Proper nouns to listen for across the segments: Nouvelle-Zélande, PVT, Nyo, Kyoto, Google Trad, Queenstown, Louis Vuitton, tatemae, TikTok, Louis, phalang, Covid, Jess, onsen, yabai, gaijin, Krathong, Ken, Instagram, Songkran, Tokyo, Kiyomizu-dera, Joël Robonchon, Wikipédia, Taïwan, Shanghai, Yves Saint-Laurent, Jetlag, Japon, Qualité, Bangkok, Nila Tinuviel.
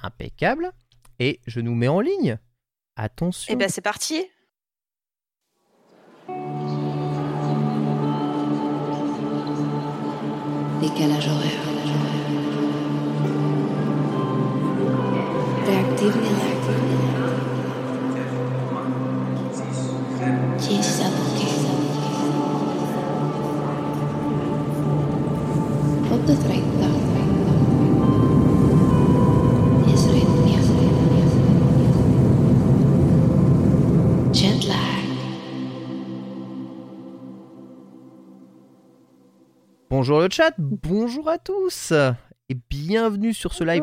Impeccable. Et je nous mets en ligne. Attention. Eh ben c'est parti. Décalage horaire. Réactivité. Qui est saboté. Hop de train. Bonjour le chat, bonjour à tous et bienvenue sur ce live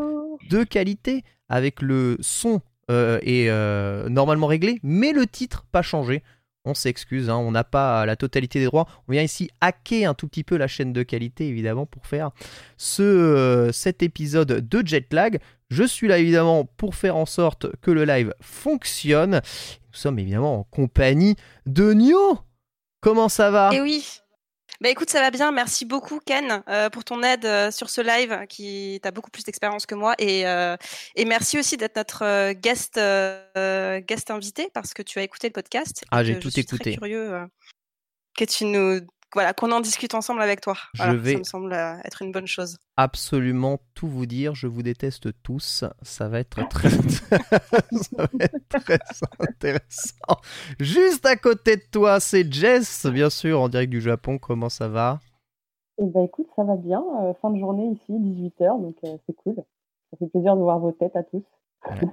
de qualité avec le son normalement réglé, mais le titre pas changé. On s'excuse, on n'a pas la totalité des droits. On vient ici hacker un tout petit peu la chaîne de qualité évidemment pour faire cet épisode de Jetlag. Je suis là évidemment pour faire en sorte que le live fonctionne. Nous sommes évidemment en compagnie de Nyo. Comment ça va ? Eh oui. Bah écoute, ça va bien, merci beaucoup Ken pour ton aide sur ce live, qui t'as beaucoup plus d'expérience que moi, et merci aussi d'être notre guest invité, parce que tu as écouté le podcast. Ah, j'ai tout écouté. Je suis très curieux que tu nous... Voilà, qu'on en discute ensemble avec toi. Voilà, ça me semble être une bonne chose. Absolument tout vous dire, je vous déteste tous. Ça va être très, ça va être très intéressant. Juste à côté de toi, c'est Jess, bien sûr, en direct du Japon. Comment ça va ? Eh ben, écoute, ça va bien. Fin de journée ici, 18h, donc c'est cool. Ça fait plaisir de voir vos têtes à tous. Ouais.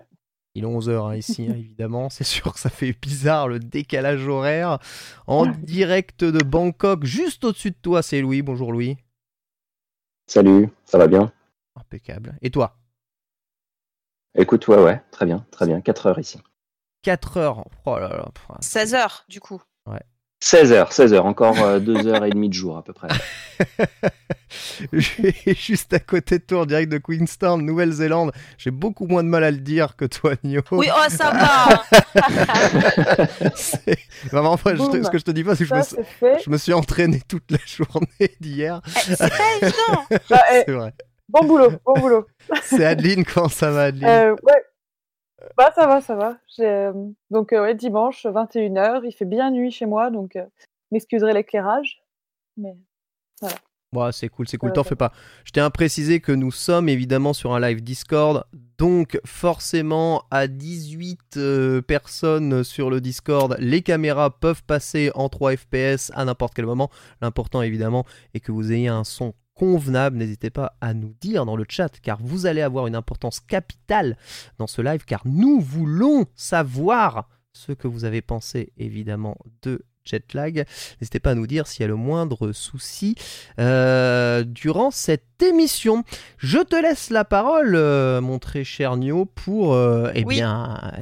Il est 11h ici, évidemment. C'est sûr que ça fait bizarre, le décalage horaire. En direct de Bangkok, juste au-dessus de toi, c'est Louis. Bonjour Louis. Salut, ça va bien ? Impeccable. Et toi ? Écoute, ouais, très bien. 4h ici. 4h, oh là là. 16h, du coup. Ouais. 16h, encore 2h30 de jour à peu près. Juste à côté de toi, en direct de Queenstown, Nouvelle-Zélande. J'ai beaucoup moins de mal à le dire que toi, Nyo. Oui, oh, ça va. Vraiment, enfin, ce que je te dis pas, c'est que je me suis entraîné toute la journée d'hier. C'est pas évident. C'est vrai. Bon boulot. C'est Adeline, comment ça va, Adeline ? Ouais. Bah ça va. Donc ouais, dimanche 21h, il fait bien nuit chez moi, donc m'excuserai l'éclairage, mais voilà. Bon, c'est cool, t'en fais pas. Je tiens à préciser que nous sommes évidemment sur un live Discord, donc forcément à 18 personnes sur le Discord, les caméras peuvent passer en 3 FPS à n'importe quel moment. L'important évidemment est que vous ayez un son convenable, n'hésitez pas à nous dire dans le chat, car vous allez avoir une importance capitale dans ce live, car nous voulons savoir ce que vous avez pensé évidemment de Jetlag. N'hésitez pas à nous dire s'il y a le moindre souci durant cette émission. Je te laisse la parole, mon très cher Nyo, pour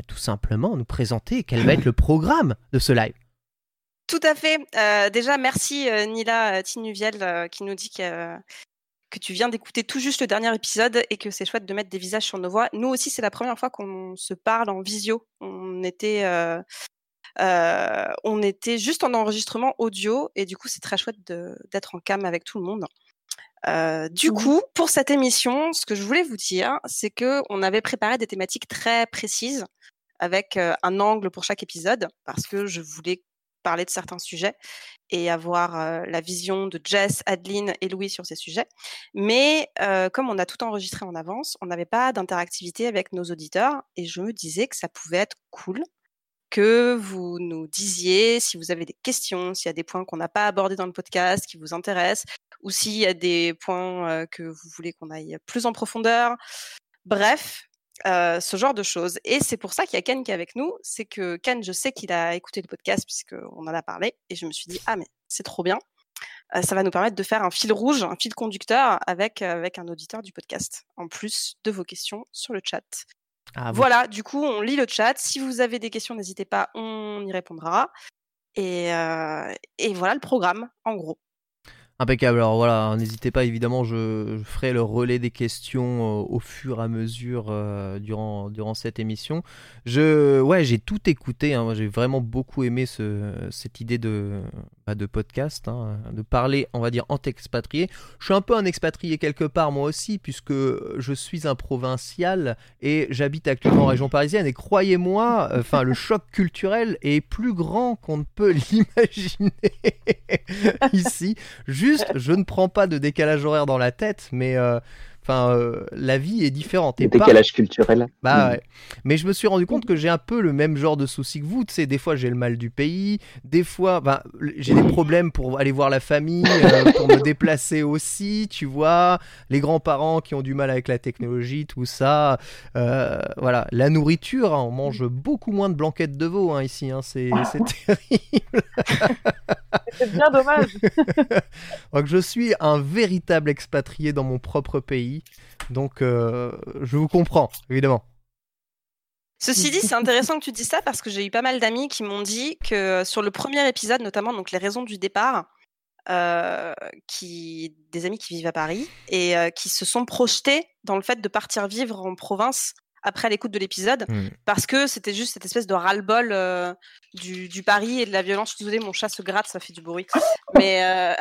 tout simplement nous présenter quel va être le programme de ce live. Tout à fait. Déjà, merci Nila Tinuviel qui nous dit que tu viens d'écouter tout juste le dernier épisode et que c'est chouette de mettre des visages sur nos voix. Nous aussi, c'est la première fois qu'on se parle en visio. On était juste en enregistrement audio et du coup, c'est très chouette d'être en cam avec tout le monde. Du coup, pour cette émission, ce que je voulais vous dire, c'est qu'on avait préparé des thématiques très précises avec un angle pour chaque épisode, parce que je voulais parler de certains sujets et avoir la vision de Jess, Adeline et Louis sur ces sujets. Mais comme on a tout enregistré en avance, on n'avait pas d'interactivité avec nos auditeurs et je me disais que ça pouvait être cool que vous nous disiez si vous avez des questions, s'il y a des points qu'on n'a pas abordés dans le podcast qui vous intéressent ou s'il y a des points que vous voulez qu'on aille plus en profondeur. Bref, ce genre de choses. Et c'est pour ça qu'il y a Ken qui est avec nous. C'est que Ken, je sais qu'il a écouté le podcast puisqu'on en a parlé. Et je me suis dit, mais c'est trop bien. Ça va nous permettre de faire un fil rouge, un fil conducteur avec un auditeur du podcast. En plus de vos questions sur le chat. Ah, voilà, du coup, on lit le chat. Si vous avez des questions, n'hésitez pas, on y répondra. Et voilà le programme, en gros. Impeccable. Alors voilà, n'hésitez pas, évidemment, je ferai le relais des questions au fur et à mesure durant cette émission. J'ai tout écouté, hein. J'ai vraiment beaucoup aimé cette idée de podcast, hein, de parler, on va dire, en expatrié. Je suis un peu un expatrié quelque part, moi aussi, puisque je suis un provincial et j'habite actuellement en région parisienne. Et croyez-moi, le choc culturel est plus grand qu'on ne peut l'imaginer ici. Juste, je ne prends pas de décalage horaire dans la tête, mais la vie est différente. Et décalage culturel. Bah ouais. Mais je me suis rendu compte que j'ai un peu le même genre de soucis que vous. Tu sais, des fois j'ai le mal du pays, des fois j'ai des problèmes pour aller voir la famille, pour me déplacer aussi, tu vois. Les grands-parents qui ont du mal avec la technologie, tout ça. Voilà, la nourriture, hein, on mange beaucoup moins de blanquettes de veau hein, ici. Hein, c'est terrible. C'est bien dommage. Donc, je suis un véritable expatrié dans mon propre pays, donc je vous comprends, évidemment. Ceci dit, c'est intéressant que tu dises ça parce que j'ai eu pas mal d'amis qui m'ont dit que sur le premier épisode, notamment donc les raisons du départ, des amis qui vivent à Paris et qui se sont projetés dans le fait de partir vivre en province après l'écoute de l'épisode, parce que c'était juste cette espèce de ras-le-bol du Paris et de la violence. Je suis désolée, mon chat se gratte, ça fait du bruit. Mais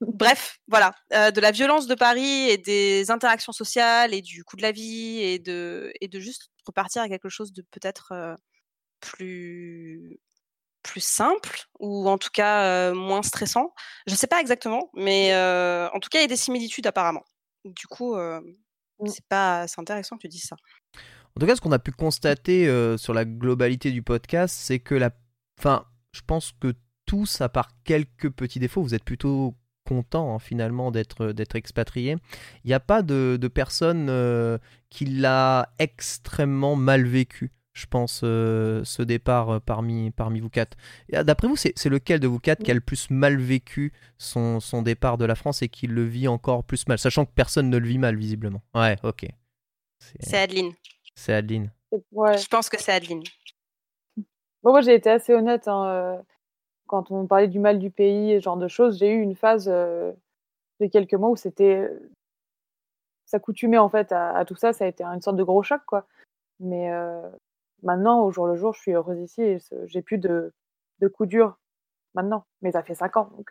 bref, voilà, de la violence de Paris et des interactions sociales et du coût de la vie et de juste repartir à quelque chose de peut-être plus simple ou en tout cas moins stressant. Je ne sais pas exactement, mais en tout cas, il y a des similitudes apparemment. Du coup... C'est intéressant que tu dises ça. En tout cas, ce qu'on a pu constater sur la globalité du podcast, c'est que je pense que tous, à part quelques petits défauts, vous êtes plutôt contents hein, finalement d'être expatriés. Il n'y a pas de personne qui l'a extrêmement mal vécu, je pense, ce départ parmi vous quatre. Et d'après vous, c'est lequel de vous quatre qui a le plus mal vécu son départ de la France et qui le vit encore plus mal, sachant que personne ne le vit mal, visiblement. Ouais, ok. C'est Adeline. C'est Adeline. Ouais. Je pense que c'est Adeline. Bon, moi, j'ai été assez honnête. Hein. Quand on parlait du mal du pays, ce genre de choses, j'ai eu une phase de quelques mois où c'était... s'accoutumer, en fait, à tout ça. Ça a été une sorte de gros choc, quoi. Mais... Maintenant, au jour le jour, je suis heureuse ici et j'ai plus de coups durs maintenant. Mais ça fait 5 ans. Donc,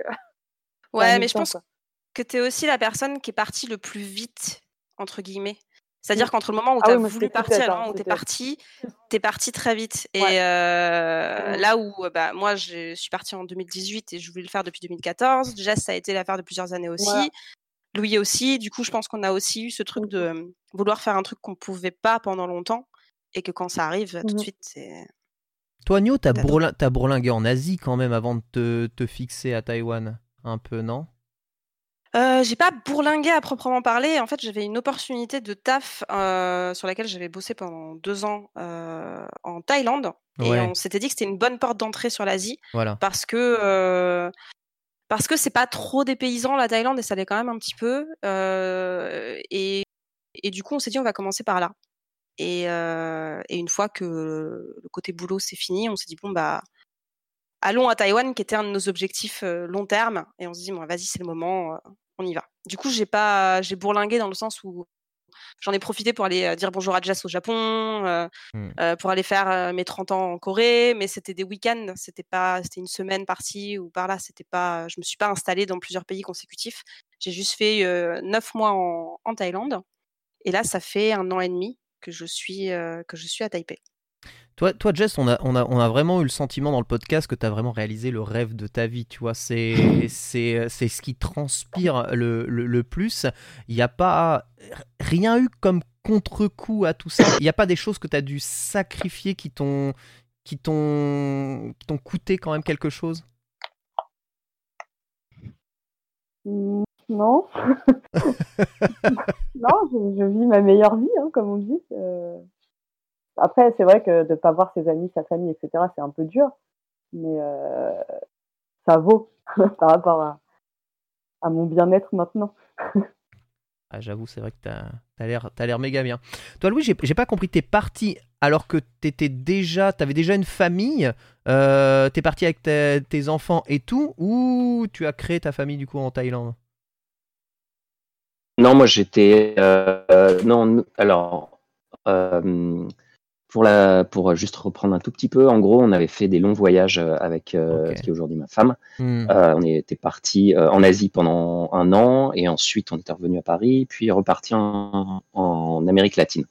ouais, mais je pense que t'es aussi la personne qui est partie le plus vite, entre guillemets. C'est-à-dire qu'entre le moment où t'as voulu partir et le moment où t'es partie très vite. Et ouais. Là où moi, je suis partie en 2018 et je voulais le faire depuis 2014. Jess, ça a été l'affaire de plusieurs années aussi. Ouais. Louis aussi. Du coup, je pense qu'on a aussi eu ce truc de vouloir faire un truc qu'on pouvait pas pendant longtemps. Et que quand ça arrive, tout de suite, c'est... Toi, Nyo, t'as bourlingué en Asie quand même avant de te fixer à Taïwan, un peu, non ? J'ai pas bourlingué à proprement parler. En fait, j'avais une opportunité de taf sur laquelle j'avais bossé pendant 2 ans en Thaïlande. Ouais. Et on s'était dit que c'était une bonne porte d'entrée sur l'Asie. Voilà. Parce que c'est pas trop dépaysant, la Thaïlande, et ça l'est quand même un petit peu. Et du coup, on s'est dit, on va commencer par là. Et une fois que le côté boulot c'est fini, on s'est dit allons à Taïwan, qui était un de nos objectifs long terme, et on se dit vas-y, c'est le moment, on y va. Du coup, j'ai bourlingué dans le sens où j'en ai profité pour aller dire bonjour à Jess au Japon, pour aller faire mes 30 ans en Corée, mais c'était des week-ends, c'était une semaine par-ci ou par-là, c'était pas, je me suis pas installée dans plusieurs pays consécutifs. J'ai juste fait 9 mois en Thaïlande, et là ça fait 1 an et demi. Que je suis à Taipei. Toi Jess, on a vraiment eu le sentiment dans le podcast que tu as vraiment réalisé le rêve de ta vie, tu vois, c'est ce qui transpire le plus. Il n'y a pas rien eu comme contre-coup à tout ça. Il n'y a pas des choses que tu as dû sacrifier qui t'ont coûté quand même quelque chose? Non. Je vis ma meilleure vie, hein, comme on dit. Après, c'est vrai que de ne pas voir ses amis, sa famille, etc., c'est un peu dur. Mais ça vaut par rapport à mon bien-être maintenant. Ah, j'avoue, c'est vrai que t'as l'air méga bien. Toi, Louis, j'ai pas compris. T'es parti alors que t'avais déjà une famille, t'es parti avec tes enfants et tout, ou tu as créé ta famille du coup en Thaïlande? Non, moi j'étais pour juste reprendre un tout petit peu, en gros, on avait fait des longs voyages avec ce qui est aujourd'hui ma femme. On était parti en Asie pendant 1 an et ensuite on était revenu à Paris, puis reparti en Amérique latine,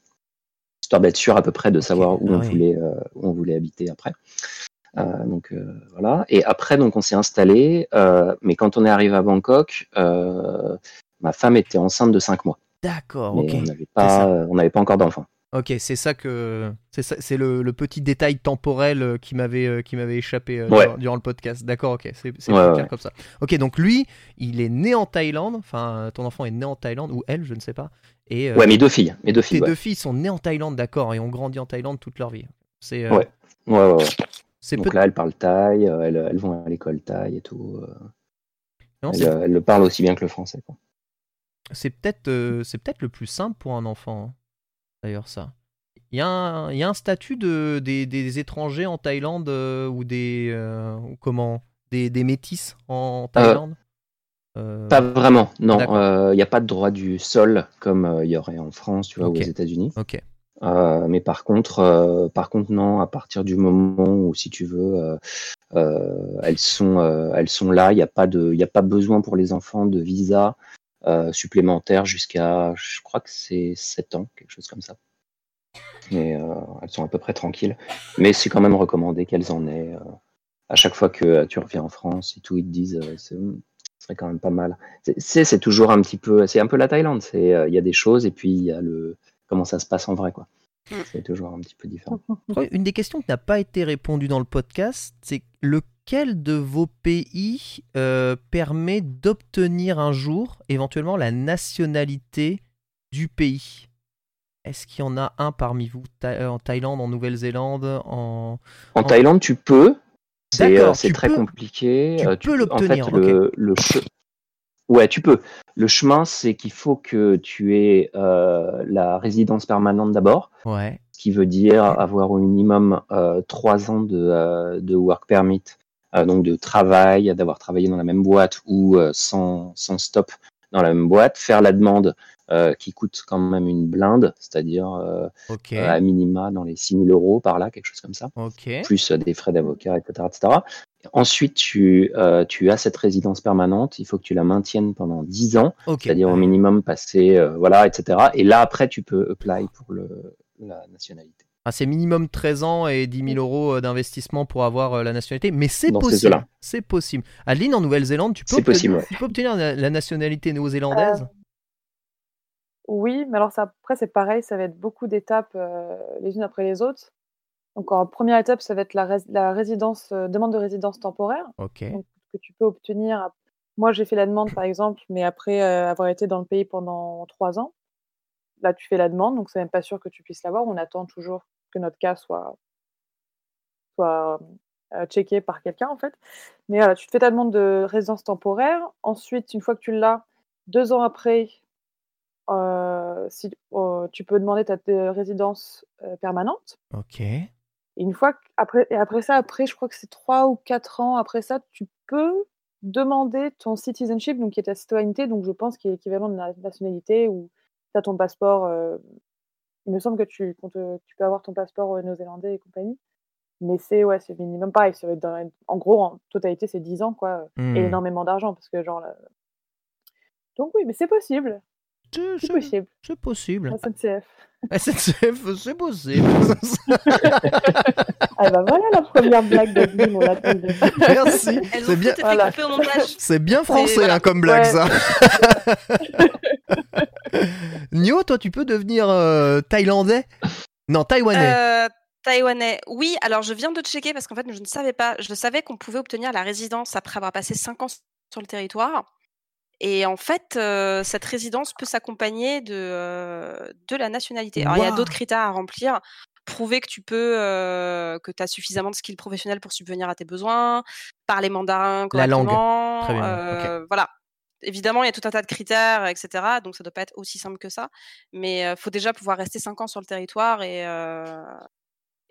histoire d'être sûr à peu près de savoir où on voulait habiter après. Voilà. Et après, donc, on s'est installé. Mais quand on est arrivé à Bangkok, ma femme était enceinte de 5 mois. D'accord. Mais on n'avait pas encore d'enfant. Ok, c'est le petit détail temporel qui m'avait échappé durant le podcast. D'accord, ok, c'est clair comme ça. Ok, donc lui, il est né en Thaïlande. Enfin, ton enfant est né en Thaïlande ou elle, je ne sais pas. Et mes deux filles. Tes deux filles sont nées en Thaïlande, d'accord, et ont grandi en Thaïlande toute leur vie. C'est ouais. C'est donc là, elles parlent thaï, elles vont à l'école thaï et tout. Elles le parlent aussi bien que le français, quoi. C'est peut-être le plus simple pour un enfant. D'ailleurs, ça. Il y a un statut des étrangers en Thaïlande ou des métis en Thaïlande. Pas vraiment, non. Il n'y a pas de droit du sol comme il y aurait en France, ou aux États-Unis. Ok. Mais par contre, non. À partir du moment où, si tu veux, elles sont là. Il n'y a pas besoin pour les enfants de visa. Supplémentaires jusqu'à, je crois que c'est 7 ans, quelque chose comme ça. Mais elles sont à peu près tranquilles. Mais c'est quand même recommandé qu'elles en aient. À chaque fois que tu reviens en France et tout, ils te disent ce serait quand même pas mal. C'est toujours un petit peu, c'est un peu la Thaïlande. Il y a des choses et puis il y a comment ça se passe en vrai, quoi. C'est toujours un petit peu différent. Une des questions qui n'a pas été répondue dans le podcast, c'est lequel de vos pays permet d'obtenir un jour éventuellement la nationalité du pays? Est-ce qu'il y en a un parmi vous, en Thaïlande, en Nouvelle-Zélande, en Thaïlande, tu peux. C'est très compliqué. Tu peux l'obtenir. En fait, ouais, tu peux. Le chemin, c'est qu'il faut que tu aies la résidence permanente d'abord, ce qui veut dire avoir au minimum 3 ans de work permit, donc de travail, d'avoir travaillé dans la même boîte ou sans stop dans la même boîte, faire la demande qui coûte quand même une blinde, c'est-à-dire à minima dans les 6 000 euros par là, quelque chose comme ça, plus des frais d'avocat, etc., etc. Ensuite, tu as cette résidence permanente. Il faut que tu la maintiennes pendant 10 ans, c'est-à-dire au minimum passer, etc. Et là, après, tu peux apply pour la nationalité. Ah, c'est minimum 13 ans et 10 000 euros d'investissement pour avoir la nationalité. Mais c'est possible. C'est possible. Adeline, en Nouvelle-Zélande, tu peux obtenir la nationalité néo-zélandaise ? Oui, mais alors après, c'est pareil. Ça va être beaucoup d'étapes les unes après les autres. Donc, en première étape, ça va être la résidence, demande de résidence temporaire, donc, que tu peux obtenir. Moi, j'ai fait la demande, par exemple, mais après avoir été dans le pays pendant 3 ans, là, tu fais la demande, donc c'est même pas sûr que tu puisses l'avoir. On attend toujours que notre cas soit checké par quelqu'un, en fait. Mais voilà, tu te fais ta demande de résidence temporaire. Ensuite, une fois que tu l'as, 2 ans après, tu peux demander ta résidence permanente. Ok. Après, je crois que c'est 3 ou 4 ans après ça, tu peux demander ton citizenship, donc qui est ta citoyenneté, donc je pense qu'il est équivalent de la nationalité, ou tu as ton passeport. Il me semble que tu peux avoir ton passeport néo-zélandais et compagnie. Mais c'est minimum pareil. Ça va être en gros, en totalité, c'est 10 ans, quoi. Et énormément d'argent, parce que genre. Là... Donc oui, mais c'est possible. C'est possible. C'est possible. SNCF, c'est possible. Ah bah voilà la première blague de Bim, on l'attendait. Merci. C'est bien, fait au montage. C'est bien français là, comme blague ça. Nyo, toi tu peux devenir thaïlandais ? Non, taïwanais. Taïwanais. Oui, alors je viens de checker parce qu'en fait je ne savais pas. Je savais qu'on pouvait obtenir la résidence après avoir passé 5 ans sur le territoire. Et en fait, cette résidence peut s'accompagner de la nationalité. Alors, il y a d'autres critères à remplir. Prouver que que tu as suffisamment de skills professionnels pour subvenir à tes besoins, parler mandarin correctement. La langue. Très bien. Voilà. Évidemment, il y a tout un tas de critères, etc. Donc, ça ne doit pas être aussi simple que ça. Mais il faut déjà pouvoir rester 5 ans sur le territoire et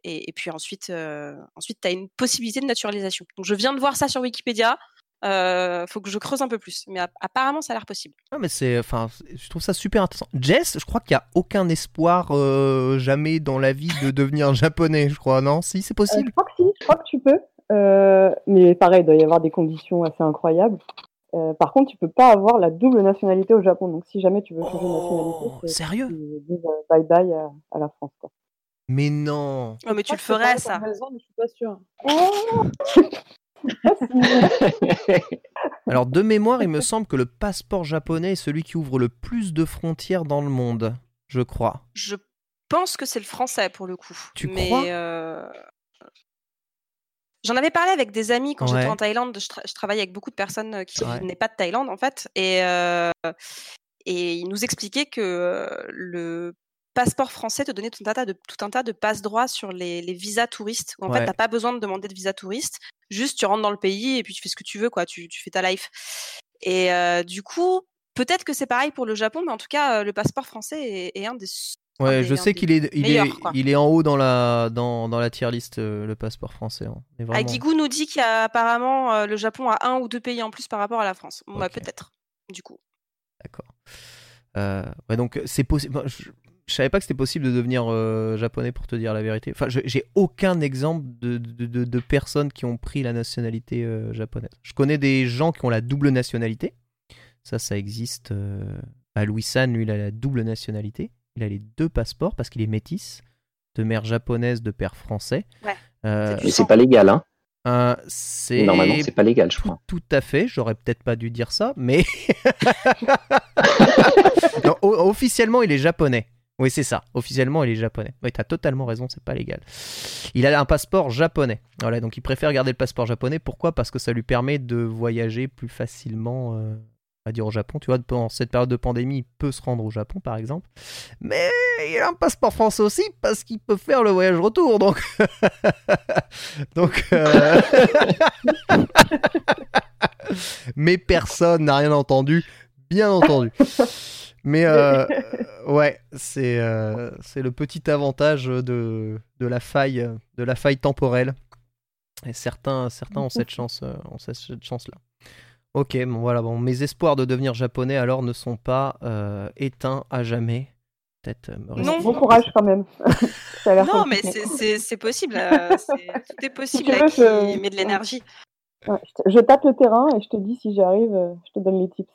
Et puis ensuite, tu as une possibilité de naturalisation. Donc, je viens de voir ça sur Wikipédia. Faut que je creuse un peu plus. Mais apparemment, ça a l'air possible. Ah, mais je trouve ça super intéressant. Jess, je crois qu'il n'y a aucun espoir jamais dans la vie de devenir japonais, je crois. Non ? Si, c'est possible ? Je crois que tu peux. Mais pareil, il doit y avoir des conditions assez incroyables. Par contre, tu peux pas avoir la double nationalité au Japon. Donc, si jamais tu veux changer de nationalité, sérieux ? Tu dis bye bye à la France, quoi. Mais non. Oh, mais tu le ferais, ça. Raison, mais je suis pas sûre. Alors, de mémoire, il me semble que le passeport japonais est celui qui ouvre le plus de frontières dans le monde, je crois. Je pense que c'est le français, pour le coup. Tu crois ? J'en avais parlé avec des amis quand j'étais en Thaïlande. Je travaillais avec beaucoup de personnes qui venaient pas de Thaïlande, en fait. Et ils nous expliquaient que le passeport français te donnait tout un tas de passe-droits sur les visas touristes. En fait, t'as pas besoin de demander de visa touriste. Juste, tu rentres dans le pays et puis tu fais ce que tu veux, quoi. Tu fais ta life. Et du coup, peut-être que c'est pareil pour le Japon, mais en tout cas, le passeport français est un des... Ouais, je sais qu'il est en haut dans la tier list, le passeport français. Hein. Vraiment... Agigou nous dit qu'il y a apparemment le Japon a 1 ou 2 pays en plus par rapport à la France. Okay. Bah, peut-être, du coup. D'accord. Ouais, donc, c'est possible... Bon, je savais pas que c'était possible de devenir japonais, pour te dire la vérité. Enfin, j'ai aucun exemple de personnes qui ont pris la nationalité japonaise. Je connais des gens qui ont la double nationalité. Ça existe. À Louis-San, lui, il a la double nationalité. Il a les 2 passeports parce qu'il est métis, de mère japonaise, de père français. Ouais. Mais c'est pas légal, hein. Normalement, c'est pas légal, je crois. Tout à fait, j'aurais peut-être pas dû dire ça, mais... non, officiellement, il est japonais. Oui, c'est ça. Officiellement, il est japonais. Oui, t'as totalement raison, c'est pas légal. Il a un passeport japonais. Voilà, donc il préfère garder le passeport japonais. Pourquoi ? Parce que ça lui permet de voyager plus facilement, à dire au Japon. Tu vois, pendant cette période de pandémie, il peut se rendre au Japon, par exemple. Mais il a un passeport français aussi parce qu'il peut faire le voyage retour. Donc, mais personne n'a rien entendu, bien entendu. Mais ouais, c'est le petit avantage de la faille temporelle. Et certains ont cette chance-là. Ok, bon voilà, mes espoirs de devenir japonais alors ne sont pas éteints à jamais. Peut-être. Non, bon courage quand même. Ça a l'air non, compliqué. Mais c'est possible. Tout est possible avec qui met de l'énergie. Ouais, je tape le terrain et je te dis si j'y arrive, je te donne les tips.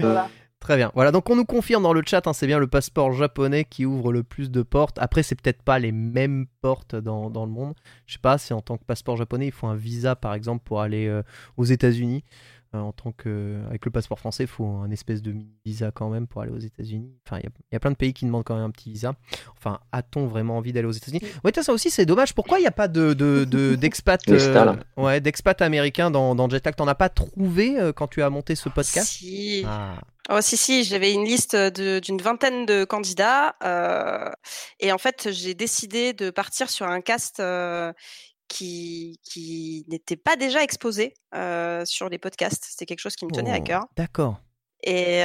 Voilà. Très bien. Voilà, donc on nous confirme dans le chat, hein, c'est bien le passeport japonais qui ouvre le plus de portes. Après, c'est peut-être pas les mêmes portes dans le monde. Je sais pas si en tant que passeport japonais, il faut un visa, par exemple, pour aller aux États-Unis. En tant que, avec le passeport français, il faut un espèce de visa quand même pour aller aux États-Unis. Enfin, il y a plein de pays qui demandent quand même un petit visa. Enfin, a-t-on vraiment envie d'aller aux États-Unis ? Ouais, ça aussi, c'est dommage. Pourquoi il n'y a pas d'expat d'expat américain dans Jetlag ? T'en as pas trouvé quand tu as monté ce podcast ? Si. Ah. Oh, si, j'avais une liste d'une 20aine de candidats. Et en fait, j'ai décidé de partir sur un cast qui n'était pas déjà exposé sur les podcasts. C'était quelque chose qui me tenait à cœur. D'accord. Et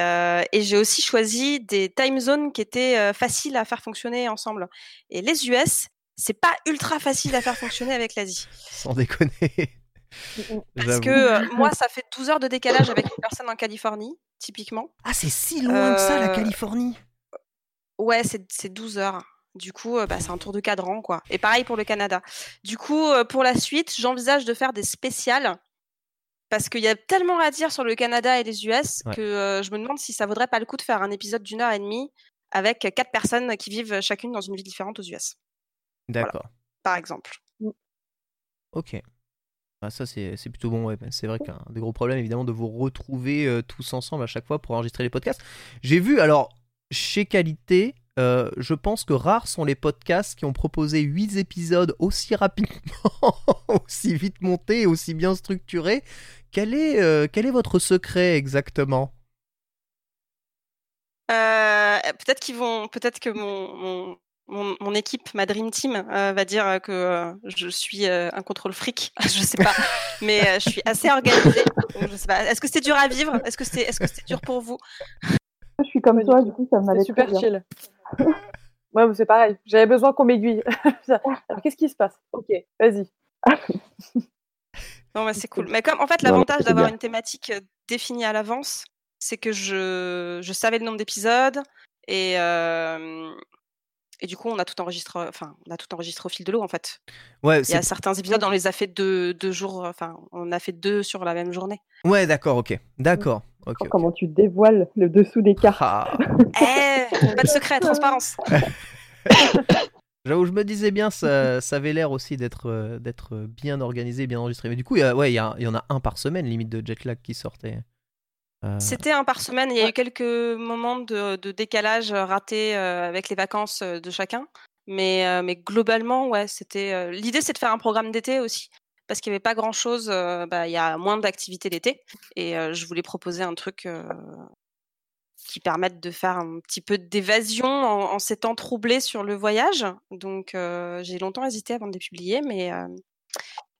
j'ai aussi choisi des time zones qui étaient faciles à faire fonctionner ensemble. Et les US, c'est pas ultra facile à faire fonctionner avec l'Asie. Sans déconner. Parce que moi, ça fait 12 heures de décalage avec une personne en Californie, typiquement. Ah, c'est si loin que ça, la Californie. Ouais, c'est 12 heures. Du coup, c'est un tour de cadran, quoi. Et pareil pour le Canada. Du coup, pour la suite, j'envisage de faire des spéciales parce qu'il y a tellement à dire sur le Canada et les US que je me demande si ça vaudrait pas le coup de faire un épisode d'1h30 avec 4 personnes qui vivent chacune dans une ville différente aux US. D'accord. Voilà, par exemple. Ok. Ah, ça, c'est plutôt bon. Ouais. C'est vrai qu'un des gros problèmes, évidemment, de vous retrouver tous ensemble à chaque fois pour enregistrer les podcasts. J'ai vu, alors, chez Qualité... je pense que rares sont les podcasts qui ont proposé 8 épisodes aussi rapidement, aussi vite montés, aussi bien structurés. Quel est votre secret exactement ? Peut-être que mon équipe, ma dream team, va dire que je suis un contrôle fric, je sais pas, mais je suis assez organisée. Donc je sais pas. Est-ce que c'est dur à vivre ? Est-ce que c'est dur pour vous ? Je suis comme toi, du coup ça m'allait super chill. Moi, ouais, c'est pareil. J'avais besoin qu'on m'aiguille. Alors, qu'est-ce qui se passe ? Ok, vas-y. Non, bah, c'est cool. Mais comme, en fait, l'avantage d'avoir une thématique définie à l'avance, c'est que je savais le nombre d'épisodes et du coup, on a tout enregistré. Enfin, on a tout enregistré au fil de l'eau, en fait. Ouais. Il y a certains épisodes, on les a fait deux jours. Enfin, on a fait deux sur la même journée. Ouais, d'accord, ok, d'accord. Okay, comment tu dévoiles le dessous des cartes. Pas de secret, transparence. J'avoue, je me disais bien, ça avait l'air aussi d'être bien organisé, bien enregistré. Mais du coup, il y en a un par semaine, limite, de Jetlag qui sortait. C'était un par semaine. Il y a eu quelques moments de décalage ratés avec les vacances de chacun. Mais globalement, ouais, c'était. L'idée, c'est de faire un programme d'été aussi. Parce qu'il n'y avait pas grand-chose. Il y a moins d'activités l'été. Et je voulais proposer un truc qui permette de faire un petit peu d'évasion en ces temps troublés sur le voyage. Donc, j'ai longtemps hésité avant de les publier.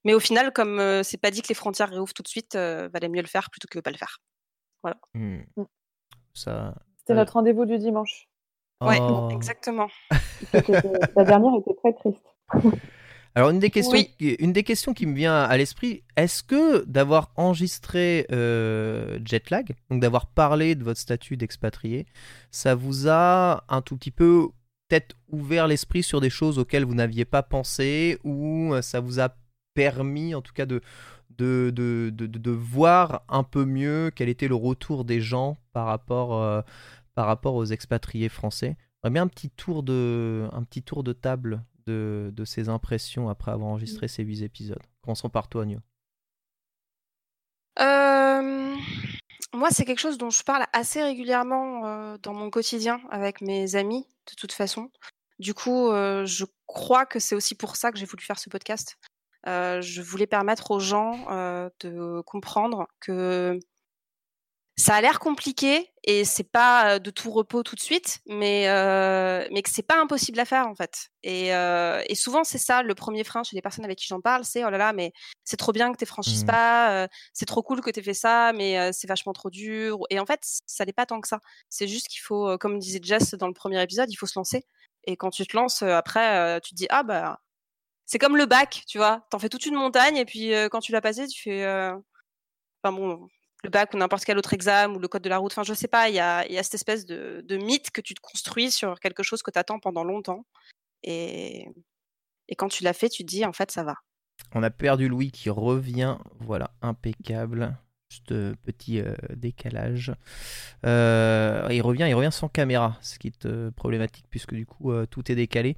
Mais au final, comme c'est pas dit que les frontières réouvrent tout de suite, valait mieux le faire plutôt que ne pas le faire. Voilà. Ça, c'était notre rendez-vous du dimanche. Ouais, exactement. La dernière était très triste. Alors, une des questions qui me vient à l'esprit, est-ce que d'avoir enregistré Jetlag, donc d'avoir parlé de votre statut d'expatrié, ça vous a un tout petit peu peut-être ouvert l'esprit sur des choses auxquelles vous n'aviez pas pensé, ou ça vous a permis en tout cas de voir un peu mieux quel était le retour des gens par rapport aux expatriés français? On bien un petit tour de table de ses impressions après avoir enregistré ces 8 épisodes. Commençons par toi, Nyo. Moi, c'est quelque chose dont je parle assez régulièrement dans mon quotidien avec mes amis, de toute façon. Du coup, je crois que c'est aussi pour ça que j'ai voulu faire ce podcast. Je voulais permettre aux gens de comprendre que ça a l'air compliqué et c'est pas de tout repos tout de suite, mais que c'est pas impossible à faire en fait. Et souvent c'est ça le premier frein chez les personnes avec qui j'en parle, c'est oh là là, mais c'est trop bien que t'es franchisse pas, c'est trop cool que t'aies fait ça, mais c'est vachement trop dur. Et en fait ça n'est pas tant que ça. C'est juste qu'il faut, comme disait Jess dans le premier épisode, il faut se lancer. Et quand tu te lances, après tu te dis ah bah c'est comme le bac, tu vois, t'en fais toute une montagne et puis quand tu l'as passé, tu fais enfin bon. Le bac ou n'importe quel autre examen ou le code de la route, enfin je sais pas, il y a cette espèce de mythe que tu te construis sur quelque chose que tu attends pendant longtemps et quand tu l'as fait, tu te dis en fait ça va. On a perdu Louis qui revient, voilà, impeccable, juste petit décalage. Il revient sans caméra, ce qui est problématique puisque du coup tout est décalé.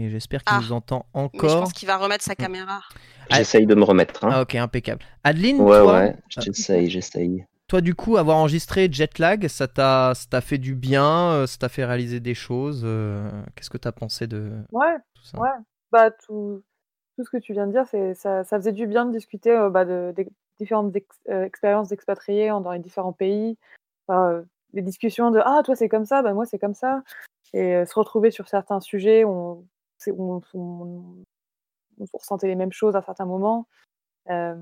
Mais j'espère qu'il nous entend encore. Mais je pense qu'il va remettre sa caméra. J'essaye de me remettre. Hein. Ah, ok, impeccable. Adeline, j'essaye. Toi, du coup, avoir enregistré Jetlag, ça t'a fait du bien, ça t'a fait réaliser des choses. Qu'est-ce que t'as pensé de tout ça ? Ouais. Bah, tout ce que tu viens de dire, ça faisait du bien de discuter de différentes expériences d'expatriés dans les différents pays. Les discussions de « Ah, toi, c'est comme ça, bah, moi, c'est comme ça ». Et se retrouver sur certains sujets où on ressentait les mêmes choses à certains moments. Je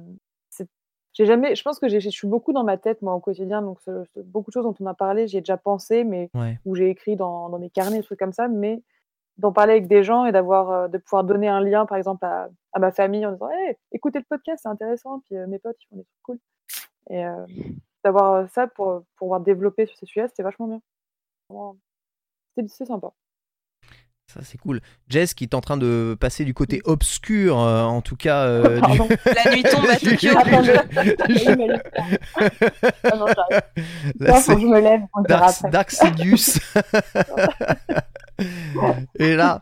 pense que je suis beaucoup dans ma tête, moi, au quotidien. Donc, beaucoup de choses dont on a parlé, j'y ai déjà pensé, mais où j'ai écrit dans mes carnets, des trucs comme ça. Mais d'en parler avec des gens et de pouvoir donner un lien, par exemple, à ma famille en disant hey, écoutez le podcast, c'est intéressant. Puis mes potes, ils font des trucs cool. Et d'avoir ça pour pouvoir développer sur ces sujets, c'était vachement bien. Wow. C'est sympa. Ça, c'est cool. Jess qui est en train de passer du côté obscur, en tout cas. La nuit tombe à Tokyo. Je me lève. On Dark Sidious. Et là,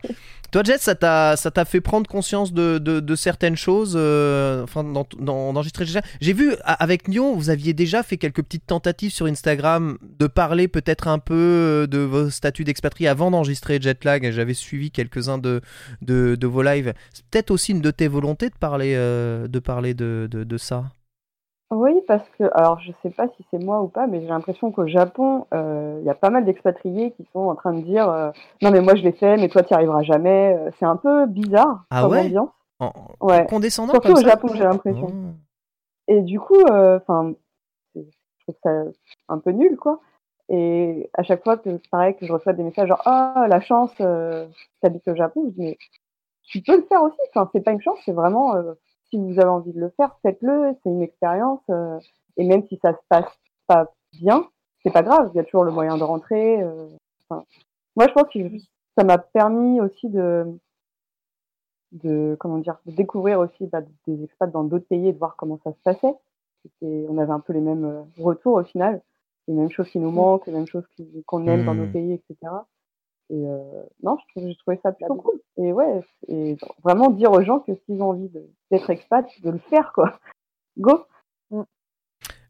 toi, Jess, ça t'a fait prendre conscience de certaines choses. D'enregistrer déjà. J'ai vu avec Nyo, vous aviez déjà fait quelques petites tentatives sur Instagram de parler peut-être un peu de vos statuts d'expatriés avant d'enregistrer Jetlag. J'avais suivi quelques-uns de vos lives. C'est peut-être aussi une de tes volontés de parler de ça. Oui, parce que, alors je sais pas si c'est moi ou pas, mais j'ai l'impression qu'au Japon, y a pas mal d'expatriés qui sont en train de dire non mais moi je l'ai fait, mais toi t'y arriveras jamais. C'est un peu bizarre comme ambiance. Ouais. Condescendant. Surtout au Japon, j'ai l'impression. Et du coup, je trouve ça un peu nul, quoi. Et à chaque fois que, pareil, que je reçois des messages genre « Ah, la chance, t'habites au Japon », je dis « Mais tu peux le faire aussi, enfin, c'est pas une chance, c'est vraiment, si vous avez envie de le faire, faites-le, c'est une expérience. Et même si ça se passe pas bien, c'est pas grave, il y a toujours le moyen de rentrer. Enfin, moi, je pense que ça m'a permis aussi de découvrir aussi des expats dans d'autres pays et de voir comment ça se passait. On avait un peu les mêmes retours au final. Les mêmes choses qui nous manquent, les mêmes choses qu'on aime dans nos pays, etc. Et non, j'ai trouvé ça plutôt cool. Et ouais, et vraiment dire aux gens que s'ils ont envie d'être expat, de le faire, quoi. Go.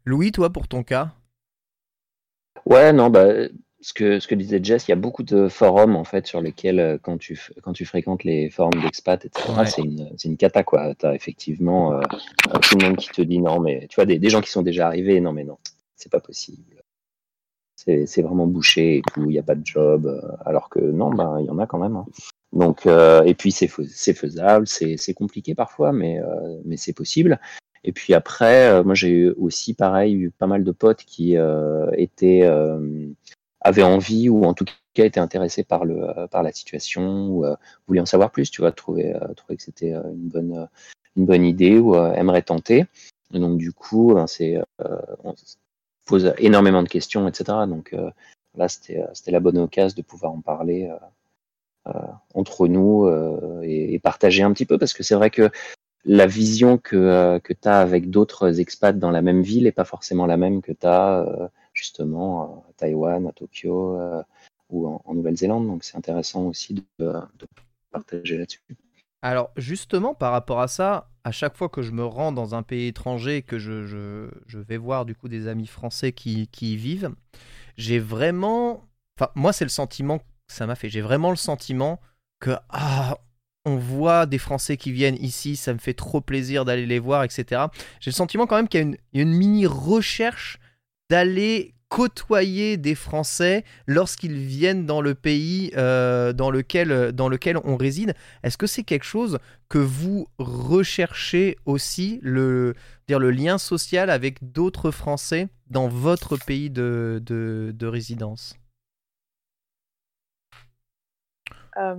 Louis, toi, pour ton cas? Ouais, non, bah, ce que disait Jess, il y a beaucoup de forums, en fait, sur lesquels, quand tu fréquentes les forums d'expat, etc., ouais. c'est une cata, quoi. T'as effectivement tout le monde qui te dit non, mais tu vois, des gens qui sont déjà arrivés, non, mais non, c'est pas possible. C'est vraiment bouché et tout, il n'y a pas de job, alors que non, il y en a quand même. Hein. Donc, et puis c'est faisable, c'est compliqué parfois, mais c'est possible. Et puis après, moi j'ai eu aussi pareil, pas mal de potes qui avaient envie ou en tout cas étaient intéressés par la situation ou voulaient en savoir plus, tu vois, trouver que c'était une bonne idée ou aimeraient tenter. Et donc du coup, on pose énormément de questions, etc. Donc là, c'était la bonne occasion de pouvoir en parler entre nous et partager un petit peu, parce que c'est vrai que la vision que tu as avec d'autres expats dans la même ville n'est pas forcément la même que tu as justement à Taïwan, à Tokyo ou en Nouvelle-Zélande. Donc c'est intéressant aussi de partager là-dessus. Alors justement, par rapport à ça, à chaque fois que je me rends dans un pays étranger et que je vais voir du coup des amis français qui y vivent, j'ai vraiment... Enfin, moi, c'est le sentiment que ça m'a fait. J'ai vraiment le sentiment que on voit des Français qui viennent ici, ça me fait trop plaisir d'aller les voir, etc. J'ai le sentiment quand même qu'il y a une mini-recherche d'aller côtoyer des Français lorsqu'ils viennent dans le pays dans lequel on réside. Est-ce que c'est quelque chose que vous recherchez aussi, le lien social avec d'autres Français dans votre pays de résidence?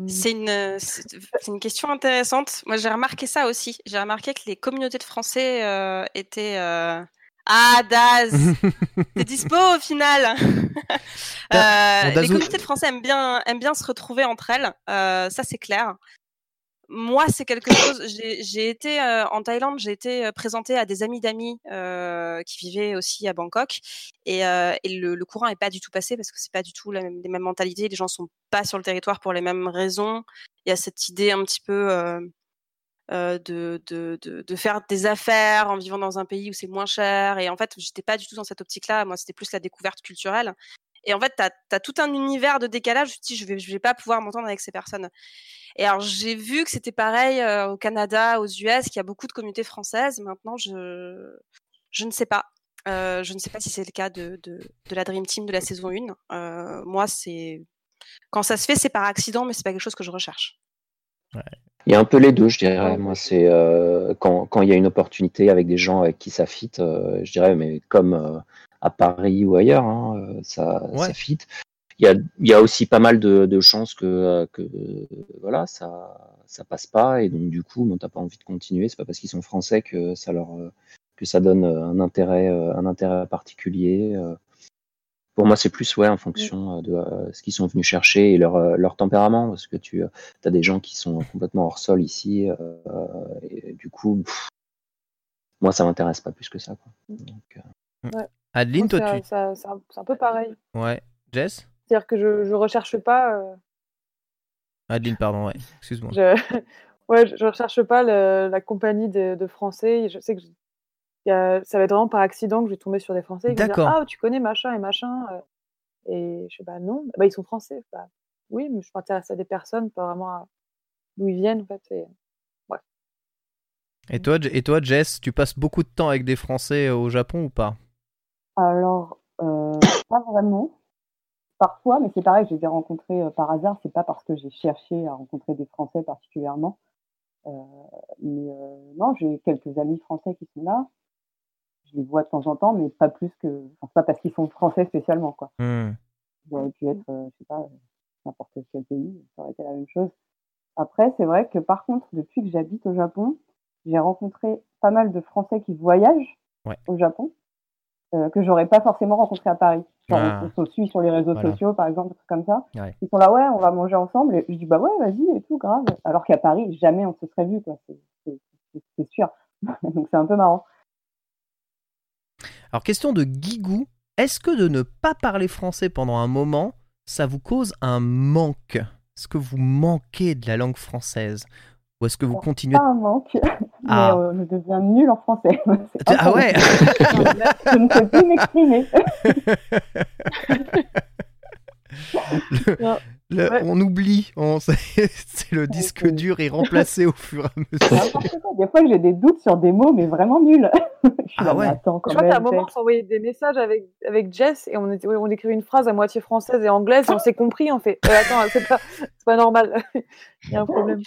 C'est une question intéressante. Moi, j'ai remarqué ça aussi. J'ai remarqué que les communautés de Français étaient... Ah, Daz, t'es dispo au final. Les communautés de Français aiment bien se retrouver entre elles, ça c'est clair. Moi, c'est quelque chose. J'ai été en Thaïlande, j'ai été présentée à des amis qui vivaient aussi à Bangkok, et le courant est pas du tout passé parce que c'est pas du tout les mêmes mentalités. Les gens sont pas sur le territoire pour les mêmes raisons. Il y a cette idée un petit peu de faire des affaires en vivant dans un pays où c'est moins cher, et en fait j'étais pas du tout dans cette optique là moi c'était plus la découverte culturelle, et en fait t'as tout un univers de décalage. Je me dis, je vais pas pouvoir m'entendre avec ces personnes. Et alors j'ai vu que c'était pareil au Canada, aux US, qu'il y a beaucoup de communautés françaises maintenant. Je ne sais pas si c'est le cas de la Dream Team de la saison 1. Moi, c'est quand ça se fait, c'est par accident, mais c'est pas quelque chose que je recherche. Ouais. Il y a un peu les deux, je dirais. Moi, c'est quand il y a une opportunité avec des gens avec qui ça fit, je dirais, mais comme à Paris ou ailleurs, hein, ça fit. Il y a aussi pas mal de chances que voilà, ça passe pas, et donc du coup, t'as pas envie de continuer. C'est pas parce qu'ils sont français que ça leur donne un intérêt particulier. Pour moi, c'est plus en fonction de ce qu'ils sont venus chercher et leur tempérament, parce que tu as des gens qui sont complètement hors sol ici, et du coup, moi, ça m'intéresse pas plus que ça, quoi. Donc, ouais. Adeline, toi, c'est un peu pareil. Ouais. Jess? C'est-à-dire que je recherche pas... Adeline, pardon, ouais. Excuse-moi. Je recherche pas la compagnie de Français. Je sais que ça va être vraiment par accident que j'ai tombé sur des Français. D'accord. Qui me disent, tu connais machin et machin. Et je dis, non. Ils sont français. Oui, mais je m'intéresse à des personnes, pas vraiment à d'où ils viennent, en fait. Et, ouais. Et toi, Jess, tu passes beaucoup de temps avec des Français au Japon ou pas? Alors, pas vraiment. Parfois, mais c'est pareil, je les ai rencontrés par hasard. C'est pas parce que j'ai cherché à rencontrer des Français particulièrement. Mais non, j'ai quelques amis français qui sont là. je les vois de temps en temps, mais pas plus que. Enfin, pas parce qu'ils sont français spécialement, quoi. Ils auraient pu être, je sais pas, n'importe quel pays, ça aurait été la même chose. Après, c'est vrai que par contre, depuis que j'habite au Japon, j'ai rencontré pas mal de Français qui voyagent au Japon, que j'aurais pas forcément rencontré à Paris. Genre, ils sont suivis sur les réseaux sociaux, par exemple, des trucs comme ça. Ils sont là, ouais, on va manger ensemble. Et je dis, bah ouais, vas-y, et tout, grave. Alors qu'à Paris, jamais on se serait vu, quoi. C'est sûr. Donc, c'est un peu marrant. Alors, question de Guigou. Est-ce que de ne pas parler français pendant un moment, ça vous cause un manque ? Est-ce que vous manquez de la langue française ? Ou est-ce que vous continuez... Pas un manque, mais je deviens nulle en français. Ah ouais. Je ne peux plus m'exprimer. On oublie, c'est le disque dur est remplacé au fur et à mesure. Des fois, j'ai des doutes sur des mots, mais vraiment nuls. Je crois qu'à un moment, on s'envoyait des messages avec Jess et on écrivait une phrase à moitié française et anglaise et on s'est compris, on fait attends, c'est pas normal, il y a un problème.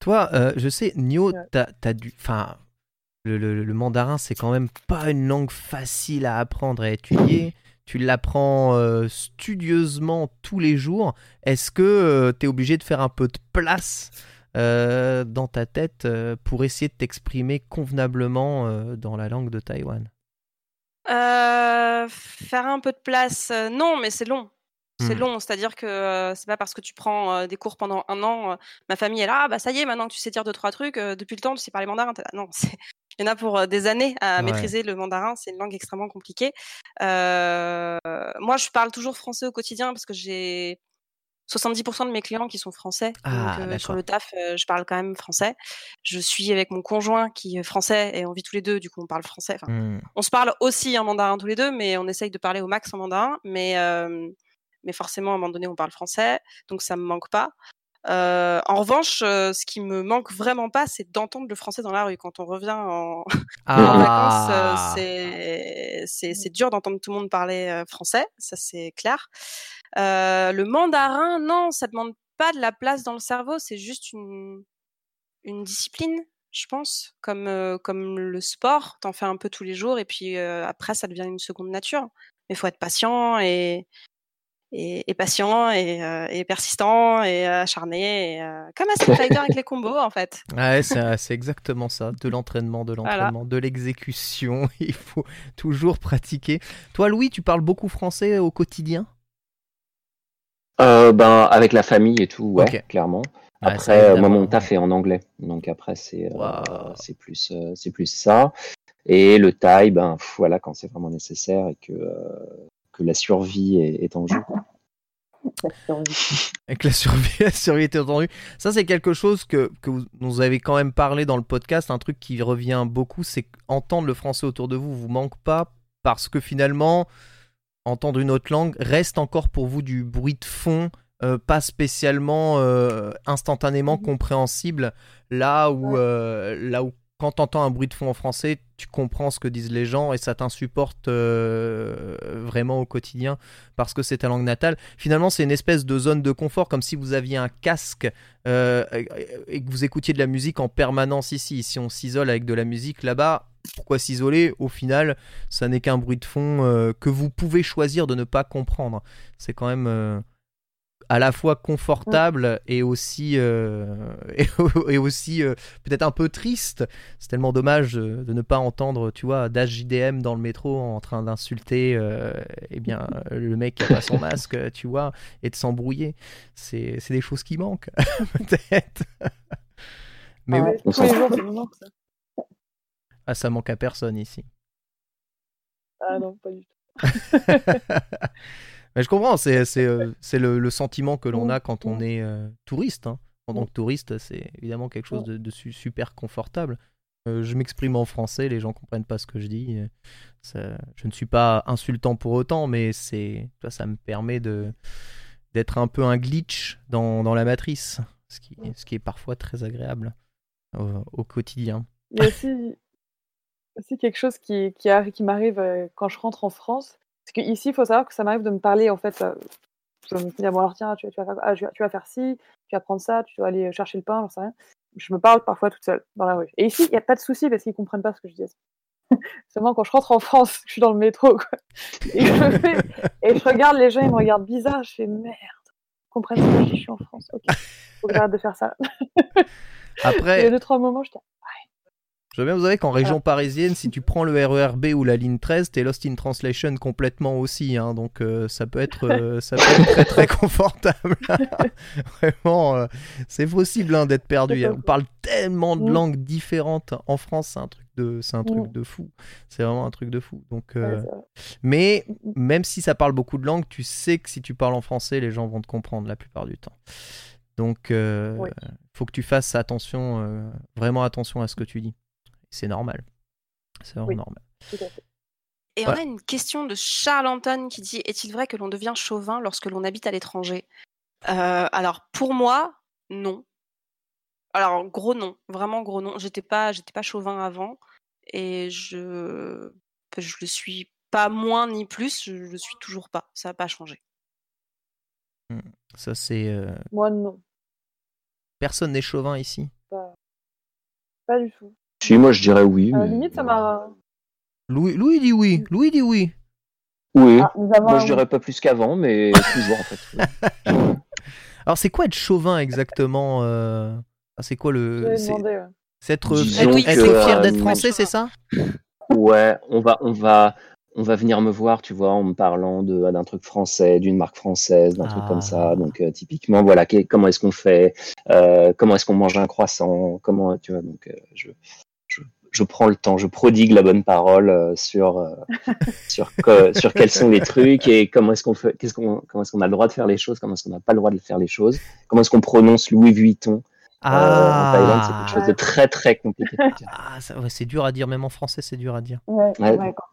Toi, je sais, Nyo, t'as dû... Enfin, le mandarin, c'est quand même pas une langue facile à apprendre et à étudier. Tu l'apprends studieusement tous les jours. Est-ce que t'es obligé de faire un peu de place dans ta tête pour essayer de t'exprimer convenablement dans la langue de Taïwan ? Faire un peu de place, non, mais c'est long. C'est long, c'est-à-dire que c'est pas parce que tu prends des cours pendant un an, ma famille est là, ah bah ça y est, maintenant que tu sais dire 2-3 trucs, depuis le temps tu sais parler mandarin. Non, il y en a pour des années à maîtriser le mandarin, c'est une langue extrêmement compliquée. Moi, je parle toujours français au quotidien parce que j'ai 70% de mes clients qui sont français. Donc, sur le taf, je parle quand même français. Je suis avec mon conjoint qui est français et on vit tous les deux, du coup on parle français. Enfin, on se parle aussi en mandarin tous les deux, mais on essaye de parler au max en mandarin, mais forcément, à un moment donné, on parle français, donc ça me manque pas. En revanche, ce qui me manque vraiment pas, c'est d'entendre le français dans la rue. Quand on revient en vacances, c'est dur d'entendre tout le monde parler français, ça c'est clair. Le mandarin, non, ça demande pas de la place dans le cerveau, c'est juste une discipline, je pense, comme le sport. T'en fais un peu tous les jours et puis après, ça devient une seconde nature. Mais faut être patient et patient et persistant et acharné et comme à Street Fighter avec les combos en fait. Ouais, c'est exactement ça, de l'entraînement, voilà. De l'exécution, il faut toujours pratiquer. Toi Louis, tu parles beaucoup français au quotidien ? Avec la famille et tout, clairement. Après moi mon taf est en anglais. Donc après c'est plus ça et le thaï voilà quand c'est vraiment nécessaire et que la survie est en jeu. La survie est en jeu. Ça, c'est quelque chose que vous nous avez quand même parlé dans le podcast. Un truc qui revient beaucoup, c'est qu'entendre le français autour de vous manque pas parce que finalement, entendre une autre langue reste encore pour vous du bruit de fond, pas spécialement instantanément compréhensible. Là où quand t'entends un bruit de fond en français, tu comprends ce que disent les gens et ça t'insupporte vraiment au quotidien parce que c'est ta langue natale. Finalement, c'est une espèce de zone de confort, comme si vous aviez un casque et que vous écoutiez de la musique en permanence ici. Si on s'isole avec de la musique là-bas, pourquoi s'isoler ? Au final, ça n'est qu'un bruit de fond que vous pouvez choisir de ne pas comprendre. C'est quand même... à la fois confortable et aussi, peut-être un peu triste. C'est tellement dommage de ne pas entendre, tu vois, Dash JDM dans le métro en train d'insulter le mec qui a pas son masque, tu vois, et de s'embrouiller. C'est des choses qui manquent, peut-être. Mais tous les jours, ça me manque, ça. Ah, ça manque à personne ici. Ah non, pas du tout. Mais je comprends, c'est le sentiment que l'on a quand on est touriste. Hein. En tant que touriste, c'est évidemment quelque chose de super confortable. Je m'exprime en français, les gens ne comprennent pas ce que je dis. Je ne suis pas insultant pour autant, mais ça me permet d'être un peu un glitch dans la matrice, ce qui est parfois très agréable au quotidien. Mais aussi quelque chose qui m'arrive quand je rentre en France. Parce qu'ici, il faut savoir que ça m'arrive de me parler, en fait, je me dis, tiens, tu vas faire ci, tu vas prendre ça, tu dois aller chercher le pain, j'en sais rien. je me parle parfois toute seule dans la rue. Et ici, il n'y a pas de souci parce qu'ils ne comprennent pas ce que je dis. Seulement quand je rentre en France, je suis dans le métro, quoi. Et je regarde les gens, ils me regardent bizarre, je fais merde, ils comprennent pas que je suis en France, ok, faut que j'arrête de faire ça. Après, il y a 2-3 moments, je dis ouais. Je veux bien vous avouer qu'en région parisienne, si tu prends le RER B ou la ligne 13, t'es lost in translation complètement aussi, hein, donc ça peut être très très confortable. Vraiment, c'est possible hein, d'être perdu. On parle tellement de langues différentes en France, c'est un truc. C'est un truc de fou, c'est vraiment un truc de fou. Donc, mais même si ça parle beaucoup de langues, tu sais que si tu parles en français, les gens vont te comprendre la plupart du temps. Donc faut que tu fasses attention, vraiment attention à ce que tu dis. C'est normal, c'est vraiment normal. Tout à fait. Et on a une question de Charles Anton qui dit: est-il vrai que l'on devient chauvin lorsque l'on habite à l'étranger ? Alors pour moi, non. Alors, gros non, vraiment gros non. J'étais pas chauvin avant et je le suis pas moins ni plus, je le suis toujours pas. Ça n'a pas changé. Ça, c'est... Moi, non. Personne n'est chauvin ici. Pas du tout. Si, moi, je dirais oui. À la limite, ça m'a... Louis dit oui. Louis dit oui. Oui, moi, je dirais pas plus qu'avant, mais toujours, en fait. Alors, c'est quoi être chauvin, exactement Ah, c'est quoi le... demandé, c'est être, fier d'être français, c'est ça ? Ouais, on va venir me voir, tu vois, en me parlant d'un truc français, d'une marque française, d'un truc comme ça. Donc typiquement, voilà, comment est-ce qu'on fait ? Comment est-ce qu'on mange un croissant ? Comment, tu vois, donc je prends le temps, je prodigue la bonne parole sur quels sont les trucs et comment est-ce qu'on a le droit de faire les choses, comment est-ce qu'on n'a pas le droit de faire les choses, comment est-ce qu'on prononce Louis Vuitton. En Thaïlande, c'est quelque chose de très très compliqué. C'est dur à dire, même en français, c'est dur à dire. Ouais,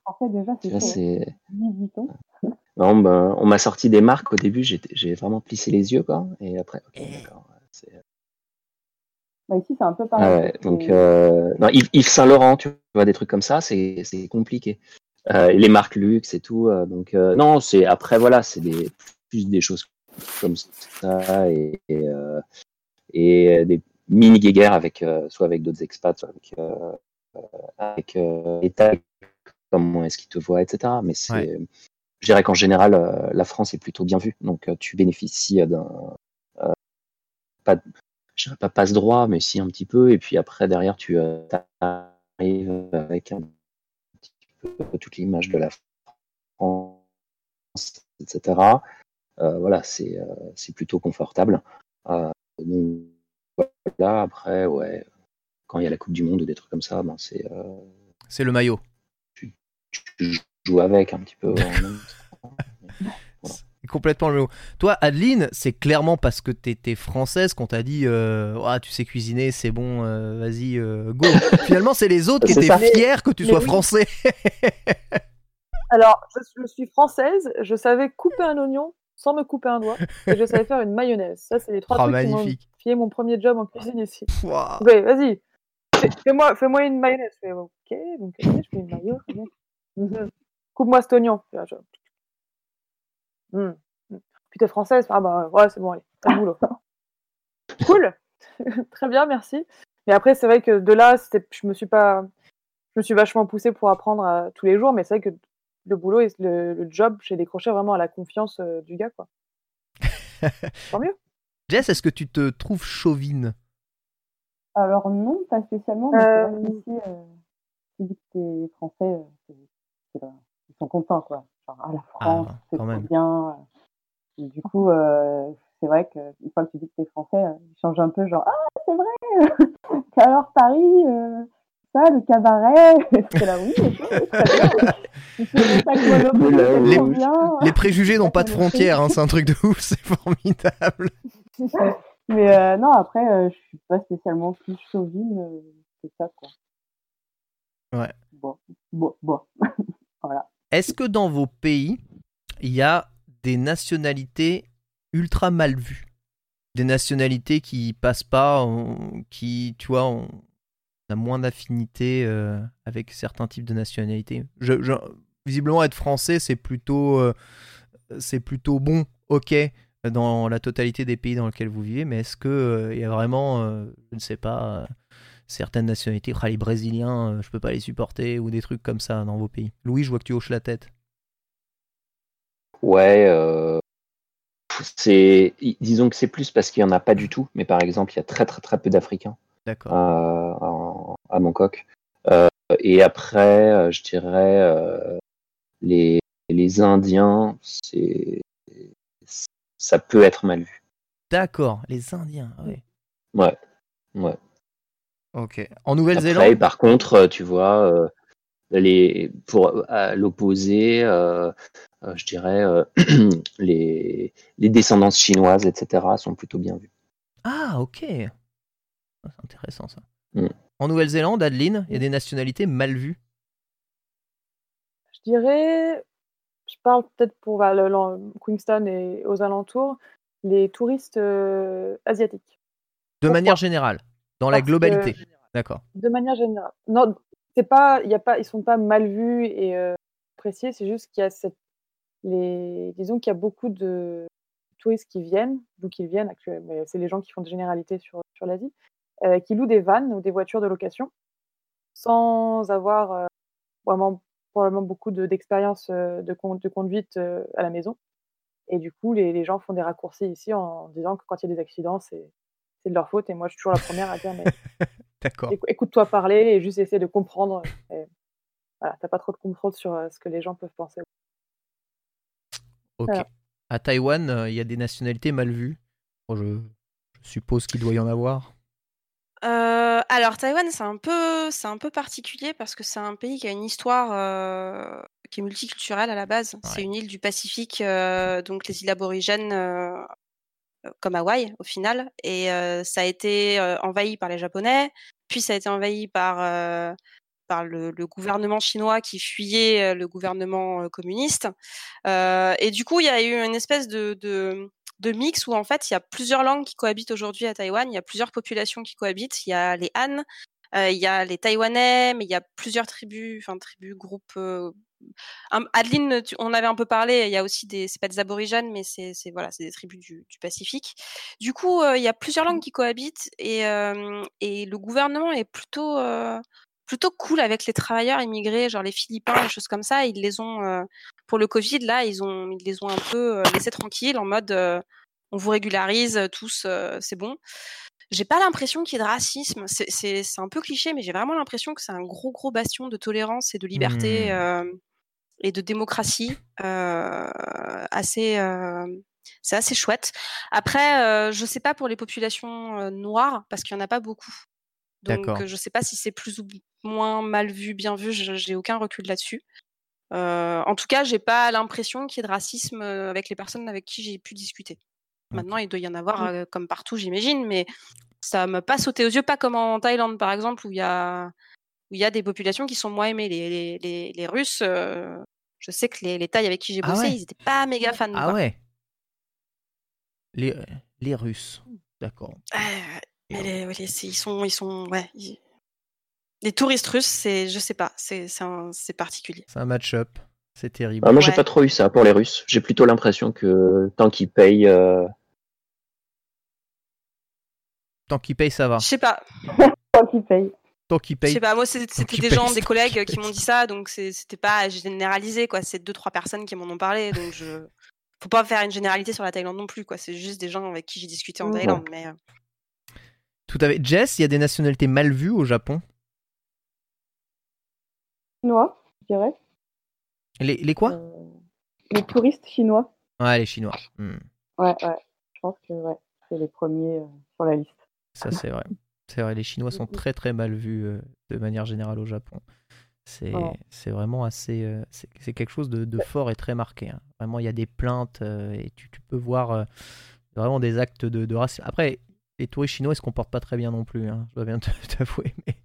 en français déjà, c'est visitant. Non, ben, on m'a sorti des marques au début, j'ai vraiment plissé les yeux, quoi. Et après, ok, d'accord. Bah, ici, c'est un peu pareil. Ouais, donc, non, Yves Saint-Laurent, tu vois, des trucs comme ça, c'est compliqué. Les marques luxe et tout. Donc, non, c'est après, voilà, c'est plus des choses comme ça et des mini-guéguerres soit avec d'autres expats, soit avec l'État, comment est-ce qu'ils te voient, etc. Mais je dirais qu'en général, la France est plutôt bien vue. Donc, tu bénéficies d'un... je dirais pas passe-droit, mais si un petit peu. Et puis après, derrière, tu arrives avec un petit peu toute l'image de la France, etc. Voilà, c'est plutôt confortable. Donc voilà, après quand il y a la Coupe du Monde ou des trucs comme ça, ben c'est le maillot, tu joues avec un petit peu voilà. C'est complètement le maillot. Toi Adeline, c'est clairement parce que t'étais française qu'on t'a dit tu sais cuisiner, c'est bon, vas-y, go. Finalement c'est les autres qui étaient fiers que tu sois français. Alors je suis française, je savais couper un oignon sans me couper un doigt, et je savais faire une mayonnaise. Ça, c'est les 3 trucs magnifique. Qui m'ont filé mon premier job en cuisine ici. Wow. Ouais, vas-y, fais-moi une mayonnaise. Je fais, ok, je fais une mayo. Coupe-moi cet oignon. Puis t'es française, c'est bon, allez, t'as le boulot. Cool, très bien, merci. Mais après, c'est vrai que de là, je me suis vachement poussée pour apprendre tous les jours, mais c'est vrai que le boulot et le job, j'ai décroché vraiment à la confiance du gars, quoi. Tant mieux. Jess, est-ce que tu te trouves chauvine ? Alors non, pas spécialement. Mais ici, tu dis que t'es français, ils sont contents, quoi. Genre, la France, c'est trop bien. Et du coup, c'est vrai qu'une fois que tu dis que t'es français, ils changent un peu, genre c'est vrai. Alors Paris. Ça, le cabaret, c'est là, oui, les préjugés n'ont pas de frontières, hein, c'est un truc de ouf, c'est formidable. Mais non, après, je suis pas spécialement plus chauvine que ça, quoi. Ouais. Bon. Voilà. Est-ce que dans vos pays, il y a des nationalités ultra mal vues ? Des nationalités qui passent pas, a moins d'affinité avec certains types de nationalités. Visiblement, être français, c'est plutôt bon, ok, dans la totalité des pays dans lesquels vous vivez, mais est-ce qu'il y a vraiment, je ne sais pas, certaines nationalités, les Brésiliens, je ne peux pas les supporter, ou des trucs comme ça dans vos pays? Louis, je vois que tu hoches la tête. Ouais, c'est, disons que c'est plus parce qu'il n'y en a pas du tout, mais par exemple, il y a très très très peu d'Africains. D'accord. À Bangkok. Et après, je dirais, les Indiens, ça peut être mal vu. D'accord, les Indiens, oui. Ouais, ouais. Ok. En Nouvelle-Zélande. Après, par contre, tu vois, à l'opposé, je dirais, les descendances chinoises, etc., sont plutôt bien vues. Ah, ok. C'est intéressant, ça. Mm. En Nouvelle-Zélande, Adeline, il y a des nationalités mal vues? Je dirais, je parle peut-être pour Queenstown et aux alentours, les touristes asiatiques. De manière générale, dans la globalité. D'accord. De manière générale. Non, c'est pas, y a pas, ils ne sont pas mal vus et appréciés, c'est juste qu'il y a disons qu'il y a beaucoup de touristes qui viennent, d'où qu'ils viennent actuellement, c'est les gens qui font des généralités sur l'Asie, qui louent des vannes ou des voitures de location, sans avoir vraiment probablement beaucoup d'expérience de conduite à la maison. Et du coup, les gens font des raccourcis ici en disant que quand il y a des accidents, c'est de leur faute. Et moi, je suis toujours la première à dire, mais d'accord. Écoute-toi parler et juste essaie de comprendre. Et voilà, t'as pas trop de contrôle sur ce que les gens peuvent penser. Ok. Voilà. À Taïwan, il y a des nationalités mal vues. Bon, je suppose qu'il doit y en avoir. Alors Taïwan, c'est un peu particulier parce que c'est un pays qui a une histoire qui est multiculturelle à la base. Ouais. C'est une île du Pacifique, donc les îles aborigènes comme Hawaï au final. Et ça a été envahi par les Japonais, puis ça a été envahi par le gouvernement chinois qui fuyait le gouvernement communiste. Et du coup, il y a eu une espèce de mix où en fait il y a plusieurs langues qui cohabitent aujourd'hui à Taïwan, il y a plusieurs populations qui cohabitent, il y a les Han, il y a les Taïwanais, mais il y a plusieurs tribus, groupes. Adeline, on avait un peu parlé, il y a aussi c'est pas des aborigènes, mais c'est des tribus du Pacifique. Du coup, il y a plusieurs langues qui cohabitent et le gouvernement est plutôt cool avec les travailleurs immigrés, genre les Philippins, des choses comme ça. Ils les ont, pour le Covid, là, ils les ont un peu laissés tranquilles, en mode on vous régularise tous, c'est bon. J'ai pas l'impression qu'il y ait de racisme. C'est un peu cliché, mais j'ai vraiment l'impression que c'est un gros, gros bastion de tolérance et de liberté et de démocratie assez... c'est assez chouette. Après, je sais pas pour les populations noires, parce qu'il y en a pas beaucoup. Donc, je ne sais pas si c'est plus ou moins mal vu, bien vu, j'ai aucun recul là-dessus. En tout cas, je n'ai pas l'impression qu'il y ait de racisme avec les personnes avec qui j'ai pu discuter. Maintenant, il doit y en avoir comme partout, j'imagine, mais ça ne m'a pas sauté aux yeux, pas comme en Thaïlande, par exemple, où il y a des populations qui sont moins aimées. Les Russes, je sais que les Thaïs avec qui j'ai bossé, ils n'étaient pas méga fans. Ah ouais, les Russes, d'accord. Les touristes russes, je sais pas, c'est particulier. C'est un match-up, c'est terrible. Ah, moi, j'ai pas trop eu ça pour les Russes. J'ai plutôt l'impression que tant qu'ils payent, ça va. Je sais pas. Tant qu'ils payent. Je sais pas. Moi, c'était des gens, des collègues qui m'ont dit ça, donc c'était pas généralisé, quoi. C'est 2-3 personnes qui m'en ont parlé, donc faut pas faire une généralité sur la Thaïlande non plus, quoi. C'est juste des gens avec qui j'ai discuté en Thaïlande, mais. Tout à fait. Jess, il y a des nationalités mal vues au Japon? Chinois, je dirais. Les quoi? Les touristes chinois. Ouais, les Chinois. Hmm. Ouais. Je pense que c'est les premiers sur la liste. Ça, c'est vrai. C'est vrai, les Chinois sont très très mal vus de manière générale au Japon. C'est vraiment assez... c'est quelque chose de fort et très marqué. Hein. Vraiment, il y a des plaintes et tu peux voir vraiment des actes de racisme. Après... Les touristes chinois, ils se comportent pas très bien non plus, hein. Je dois bien t'avouer. Mais...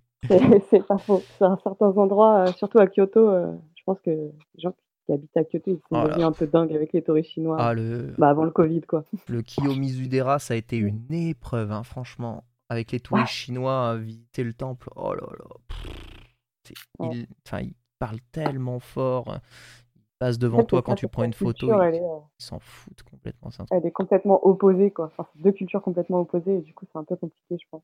C'est pas faux. Sur certains endroits, surtout à Kyoto, je pense que les gens qui habitent à Kyoto, ils sont devenus un peu dingues avec les touristes chinois. Avant le Covid, quoi. Le Kiyomizu-dera, ça a été une épreuve, hein, franchement. Avec les touristes chinois, visiter le temple, oh là là. Ils parlent tellement fort. passe devant toi quand tu prends une photo, culture, ils s'en foutent complètement. Elle est complètement opposée, quoi. Enfin, c'est deux cultures complètement opposées, et du coup, c'est un peu compliqué, je pense.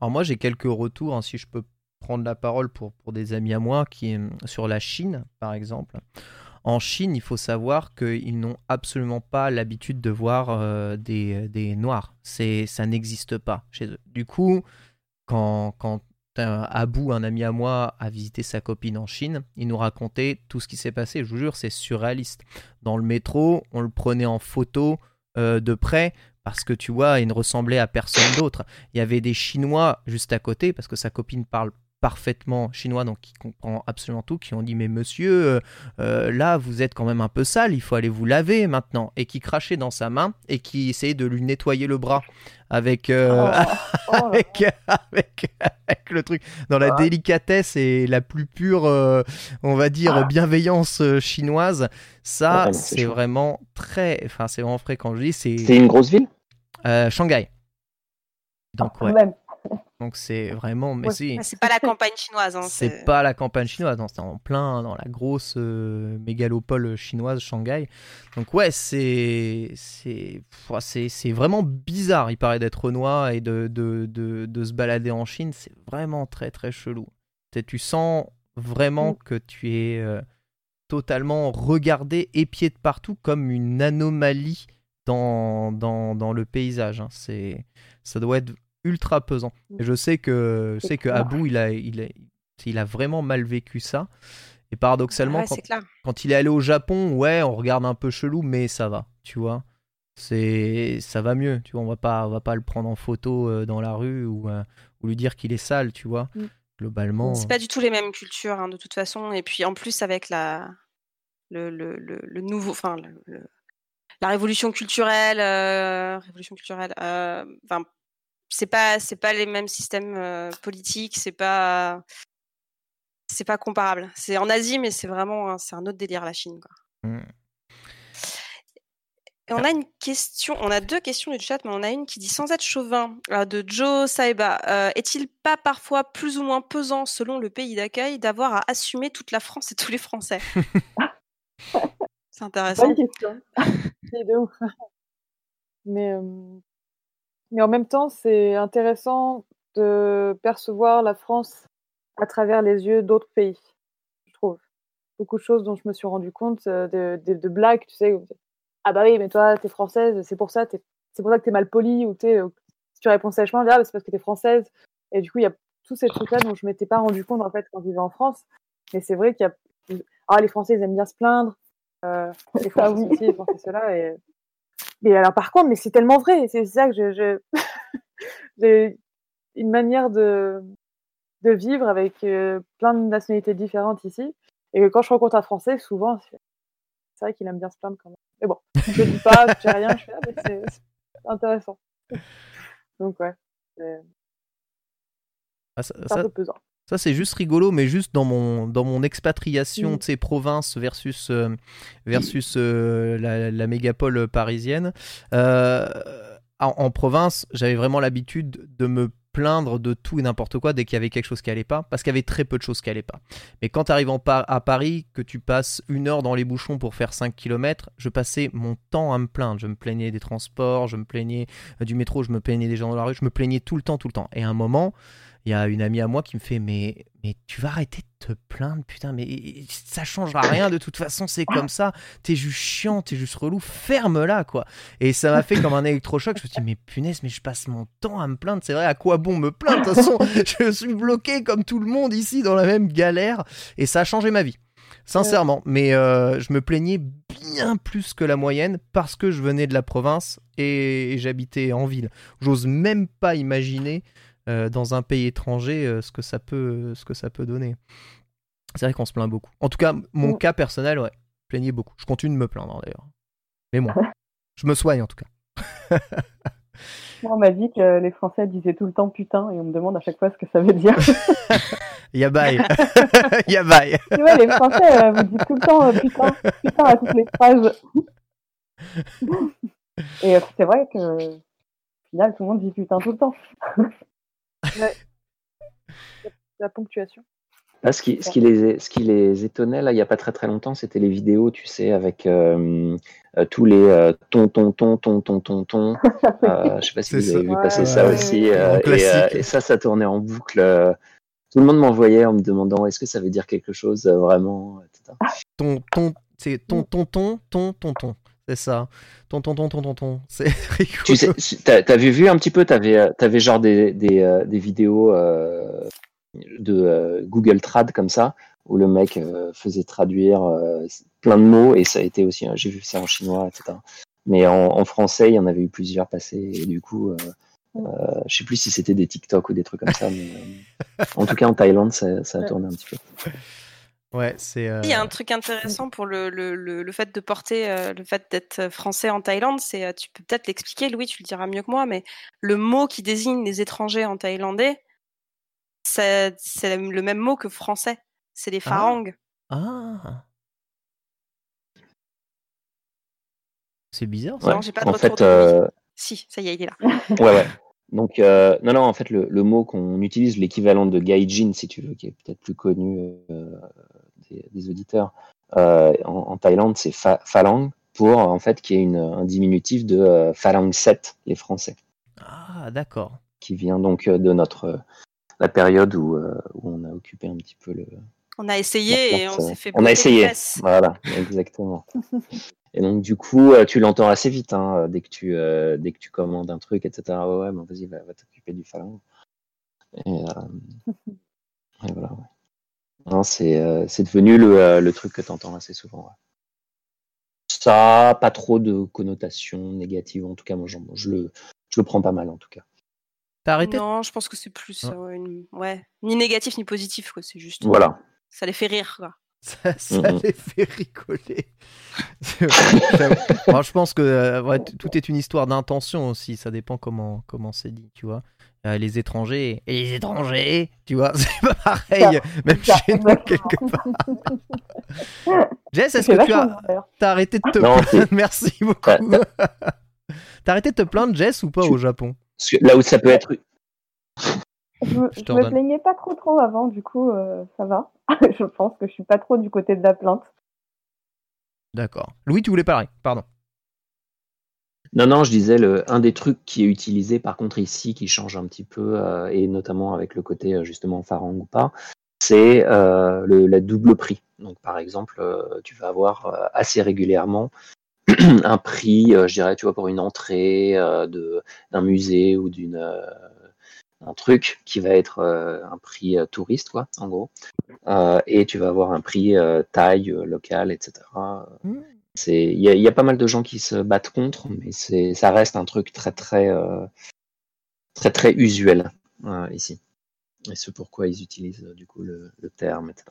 Alors moi, j'ai quelques retours, hein, si je peux prendre la parole pour des amis à moi, qui sur la Chine, par exemple. En Chine, il faut savoir qu'ils n'ont absolument pas l'habitude de voir des Noirs. Ça n'existe pas chez eux. Du coup, quand Abou, un ami à moi, a visité sa copine en Chine, il nous racontait tout ce qui s'est passé. Je vous jure, c'est surréaliste. Dans le métro, on le prenait en photo de près parce que, tu vois, il ne ressemblait à personne d'autre. Il y avait des Chinois juste à côté parce que sa copine parle parfaitement chinois, donc qui comprend absolument tout, qui ont dit « Mais monsieur, là, vous êtes quand même un peu sale, il faut aller vous laver maintenant. » Et qui crachait dans sa main et qui essayait de lui nettoyer le bras avec le truc. Dans la délicatesse et la plus pure, on va dire, bienveillance chinoise, ça, ouais, c'est vraiment très... Enfin, c'est vraiment fréquent. Je dis, c'est une grosse ville Shanghai. Donc, ouais. Donc c'est vraiment, mais c'est pas la campagne chinoise. Hein, c'est pas la campagne chinoise, non, c'est en plein dans la grosse mégalopole chinoise, Shanghai. Donc ouais, c'est vraiment bizarre. Il paraît d'être renois et de se balader en Chine, c'est vraiment très très chelou. Tu sens vraiment que tu es totalement regardé, épié de partout comme une anomalie dans le paysage. Hein. Ça doit être ultra pesant. Et je sais que Abou, il a vraiment mal vécu ça. Et paradoxalement, quand il est allé au Japon, ouais, on regarde un peu chelou, mais ça va, tu vois. Ça va mieux, tu vois. On va pas le prendre en photo dans la rue ou lui dire qu'il est sale, tu vois. Globalement. C'est pas du tout les mêmes cultures, hein, de toute façon. Et puis en plus avec le nouveau, enfin la révolution culturelle. C'est pas les mêmes systèmes politiques, c'est pas comparable. C'est en Asie, mais c'est vraiment un autre délire, la Chine, quoi. Et on a deux questions du chat, mais on a une qui dit sans être chauvin, de Joe Saeba. Est-il pas parfois plus ou moins pesant selon le pays d'accueil d'avoir à assumer toute la France et tous les Français? C'est intéressant. Bonne question. C'est de ouf. Mais en même temps, c'est intéressant de percevoir la France à travers les yeux d'autres pays, je trouve. Beaucoup de choses dont je me suis rendu compte, de blagues, tu sais. Ah bah oui, mais toi, t'es française, c'est pour ça que t'es mal polie, ou si tu réponds sèchement, ah, c'est parce que t'es française. Et du coup, il y a tous ces trucs-là dont je m'étais pas rendu compte, en fait, quand je vivais en France. Mais c'est vrai qu'il y a... Ah, les Français, ils aiment bien se plaindre. Les Français aussi, les Français cela, et... Mais alors, par contre, mais c'est tellement vrai. C'est ça que j'ai une manière de vivre avec plein de nationalités différentes ici. Et quand je rencontre un Français, souvent, c'est vrai qu'il aime bien se plaindre quand même. Mais bon, je ne dis pas, je ne dis rien, je fais là, mais c'est intéressant. Donc, ouais. C'est un peu pesant. Ça, c'est juste rigolo, mais juste dans mon expatriation de ces provinces versus la mégapole parisienne. En province, j'avais vraiment l'habitude de me plaindre de tout et n'importe quoi dès qu'il y avait quelque chose qui allait pas, parce qu'il y avait très peu de choses qui allaient pas. Mais quand tu arrives à Paris, que tu passes une heure dans les bouchons pour faire 5 km, je passais mon temps à me plaindre. Je me plaignais des transports, je me plaignais du métro, je me plaignais des gens dans la rue, je me plaignais tout le temps. Et à un moment, il y a une amie à moi qui me fait « Mais tu vas arrêter de te plaindre, putain, mais ça changera rien, de toute façon, c'est comme ça, t'es juste chiant, t'es juste relou, ferme-la, quoi !» Et ça m'a fait comme un électrochoc, je me suis dit « Mais punaise, mais je passe mon temps à me plaindre, c'est vrai, à quoi bon me plaindre ? De toute façon, je suis bloqué comme tout le monde ici, dans la même galère, et ça a changé ma vie. » Sincèrement, mais je me plaignais bien plus que la moyenne parce que je venais de la province et j'habitais en ville. J'ose même pas imaginer dans un pays étranger ce que ça peut donner. C'est vrai qu'on se plaint beaucoup. En tout cas, mon cas personnel, ouais, je plaignais beaucoup. Je continue de me plaindre d'ailleurs. Mais moi, je me soigne en tout cas. On m'a dit que les Français disaient tout le temps putain, et on me demande à chaque fois ce que ça veut dire. Yabai. Tu vois, les Français vous disent tout le temps putain à toutes les phrases. Et c'est vrai que au final, tout le monde dit putain tout le temps. La ponctuation. Là, ce qui les étonnait, là, il n'y a pas très très longtemps, c'était les vidéos, tu sais, avec tous les ton. Je ne sais pas si vous avez vu passer ça aussi. Et ça tournait en boucle. Tout le monde m'envoyait en me demandant est-ce que ça veut dire quelque chose vraiment, etc. Ton. C'est ça. Ton. C'est rigolo. Tu sais, t'avais vu un petit peu, t'avais genre des vidéos de Google Trad comme ça, où le mec faisait traduire plein de mots, et ça a été aussi, j'ai vu ça en chinois, etc. Mais en français, il y en avait eu plusieurs passés, et du coup, je sais plus si c'était des TikTok ou des trucs comme ça, mais en tout cas en Thaïlande, ça a tourné un petit peu. Ouais, c'est Il y a un truc intéressant pour le fait de porter, le fait d'être français en Thaïlande, c'est, tu peux peut-être l'expliquer, Louis, tu le diras mieux que moi, mais le mot qui désigne les étrangers en thaïlandais, c'est le même mot que français, c'est les pharangs. Ah. C'est bizarre, ça. Non, j'ai pas de retour. Si, ça y est, il est là. Ouais. Donc, non, en fait, le mot qu'on utilise, l'équivalent de gaijin, si tu veux, qui est peut-être plus connu des auditeurs, en Thaïlande, c'est phalang, pour, en fait, qui est un diminutif de phalangset, les Français. Ah, d'accord. Qui vient donc de la période où on a occupé un petit peu le... On a essayé et on s'est fait... On a essayé, voilà, exactement. Et donc, du coup, tu l'entends assez vite, hein, dès que tu commandes un truc, etc. Ouais, mais vas-y, va t'occuper du phalang. Et voilà, ouais. Non, c'est devenu le truc que t'entends assez souvent. Ouais. Ça, pas trop de connotations négatives, en tout cas, moi, je le prends pas mal, en tout cas. T'as arrêté ? Non, je pense que c'est plus ni négatif ni positif, quoi. C'est juste... Voilà. Ça les fait rire, quoi. Ça les fait rigoler. Alors, je pense que tout est une histoire d'intention aussi. Ça dépend comment c'est dit, tu vois. Les étrangers, tu vois, c'est pas pareil. Même chez nous quelque part. Jess, est-ce que tu as arrêté de te plaindre ? Merci beaucoup. T'as arrêté de te plaindre, Jess, ou pas au Japon ? Là où ça peut être. Je me plaignais pas trop avant, du coup, ça va. Je pense que je suis pas trop du côté de la plainte. D'accord. Louis, tu voulais parler, pardon. Non, je disais, un des trucs qui est utilisé, par contre, ici, qui change un petit peu, et notamment avec le côté, justement, pharang ou pas, c'est la double prix. Donc, par exemple, tu vas avoir assez régulièrement un prix, je dirais, tu vois, pour une entrée d'un musée ou d'une... un truc qui va être un prix touriste, quoi, en gros. Et tu vas avoir un prix taille, local, etc. Il y a pas mal de gens qui se battent contre, mais ça reste un truc très, très, très, très usuel ici. Et c'est pourquoi ils utilisent, du coup, le terme, etc.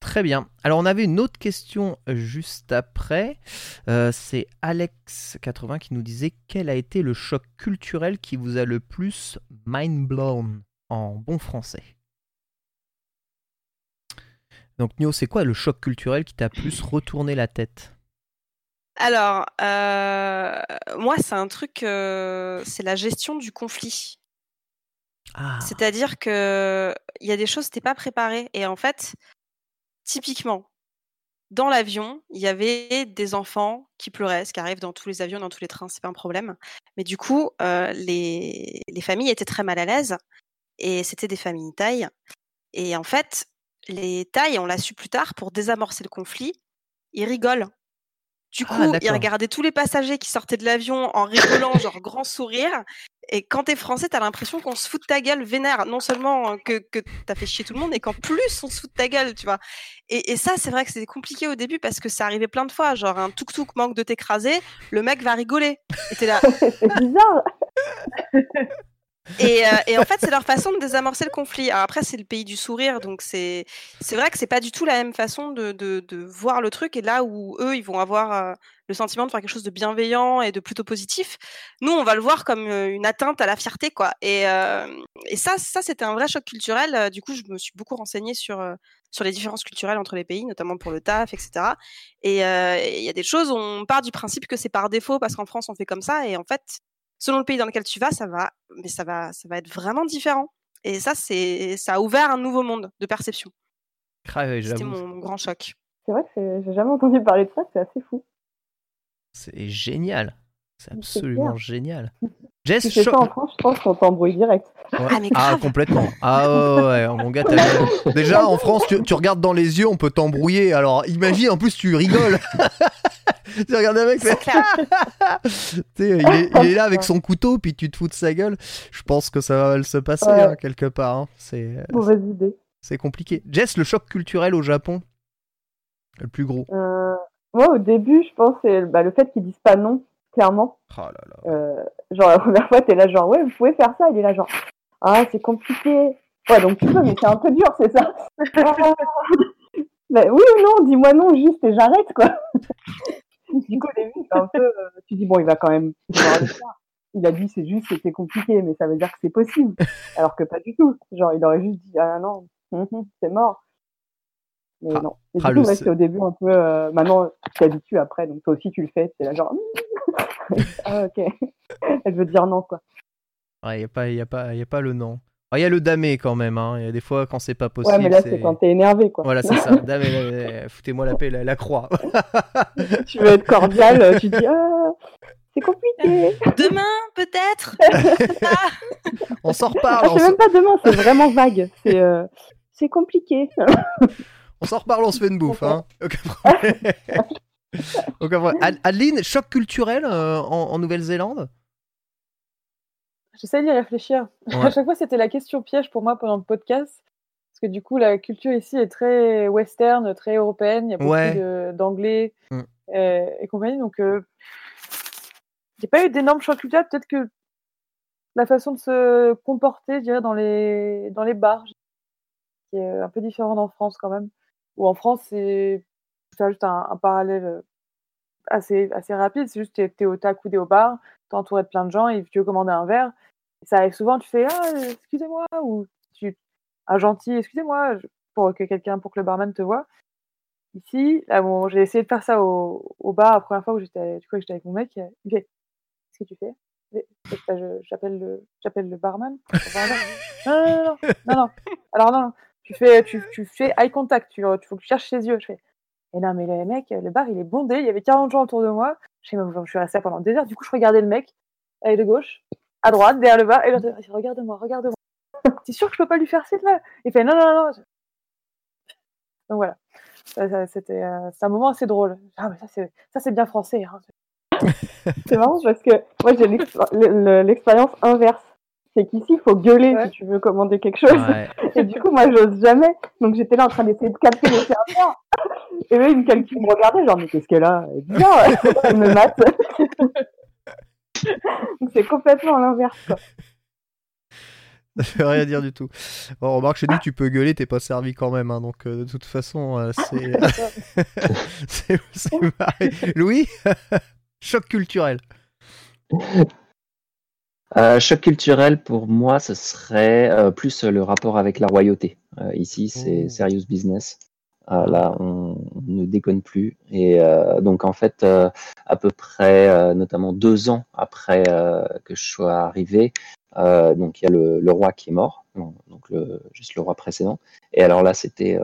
Très bien. Alors, on avait une autre question juste après. C'est Alex80 qui nous disait « Quel a été le choc culturel qui vous a le plus mind-blown » en bon français. Donc, Nyo, c'est quoi le choc culturel qui t'a plus retourné la tête ? Alors, moi, c'est un truc... c'est la gestion du conflit. Ah. C'est-à-dire que il y a des choses que t'es pas préparé. Et en fait... Typiquement, dans l'avion, il y avait des enfants qui pleuraient, ce qui arrive dans tous les avions, dans tous les trains, c'est pas un problème. Mais du coup, les familles étaient très mal à l'aise, et c'était des familles thaïs. Et en fait, les thaïs, on l'a su plus tard, pour désamorcer le conflit, ils rigolent. Du coup, ils regardaient tous les passagers qui sortaient de l'avion en rigolant, genre grand sourire. Et quand t'es français, t'as l'impression qu'on se fout de ta gueule vénère. Non seulement que t'as fait chier tout le monde, et qu'en plus, on se fout de ta gueule, tu vois. Et ça, c'est vrai que c'était compliqué au début parce que ça arrivait plein de fois. Genre, un tuk-tuk manque de t'écraser, le mec va rigoler. Et t'es là. C'est bizarre. Et en fait, c'est leur façon de désamorcer le conflit. Alors après, c'est le pays du sourire, donc c'est vrai que c'est pas du tout la même façon de voir le truc. Et là où eux, ils vont avoir le sentiment de faire quelque chose de bienveillant et de plutôt positif, nous, on va le voir comme une atteinte à la fierté, quoi. Et ça, c'était un vrai choc culturel. Du coup, je me suis beaucoup renseignée sur les différences culturelles entre les pays, notamment pour le taf, etc. Et il y a des choses où on part du principe que c'est par défaut parce qu'en France, on fait comme ça, et en fait. Selon le pays dans lequel tu vas, ça va être vraiment différent. Et ça, ça a ouvert un nouveau monde de perception. Ah ouais, c'était mon grand choc. C'est vrai que j'ai jamais entendu parler de ça, c'est assez fou. C'est génial. C'est absolument génial. Jess, si c'est ça en France, je pense qu'on t'embrouille direct. Ouais. Ah, mais grave. Ah, complètement. Ah ouais, mon gars, déjà en France, tu regardes dans les yeux, on peut t'embrouiller. Alors imagine, en plus, tu rigoles. Tu regardes un mec, c'est clair. il est là avec son couteau, puis tu te fous de sa gueule. Je pense que ça va mal se passer, hein, quelque part. Hein. Mauvaise idée. C'est compliqué. Jess, le choc culturel au Japon, le plus gros. Moi, au début, je pense c'est le fait qu'ils disent pas non, clairement. Oh là là. Genre, la première fois, t'es là, genre, ouais, vous pouvez faire ça. Il est là, genre, ah, c'est compliqué. Ouais, donc tu peux, mais c'est un peu dur, c'est ça. Bah, oui ou non, dis-moi non, juste, et j'arrête, quoi. Du coup, au début, c'est un peu. Tu dis, bon, il va quand même. Il a dit, c'est juste, c'était compliqué, mais ça veut dire que c'est possible. Alors que pas du tout. Genre, il aurait juste dit, ah non, c'est mort. Mais non. Et du coup, c'est au début un peu. Maintenant, tu t'habitues après, donc toi aussi, tu le fais. C'est là, genre. Ah, ok. Elle veut dire non, quoi. Ouais, il n'y a pas le non. Il y a le damé quand même, hein. Il y a des fois quand c'est pas possible. Ouais, mais là c'est quand t'es énervé, quoi. Voilà, c'est ça. Damé, foutez-moi la paix, la croix. Tu veux être cordial, tu dis c'est compliqué. Demain, peut-être. On s'en reparle. C'est même pas demain, c'est vraiment vague. C'est compliqué. On s'en reparle, on se fait une bouffe, hein. Aucun problème. Aucun problème. Adeline, choc culturel en Nouvelle-Zélande? J'essaie d'y réfléchir. Ouais. À chaque fois, c'était la question piège pour moi pendant le podcast. Parce que du coup, la culture ici est très western, très européenne. Il y a beaucoup d'anglais et compagnie. Donc, il n'y a pas eu d'énorme choc culturel. Peut-être que la façon de se comporter, je dirais, dans les bars, qui est un peu différente en France quand même. Ou en France, c'est juste un parallèle assez rapide. C'est juste que tu es au tac ou tu es au bar, tu es entouré de plein de gens et tu veux commander un verre. Et ça arrive souvent, tu fais excusez-moi, ou un gentil excusez-moi pour que le barman te voie. Ici, là, bon, j'ai essayé de faire ça au bar la première fois où j'étais avec mon mec. Il fait qu'est-ce que tu fais? J'appelle le barman. Non. Alors non. Tu fais eye contact, tu faut que tu cherches ses yeux. Je fais et non, mais le mec, le bar, il est bondé. Il y avait 40 gens autour de moi. Je suis restée pendant 2 heures. Du coup, je regardais le mec, aller de gauche, à droite, derrière le bar. Et je dis, regarde-moi. T'es sûr que je peux pas lui faire ci, là? Il fait, non. Donc voilà. C'est un moment assez drôle. Ah, mais ça, c'est bien français. Hein. C'est marrant parce que moi, j'ai l'expérience inverse. C'est qu'ici, il faut gueuler si tu veux commander quelque chose. Ouais. Et du coup, moi, j'ose jamais. Donc, j'étais là en train d'essayer de capter le serveur. Et là, il me regardait, genre, mais qu'est-ce qu'elle a? Elle dit, non, elle me mate. Donc, c'est complètement l'inverse, quoi. Ça veut rien dire du tout. Bon, remarque, chez nous, tu peux gueuler, t'es pas servi quand même. Hein, donc, de toute façon, c'est pareil. Louis, choc culturel. Choc culturel, pour moi, ce serait plus le rapport avec la royauté. Ici, c'est serious business. Là, on ne déconne plus. Et donc, en fait, à peu près, notamment 2 ans après que je sois arrivé, donc il y a le roi qui est mort, donc juste le roi précédent. Et alors là, c'était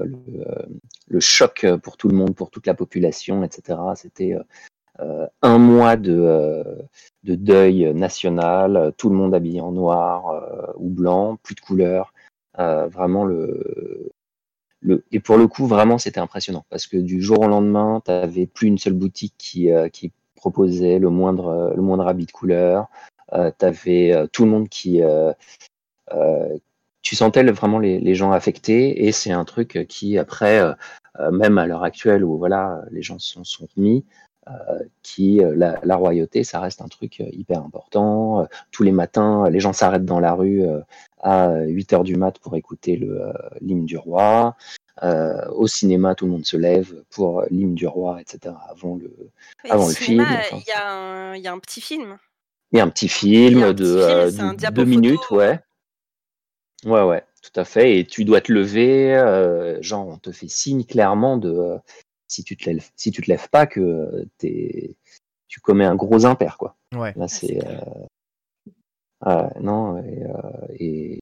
le choc pour tout le monde, pour toute la population, etc. C'était 1 mois de deuil national, tout le monde habillé en noir ou blanc, plus de couleurs, vraiment et pour le coup, vraiment, c'était impressionnant parce que du jour au lendemain, tu n'avais plus une seule boutique qui proposait le moindre habit de couleur. Tu avais tout le monde qui... tu sentais vraiment les gens affectés, et c'est un truc qui, après, même à l'heure actuelle où voilà, les gens sont remis, la royauté, ça reste un truc hyper important. Tous les matins, les gens s'arrêtent dans la rue à 8h du mat pour écouter l'hymne du roi. Au cinéma, tout le monde se lève pour l'hymne du roi, etc. Avant le film. Il y a un petit film. Il y a un petit film de 2 minutes, ouais. Ouais, tout à fait. Et tu dois te lever, genre on te fait signe clairement de... Si tu te lèves pas, que tu commets un gros impair, quoi. Ouais. Là, c'est non, et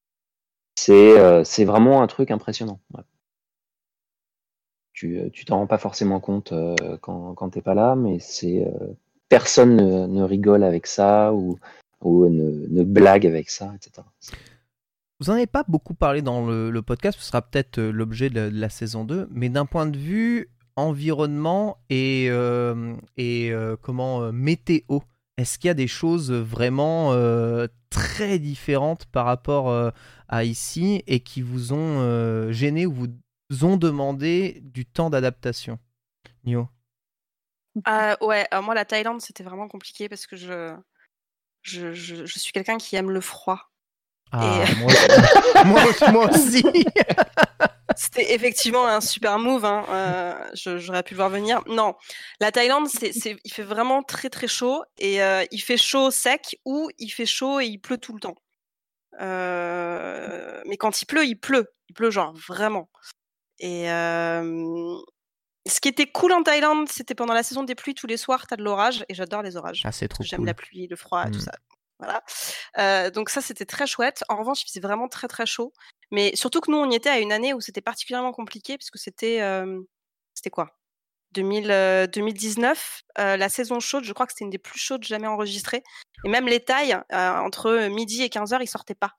c'est vraiment un truc impressionnant. Ouais. Tu t'en rends pas forcément compte quand t'es pas là, mais c'est personne ne rigole avec ça ou ne blague avec ça, etc. Vous n'en avez pas beaucoup parlé dans le podcast, ce sera peut-être l'objet de la saison 2, mais d'un point de vue environnement et météo, est-ce qu'il y a des choses vraiment très différentes par rapport à ici et qui vous ont gêné ou vous ont demandé du temps d'adaptation, Nyo? Ouais, alors moi la Thaïlande c'était vraiment compliqué parce que je suis quelqu'un qui aime le froid. Ah, et... moi aussi. C'était effectivement un super move, hein. J'aurais pu le voir venir. Non, la Thaïlande, il fait vraiment très très chaud et il fait chaud sec ou il fait chaud et il pleut tout le temps. Mais quand il pleut genre vraiment. Et ce qui était cool en Thaïlande, c'était pendant la saison des pluies, tous les soirs, t'as de l'orage et j'adore les orages. Ah, c'est trop cool. J'aime la pluie, le froid, tout ça. Voilà. Donc ça c'était très chouette. En revanche, il faisait vraiment très très chaud. Mais surtout que nous on y était à une année où c'était particulièrement compliqué puisque c'était quoi 2019, la saison chaude, je crois que c'était une des plus chaudes jamais enregistrées. Et même les Thaïs, entre midi et 15h, ils sortaient pas.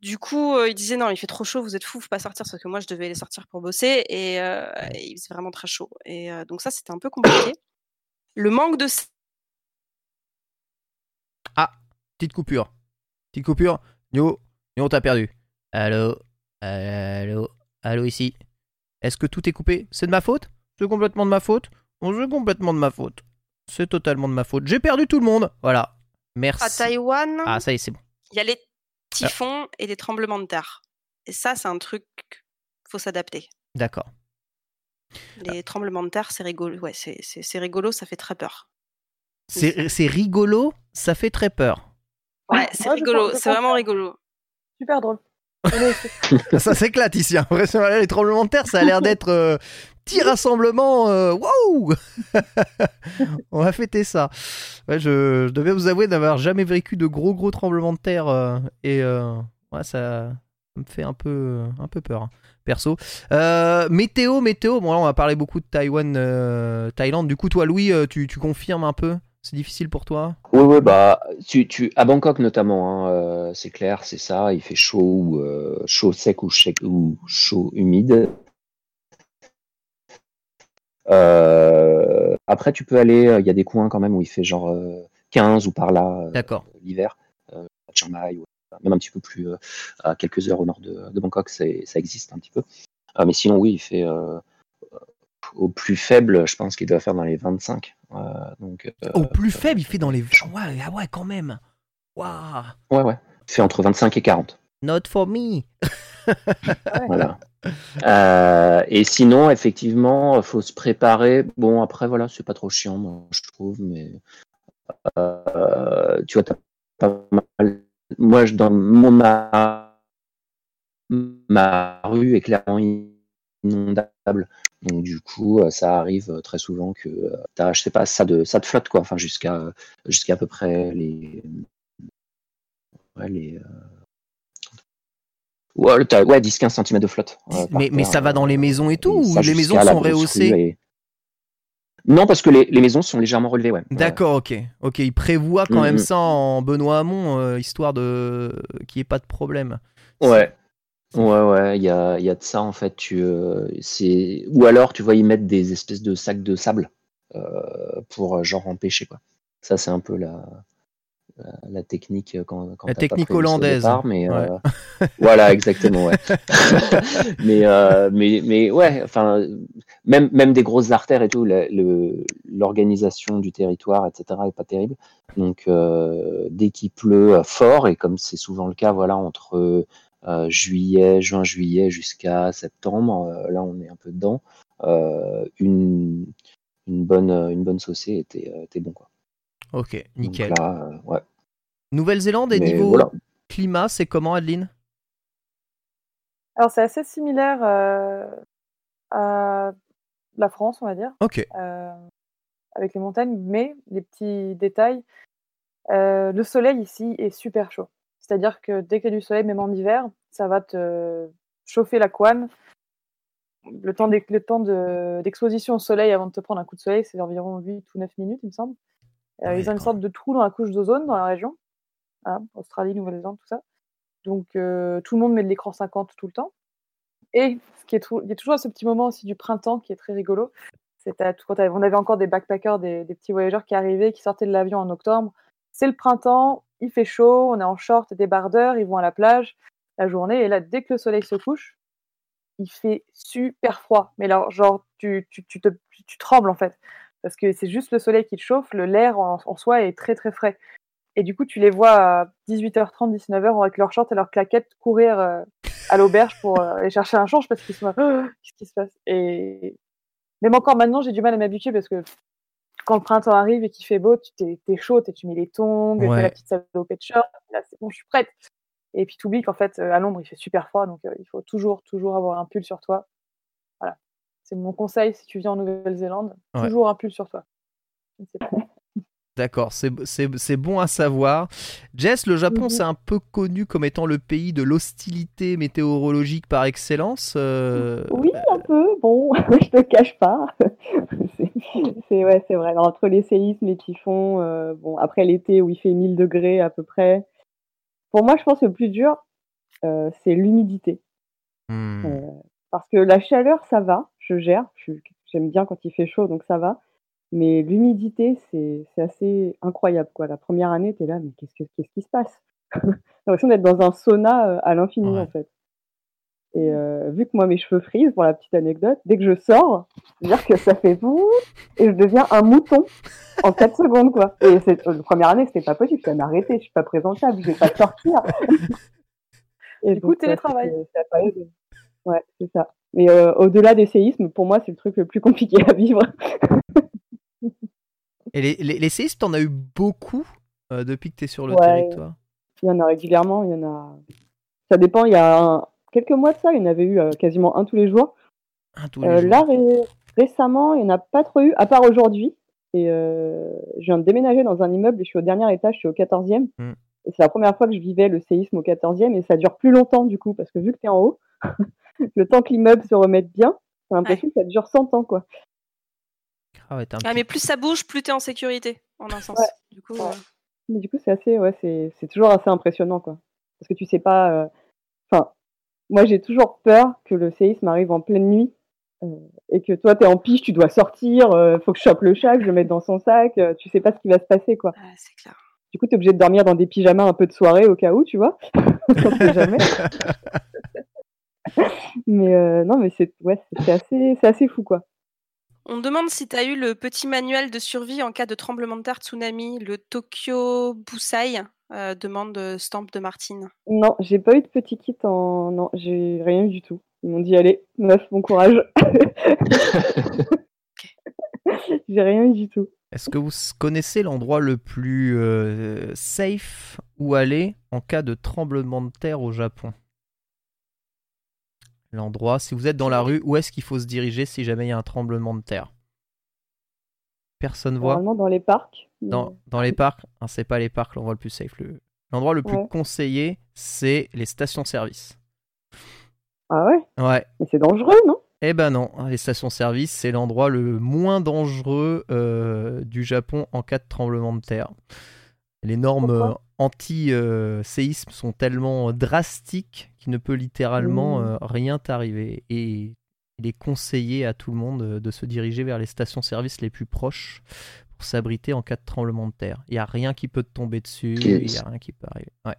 Du coup, ils disaient non, il fait trop chaud, vous êtes fous, faut pas sortir. Parce que moi je devais aller sortir pour bosser et il faisait vraiment très chaud. Et donc ça c'était un peu compliqué. Le manque de Petite coupure. Nyo, t'as perdu. Allô ici. Est-ce que tout est coupé ? C'est de ma faute ? C'est complètement de ma faute ? C'est complètement de ma faute. C'est totalement de ma faute. J'ai perdu tout le monde. Voilà. Merci. À Taïwan. Ah, ça y est, c'est bon. Il y a les typhons et les tremblements de terre. Et ça, c'est un truc faut s'adapter. D'accord. Les tremblements de terre, c'est rigolo. Ouais, c'est rigolo, ça fait très peur. C'est rigolo, ça fait très peur. Ouais, c'est rigolo, c'est vraiment rigolo. Super drôle. Ça s'éclate ici, hein. Les tremblements de terre, ça a l'air d'être petit rassemblement. Wow. On va fêter ça. Ouais, je devais vous avouer d'avoir jamais vécu de gros tremblements de terre. Ouais, ça me fait un peu peur, hein, perso. Météo. Bon, là, on va parler beaucoup de Taïwan, Thaïlande. Du coup, toi, Louis, tu confirmes un peu ? C'est difficile pour toi ? Oui, bah, à Bangkok notamment, hein, c'est clair, c'est ça. Il fait chaud, chaud sec ou chaud humide. Après, tu peux aller, il y a des coins quand même où il fait genre 15 ou par là, l'hiver, à Chiang Mai, même un petit peu plus, à quelques heures au nord de Bangkok, ça existe un petit peu. Mais sinon, oui, il fait... au plus faible, je pense qu'il doit faire dans les 25. Au plus faible, il fait dans les 20. Ouais, quand même. Waouh. Ouais. Il fait entre 25 et 40. Not for me. Voilà. Et sinon, effectivement, il faut se préparer. Bon, après, voilà, c'est pas trop chiant, moi, je trouve, mais tu vois, t'as pas mal. Moi, dans ma rue est clairement inondable. Donc du coup, ça arrive très souvent que t'as, je sais pas, ça te flotte quoi. Enfin jusqu'à à peu près les 10-15 cm de flotte. Mais ça va dans les maisons et tout, et ou les maisons sont rehaussées et... Non, parce que les maisons sont légèrement relevées, ouais. D'accord, ok. Ils prévoient quand même ça en Benoît Hamon, histoire de qu'il n'y ait pas de problème. Ouais. Ouais, il y a de ça en fait. C'est ou alors tu vois ils mettent des espèces de sacs de sable pour genre empêcher quoi. Ça c'est un peu la technique quand la technique hollandaise. Départ, mais voilà exactement. Ouais. mais ouais. Enfin même des grosses artères et tout. L'organisation du territoire etc est pas terrible. Donc dès qu'il pleut fort et comme c'est souvent le cas voilà entre juillet jusqu'à septembre, là on est un peu dedans, une bonne saucée était bon quoi. Ok, nickel. Donc là, ouais. Nouvelle-Zélande et niveau climat, c'est comment, Adeline ? Alors c'est assez similaire à la France, on va dire. Ok. Avec les montagnes, mais les petits détails. Le soleil ici est super chaud. C'est-à-dire que dès qu'il y a du soleil, même en hiver, ça va te chauffer la couenne. Le temps d'exposition au soleil avant de te prendre un coup de soleil, c'est environ 8 ou 9 minutes, il me semble. Ils ont une sorte de trou dans la couche d'ozone dans la région. Voilà, Australie, Nouvelle-Zélande, tout ça. Donc, tout le monde met de l'écran 50 tout le temps. Et il y a toujours ce petit moment aussi du printemps qui est très rigolo. On avait encore des backpackers, des petits voyageurs qui arrivaient, qui sortaient de l'avion en octobre. C'est le printemps, il fait chaud, on est en short, des débardeurs, ils vont à la plage la journée. Et là, dès que le soleil se couche, il fait super froid. Mais alors, genre, tu trembles, en fait. Parce que c'est juste le soleil qui te chauffe, l'air en soi est très, très frais. Et du coup, tu les vois à 18h30, 19h, avec leurs shorts et leurs claquettes, courir à l'auberge pour aller chercher un change, parce qu'ils sont là, qu'est-ce qui se passe? Et même encore maintenant, j'ai du mal à m'habituer, parce que quand le printemps arrive et qu'il fait beau, t'es chaud, tu mets les tongs, tu mets la petite salopette de short, là, c'est bon, je suis prête. Et puis t'oublies qu'en fait, à Londres, il fait super froid, donc il faut toujours avoir un pull sur toi. Voilà. C'est mon conseil si tu viens en Nouvelle-Zélande. Ouais. Toujours un pull sur toi. D'accord, c'est bon à savoir. Jess, le Japon, c'est un peu connu comme étant le pays de l'hostilité météorologique par excellence. Oui, un peu. Bon, je te cache pas. C'est vrai. Alors, entre les séismes, les typhons, après l'été où il fait 1000 degrés à peu près. Pour moi, je pense que le plus dur, c'est l'humidité. Parce que la chaleur, ça va, je gère. J'aime bien quand il fait chaud, donc ça va. Mais l'humidité, c'est assez incroyable, quoi. La première année, t'es là, mais qu'est-ce qui se passe? J'ai l'impression d'être dans un sauna à l'infini, en fait. Et vu que moi, mes cheveux frisent, pour la petite anecdote, dès que je sors, c'est-à-dire que ça fait boum, et je deviens un mouton en 4 secondes, quoi. Et la première année, c'était pas possible, ça m'a arrêté, je suis pas présentable, je vais pas sortir. Et du coup, télétravail. Ouais, c'est ça. Mais au-delà des séismes, pour moi, c'est le truc le plus compliqué à vivre. Et les séismes, t'en as eu beaucoup depuis que t'es sur le territoire? Il y en a régulièrement, il y en a... Ça dépend, il y a... Quelques mois de ça, il y en avait eu quasiment un tous les jours. Là, récemment, il n'y en a pas trop eu, à part aujourd'hui. Et je viens de déménager dans un immeuble et je suis au dernier étage, je suis au 14e. Et c'est la première fois que je vivais le séisme au 14e et ça dure plus longtemps du coup, parce que vu que tu es en haut, le temps que l'immeuble se remette bien, j'ai l'impression que ça dure 100 ans, quoi. Mais plus ça bouge, plus tu es en sécurité, en un sens. Mais du coup, c'est assez, c'est toujours assez impressionnant, quoi. Parce que tu sais pas... Moi, j'ai toujours peur que le séisme arrive en pleine nuit et que toi, t'es en pige, tu dois sortir, faut que je chope le chat, que je le mette dans son sac, tu sais pas ce qui va se passer, quoi. Ah, c'est clair. Du coup, t'es obligé de dormir dans des pyjamas un peu de soirée au cas où, tu vois. On sait jamais. Mais non, mais c'est assez fou, quoi. On me demande si t'as eu le petit manuel de survie en cas de tremblement de terre, tsunami, le Tokyo Busai. Demande stamp de Martine. Non, j'ai pas eu de petit kit en... Non, j'ai rien eu du tout. Ils m'ont dit, allez, meuf, bon courage. J'ai rien eu du tout. Est-ce que vous connaissez l'endroit le plus safe où aller en cas de tremblement de terre au Japon? L'endroit, si vous êtes dans la rue, où est-ce qu'il faut se diriger si jamais il y a un tremblement de terre? Personne voit. Normalement dans les parcs. Dans les parcs, c'est pas les parcs l'endroit le plus safe. L'endroit le plus conseillé, c'est les stations-service. Ah ouais? Ouais. Mais c'est dangereux, non? Eh ben non, les stations-service, c'est l'endroit le moins dangereux du Japon en cas de tremblement de terre. Les normes anti-séisme sont tellement drastiques qu'il ne peut littéralement rien t'arriver. Et il est conseillé à tout le monde de se diriger vers les stations-service les plus proches pour s'abriter en cas de tremblement de terre. Il n'y a rien qui peut te tomber dessus, il n'y a rien qui peut arriver. Ouais.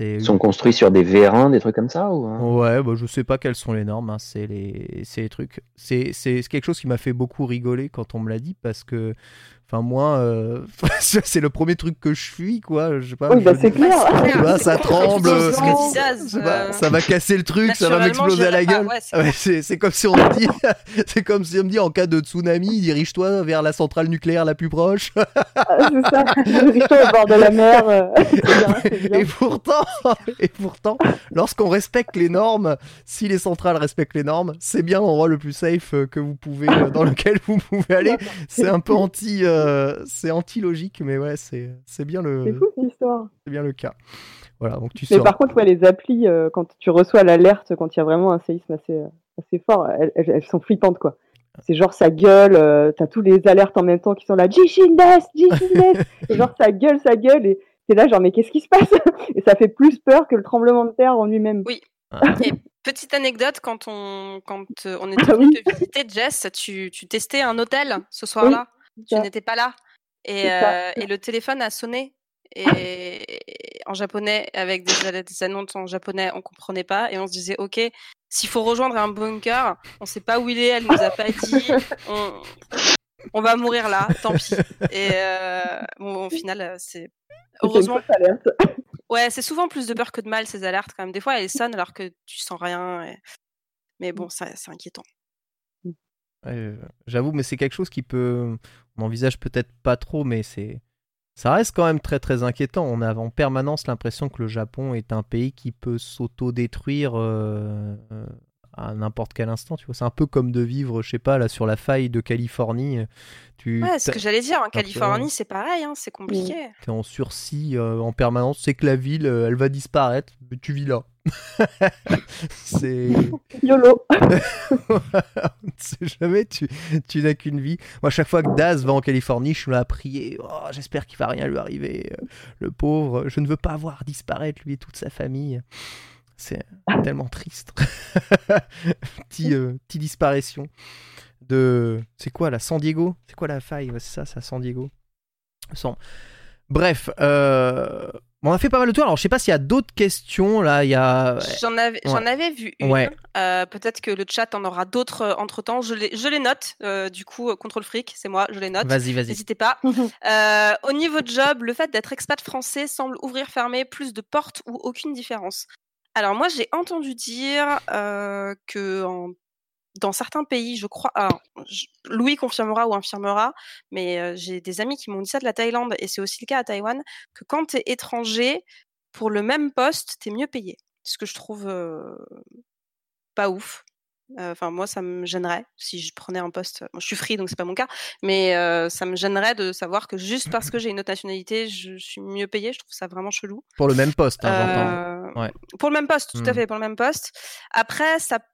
Ils sont construits sur des vérins, des trucs comme ça ou... Ouais, bah, je ne sais pas quelles sont les normes. Hein. C'est les trucs. C'est quelque chose qui m'a fait beaucoup rigoler quand on me l'a dit parce que moi, c'est le premier truc que je fuis, quoi. Je sais pas. Oui, c'est clair. Ça tremble. Ça va casser le truc, ça va m'exploser à la gueule. C'est comme si on me dit, en cas de tsunami, dirige-toi vers la centrale nucléaire la plus proche. C'est ça. Dirige-toi au bord de la mer. C'est bien. Et pourtant, lorsqu'on respecte les normes, si les centrales respectent les normes, c'est bien l'endroit le plus safe que vous pouvez, dans lequel vous pouvez aller. C'est un peu anti. C'est anti-logique, mais c'est bien le cas. Voilà, donc tu mais seras... par contre, ouais, les applis, quand tu reçois l'alerte, quand il y a vraiment un séisme assez fort, elles sont flippantes, quoi. C'est genre ça gueule, t'as tous les alertes en même temps qui sont là, Jishindes, et genre ça gueule, et t'es là genre mais qu'est-ce qui se passe? Et ça fait plus peur que le tremblement de terre en lui-même. Oui. Et petite anecdote, quand on était venu te visiter, Jess, tu testais un hôtel ce soir-là. Oui, tu n'étais pas là. Et le téléphone a sonné. Et en japonais, avec des annonces en japonais, on comprenait pas et on se disait ok, s'il faut rejoindre un bunker, on sait pas où il est, elle nous a pas dit, on va mourir là, tant pis. Et bon, au final, c'est heureusement. Ouais, c'est souvent plus de peur que de mal ces alertes quand même. Des fois, elles sonnent alors que tu sens rien. Et... mais bon, ça, c'est inquiétant. Ouais, j'avoue, mais c'est quelque chose qui peut, on envisage peut-être pas trop, mais c'est. Ça reste quand même très très inquiétant. On a en permanence l'impression que le Japon est un pays qui peut s'auto-détruire à n'importe quel instant. Tu vois, c'est un peu comme de vivre, je sais pas, là sur la faille de Californie. Ouais, ce que j'allais dire. En Californie, c'est pareil, hein, c'est compliqué. T'es en sursis en permanence. Tu sais que la ville, elle va disparaître, mais tu vis là. C'est YOLO. On ne sait jamais, tu n'as qu'une vie. Moi, chaque fois que Daz va en Californie, je suis là à prier. Oh, j'espère qu'il ne va rien lui arriver. Le pauvre, je ne veux pas voir disparaître lui et toute sa famille. C'est tellement triste. Petite disparition. C'est quoi la San Diego? C'est quoi la faille? C'est ça, San Diego. Bref. Bon, on a fait pas mal de tours, alors je sais pas s'il y a d'autres questions là, il y a... J'en avais vu une, peut-être que le chat en aura d'autres entre-temps, je les note, du coup, Contrôle Fric, c'est moi, je les note, vas-y. N'hésitez pas. Au niveau de job, le fait d'être expat français semble ouvrir-fermer plus de portes ou aucune différence. Alors moi j'ai entendu dire que dans certains pays, je crois... Alors, Louis confirmera ou infirmera, mais j'ai des amis qui m'ont dit ça de la Thaïlande, et c'est aussi le cas à Taïwan, que quand t'es étranger, pour le même poste, t'es mieux payé. Ce que je trouve pas ouf. Enfin, moi, ça me gênerait si je prenais un poste... Bon, je suis free, donc c'est pas mon cas, mais ça me gênerait de savoir que juste parce que j'ai une autre nationalité, je suis mieux payée. Je trouve ça vraiment chelou. Pour le même poste, j'entends. Ouais. Pour le même poste, tout à fait, pour le même poste. Après, ça... peut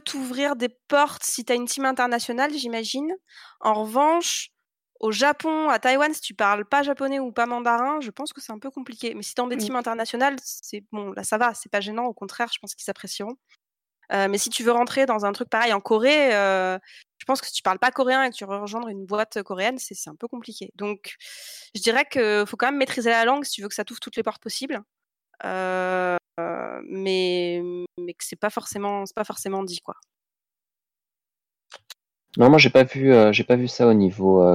t'ouvrir des portes si t'as une team internationale, j'imagine. En revanche, au Japon, à Taïwan, si tu parles pas japonais ou pas mandarin, je pense que c'est un peu compliqué. Mais si t'es dans des teams internationales, c'est bon, là ça va, c'est pas gênant. Au contraire, je pense qu'ils apprécieront. Mais si tu veux rentrer dans un truc pareil en Corée, je pense que si tu parles pas coréen et que tu veux rejoindre une boîte coréenne, c'est un peu compliqué. Donc, je dirais que faut quand même maîtriser la langue si tu veux que ça t'ouvre toutes les portes possibles. Mais que c'est pas forcément dit, quoi. Non, moi j'ai pas vu ça au niveau de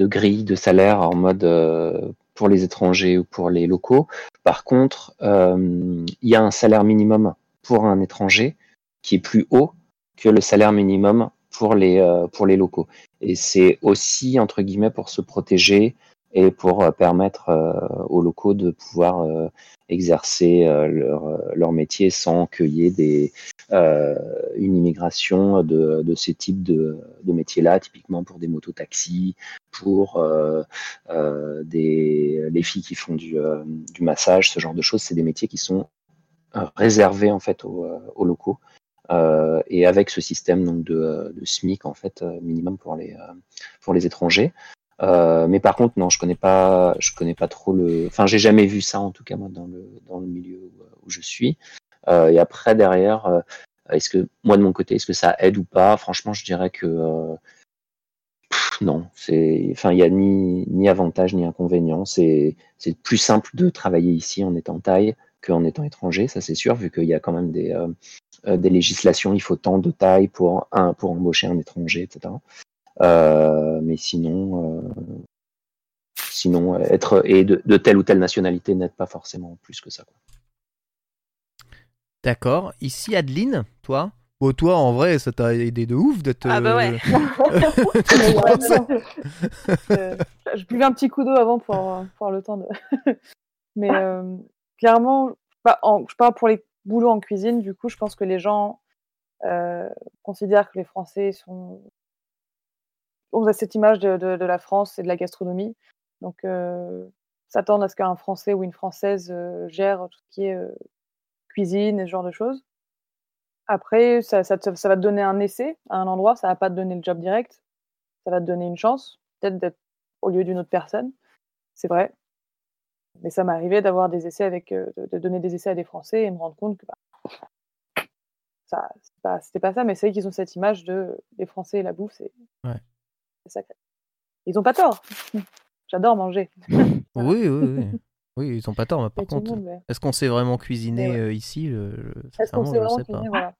grille de salaire en mode pour les étrangers ou pour les locaux. Par contre, il y a un salaire minimum pour un étranger qui est plus haut que le salaire minimum pour les locaux. Et c'est aussi entre guillemets pour se protéger. Et pour permettre aux locaux de pouvoir exercer leur métier sans qu'il y ait une immigration de ce type de métier-là, typiquement pour des mototaxis, pour les filles qui font du massage, ce genre de choses. C'est des métiers qui sont réservés en fait aux locaux. Et avec ce système donc de SMIC en fait minimum pour les étrangers. Mais par contre, non, je connais pas trop le. Enfin, j'ai jamais vu ça en tout cas moi dans le milieu où je suis. Et après derrière, est-ce que moi de mon côté, est-ce que ça aide ou pas? Franchement, je dirais que non. Il y a ni avantage ni inconvénient. C'est plus simple de travailler ici en étant Thaï qu'en étant étranger, ça c'est sûr, vu qu'il y a quand même des législations. Il faut tant de Thaï pour embaucher un étranger, etc. Mais sinon être et de telle ou telle nationalité n'aide pas forcément plus que ça. D'accord. Ici, Adeline, toi? Bon, toi, en vrai, ça t'a aidé de ouf d'être... Ah bah ouais. Je buvais un petit coup d'eau avant pour avoir le temps de... Mais clairement, je parle pour les boulots en cuisine, du coup, je pense que les gens considèrent que les Français sont... On a cette image de la France et de la gastronomie. Donc, s'attendre à ce qu'un Français ou une Française gère tout ce qui est cuisine et ce genre de choses. Après, ça va te donner un essai à un endroit, ça va pas te donner le job direct, ça va te donner une chance, peut-être d'être au lieu d'une autre personne, c'est vrai. Mais ça m'est arrivé d'avoir des essais de donner des essais à des Français et me rendre compte que c'était pas ça, mais c'est qu'ils ont cette image de les Français et la bouffe, c'est sacré. Ils ont pas tort. J'adore manger. Oui, ils ont pas tort. Mais par contre, est-ce qu'on sait vraiment cuisiner ici? Est-ce qu'on sait vraiment cuisiner, voilà.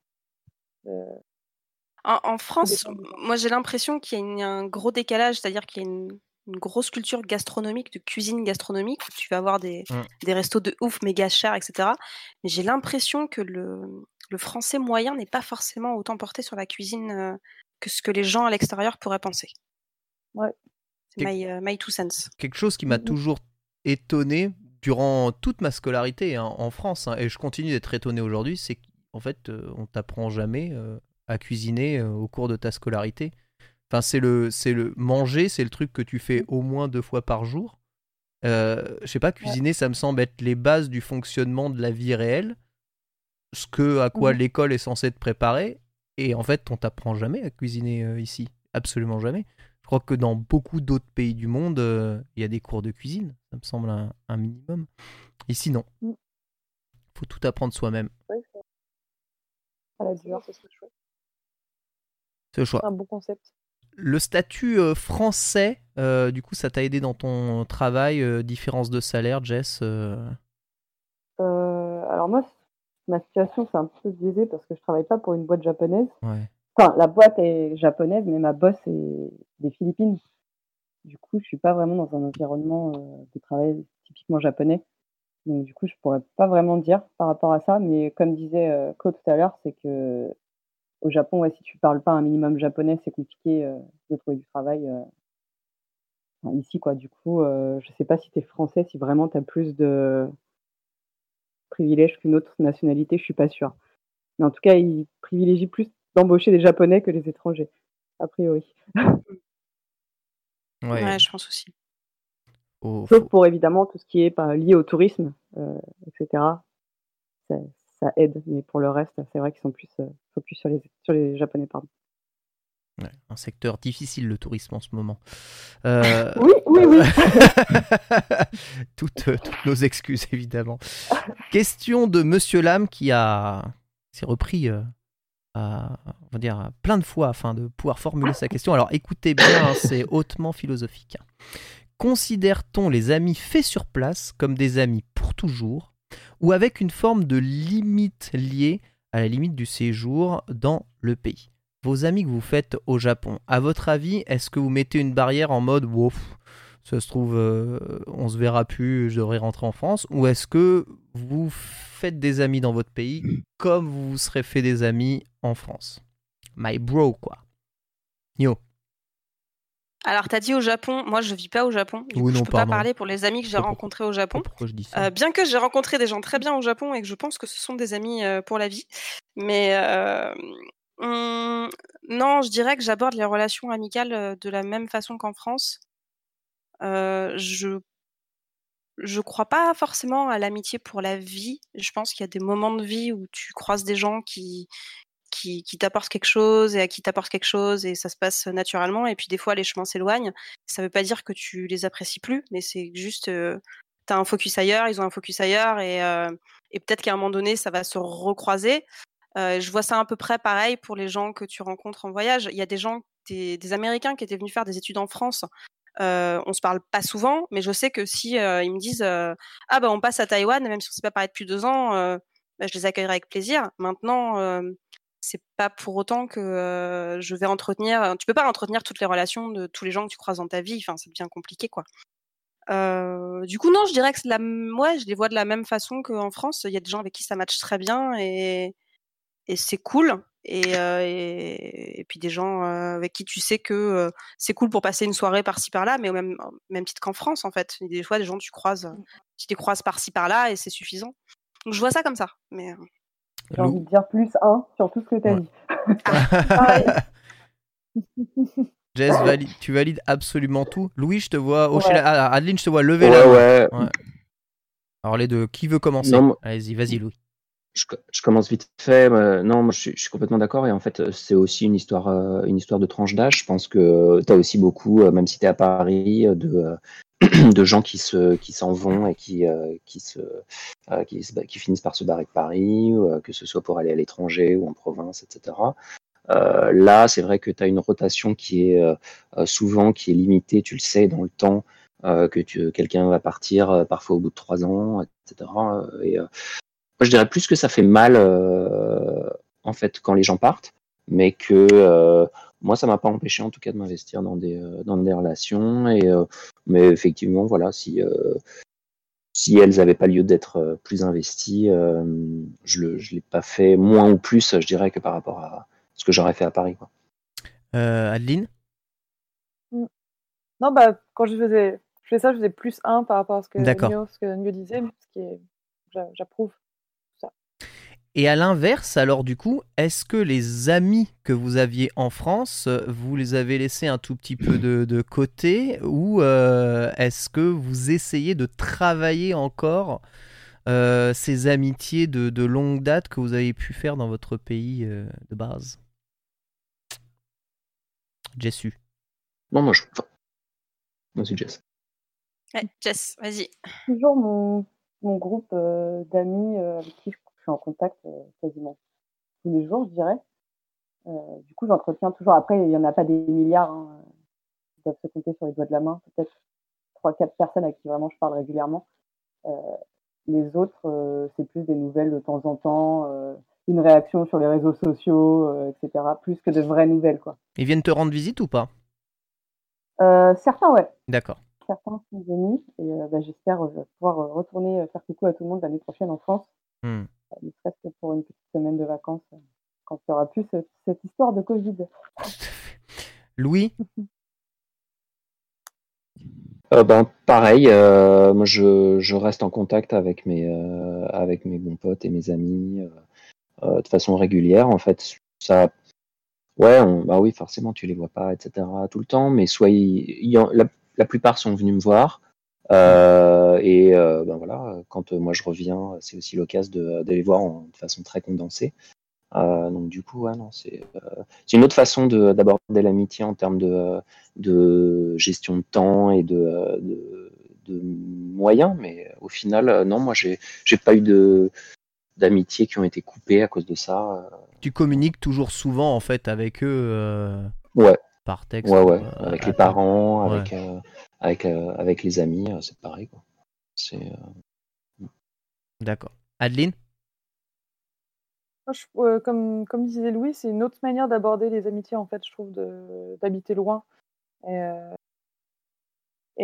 En France, moi j'ai l'impression qu'il y a un gros décalage, c'est-à-dire qu'il y a une grosse culture gastronomique, de cuisine gastronomique, où tu vas avoir des restos de ouf, méga chers, etc. Mais j'ai l'impression que le français moyen n'est pas forcément autant porté sur la cuisine que ce que les gens à l'extérieur pourraient penser. Ouais. C'est my two cents. Quelque chose qui m'a toujours étonné durant toute ma scolarité en France, et je continue d'être étonné aujourd'hui, c'est qu'en fait, on t'apprend jamais à cuisiner au cours de ta scolarité. Enfin, c'est le manger, c'est le truc que tu fais au moins 2 fois par jour. Je sais pas, cuisiner, ça me semble être les bases du fonctionnement de la vie réelle, à quoi l'école est censée te préparer. Et en fait, on t'apprend jamais à cuisiner ici, absolument jamais. Je crois que dans beaucoup d'autres pays du monde, il y a des cours de cuisine, ça me semble un minimum. Ici, non. Il faut tout apprendre soi-même. Oui, à la dure, c'est ce choix. C'est le choix. C'est un bon concept. Le statut français, du coup, ça t'a aidé dans ton travail, différence de salaire, Jess Alors moi, ma situation, c'est un petit peu biaisée parce que je travaille pas pour une boîte japonaise. Ouais. Enfin, la boîte est japonaise, mais ma boss est des Philippines. Du coup, je suis pas vraiment dans un environnement de travail typiquement japonais. Donc, du coup, je pourrais pas vraiment dire par rapport à ça. Mais comme disait Claude tout à l'heure, c'est que au Japon, si tu parles pas un minimum japonais, c'est compliqué de trouver du travail ici, quoi. Du coup, je sais pas si t'es français, si vraiment t'as plus de privilèges qu'une autre nationalité, je suis pas sûre. Mais en tout cas, ils privilégient plus d'embaucher des Japonais que les étrangers, a priori. Ouais, je pense aussi. Sauf pour évidemment tout ce qui est lié au tourisme, etc. Ça aide, mais pour le reste, c'est vrai qu'ils sont plus focus sur les Japonais. Pardon. Ouais, un secteur difficile, le tourisme en ce moment. Oui. toutes nos excuses, évidemment. Question de Monsieur Lam qui s'est repris... on va dire plein de fois afin de pouvoir formuler sa question. Alors écoutez bien, c'est hautement philosophique. Considère-t-on les amis faits sur place comme des amis pour toujours ou avec une forme de limite liée à la limite du séjour dans le pays? Vos amis que vous faites au Japon, à votre avis, est-ce que vous mettez une barrière en mode wow, ça se trouve, on se verra plus, je devrais rentrer en France? Ou est-ce que vous faites des amis dans votre pays comme vous vous serez fait des amis en France? My bro, quoi. Nyo. Alors, t'as dit au Japon. Moi, je vis pas au Japon. Je peux pas parler pour les amis que j'ai rencontrés au Japon. Pourquoi je dis ça bien que j'ai rencontré des gens très bien au Japon et que je pense que ce sont des amis pour la vie. Mais... non, je dirais que j'aborde les relations amicales de la même façon qu'en France. Je crois pas forcément à l'amitié pour la vie. Je pense qu'il y a des moments de vie où tu croises des gens qui t'apportent quelque chose et à qui t'apportent quelque chose et ça se passe naturellement. Et puis des fois, les chemins s'éloignent. Ça veut pas dire que tu les apprécies plus, mais c'est juste t'as un focus ailleurs, ils ont un focus ailleurs et peut-être qu'à un moment donné, ça va se recroiser. Je vois ça à peu près pareil pour les gens que tu rencontres en voyage. Il y a des gens, des Américains qui étaient venus faire des études en France. On se parle pas souvent, mais je sais que si ils me disent on passe à Taïwan, même si on s'est pas parlé depuis 2 ans, je les accueillerai avec plaisir. Maintenant, c'est pas pour autant que je vais entretenir. Tu peux pas entretenir toutes les relations de tous les gens que tu croises dans ta vie. Enfin, ça devient compliqué, quoi. Du coup, non, je dirais que je les vois de la même façon qu'en France. Il y a des gens avec qui ça matche très bien et c'est cool. Et puis des gens avec qui tu sais que c'est cool pour passer une soirée par-ci par-là, mais au même titre qu'en France en fait. Des fois, des gens tu les croises par-ci par-là et c'est suffisant. Donc je vois ça comme ça. Mais j'ai envie de dire plus sur tout ce que t'as dit. Jess, tu valides absolument tout. Louis, je te vois hocher la... Adeline, je te vois lever la main. Ouais. Alors les deux, qui veut commencer ? Allez-y, vas-y Louis. Je commence vite fait. Non, moi, je suis complètement d'accord. Et en fait, c'est aussi une histoire de tranche d'âge. Je pense que tu as aussi beaucoup, même si tu es à Paris, de gens qui s'en vont et qui finissent par se barrer de Paris, que ce soit pour aller à l'étranger ou en province, etc. Là, c'est vrai que tu as une rotation qui est souvent limitée, tu le sais, dans le temps, quelqu'un va partir parfois au bout de 3 ans, etc. Moi, je dirais plus que ça fait mal en fait quand les gens partent, mais que moi ça m'a pas empêché en tout cas de m'investir dans des relations. Et mais effectivement voilà, si elles n'avaient pas lieu d'être plus investies, je l'ai pas fait, moins ou plus je dirais que par rapport à ce que j'aurais fait à Paris quoi. Adeline ? Non bah quand je faisais ça, je faisais plus 1 par rapport à ce que Nyo disait, ce qui est, j'approuve. Et à l'inverse, alors du coup, est-ce que les amis que vous aviez en France, vous les avez laissés un tout petit peu de côté, ou est-ce que vous essayez de travailler encore ces amitiés de longue date que vous avez pu faire dans votre pays de base ? Jessu. Non, moi je... Vas-y Jess. Ouais, Jess, vas-y. Toujours mon groupe d'amis avec qui je suis en contact quasiment tous les jours, je dirais. Du coup, j'entretiens toujours. Après, il n'y en a pas des milliards. Hein. Ils doivent se compter sur les doigts de la main. Peut-être 3-4 personnes à qui vraiment je parle régulièrement. Les autres, c'est plus des nouvelles de temps en temps, une réaction sur les réseaux sociaux, etc. Plus que de vraies nouvelles, quoi. Ils viennent te rendre visite ou pas ? Certains, ouais. D'accord. Certains sont venus. Et j'espère pouvoir retourner faire coucou à tout le monde l'année prochaine en France. Ne serait-ce que pour une petite semaine de vacances, quand il n'y aura plus cette histoire de Covid. Louis ? Pareil, moi je reste en contact avec mes bons potes et mes amis de façon régulière. En fait, ça, oui, forcément, tu les vois pas, etc. tout le temps, mais soit la plupart sont venus me voir. Voilà, quand moi je reviens, c'est aussi l'occasion de les voir de façon très condensée. Donc du coup, c'est une autre façon d'aborder l'amitié en termes de gestion de temps et de moyens. Mais au final, non, moi j'ai pas eu d'amitié qui ont été coupées à cause de ça. Tu communiques toujours souvent en fait avec eux. Ouais. Par texte, avec les parents, avec les amis, c'est pareil quoi. D'accord. Adeline ? Moi, comme disait Louis, c'est une autre manière d'aborder les amitiés en fait, je trouve, d'habiter loin. Et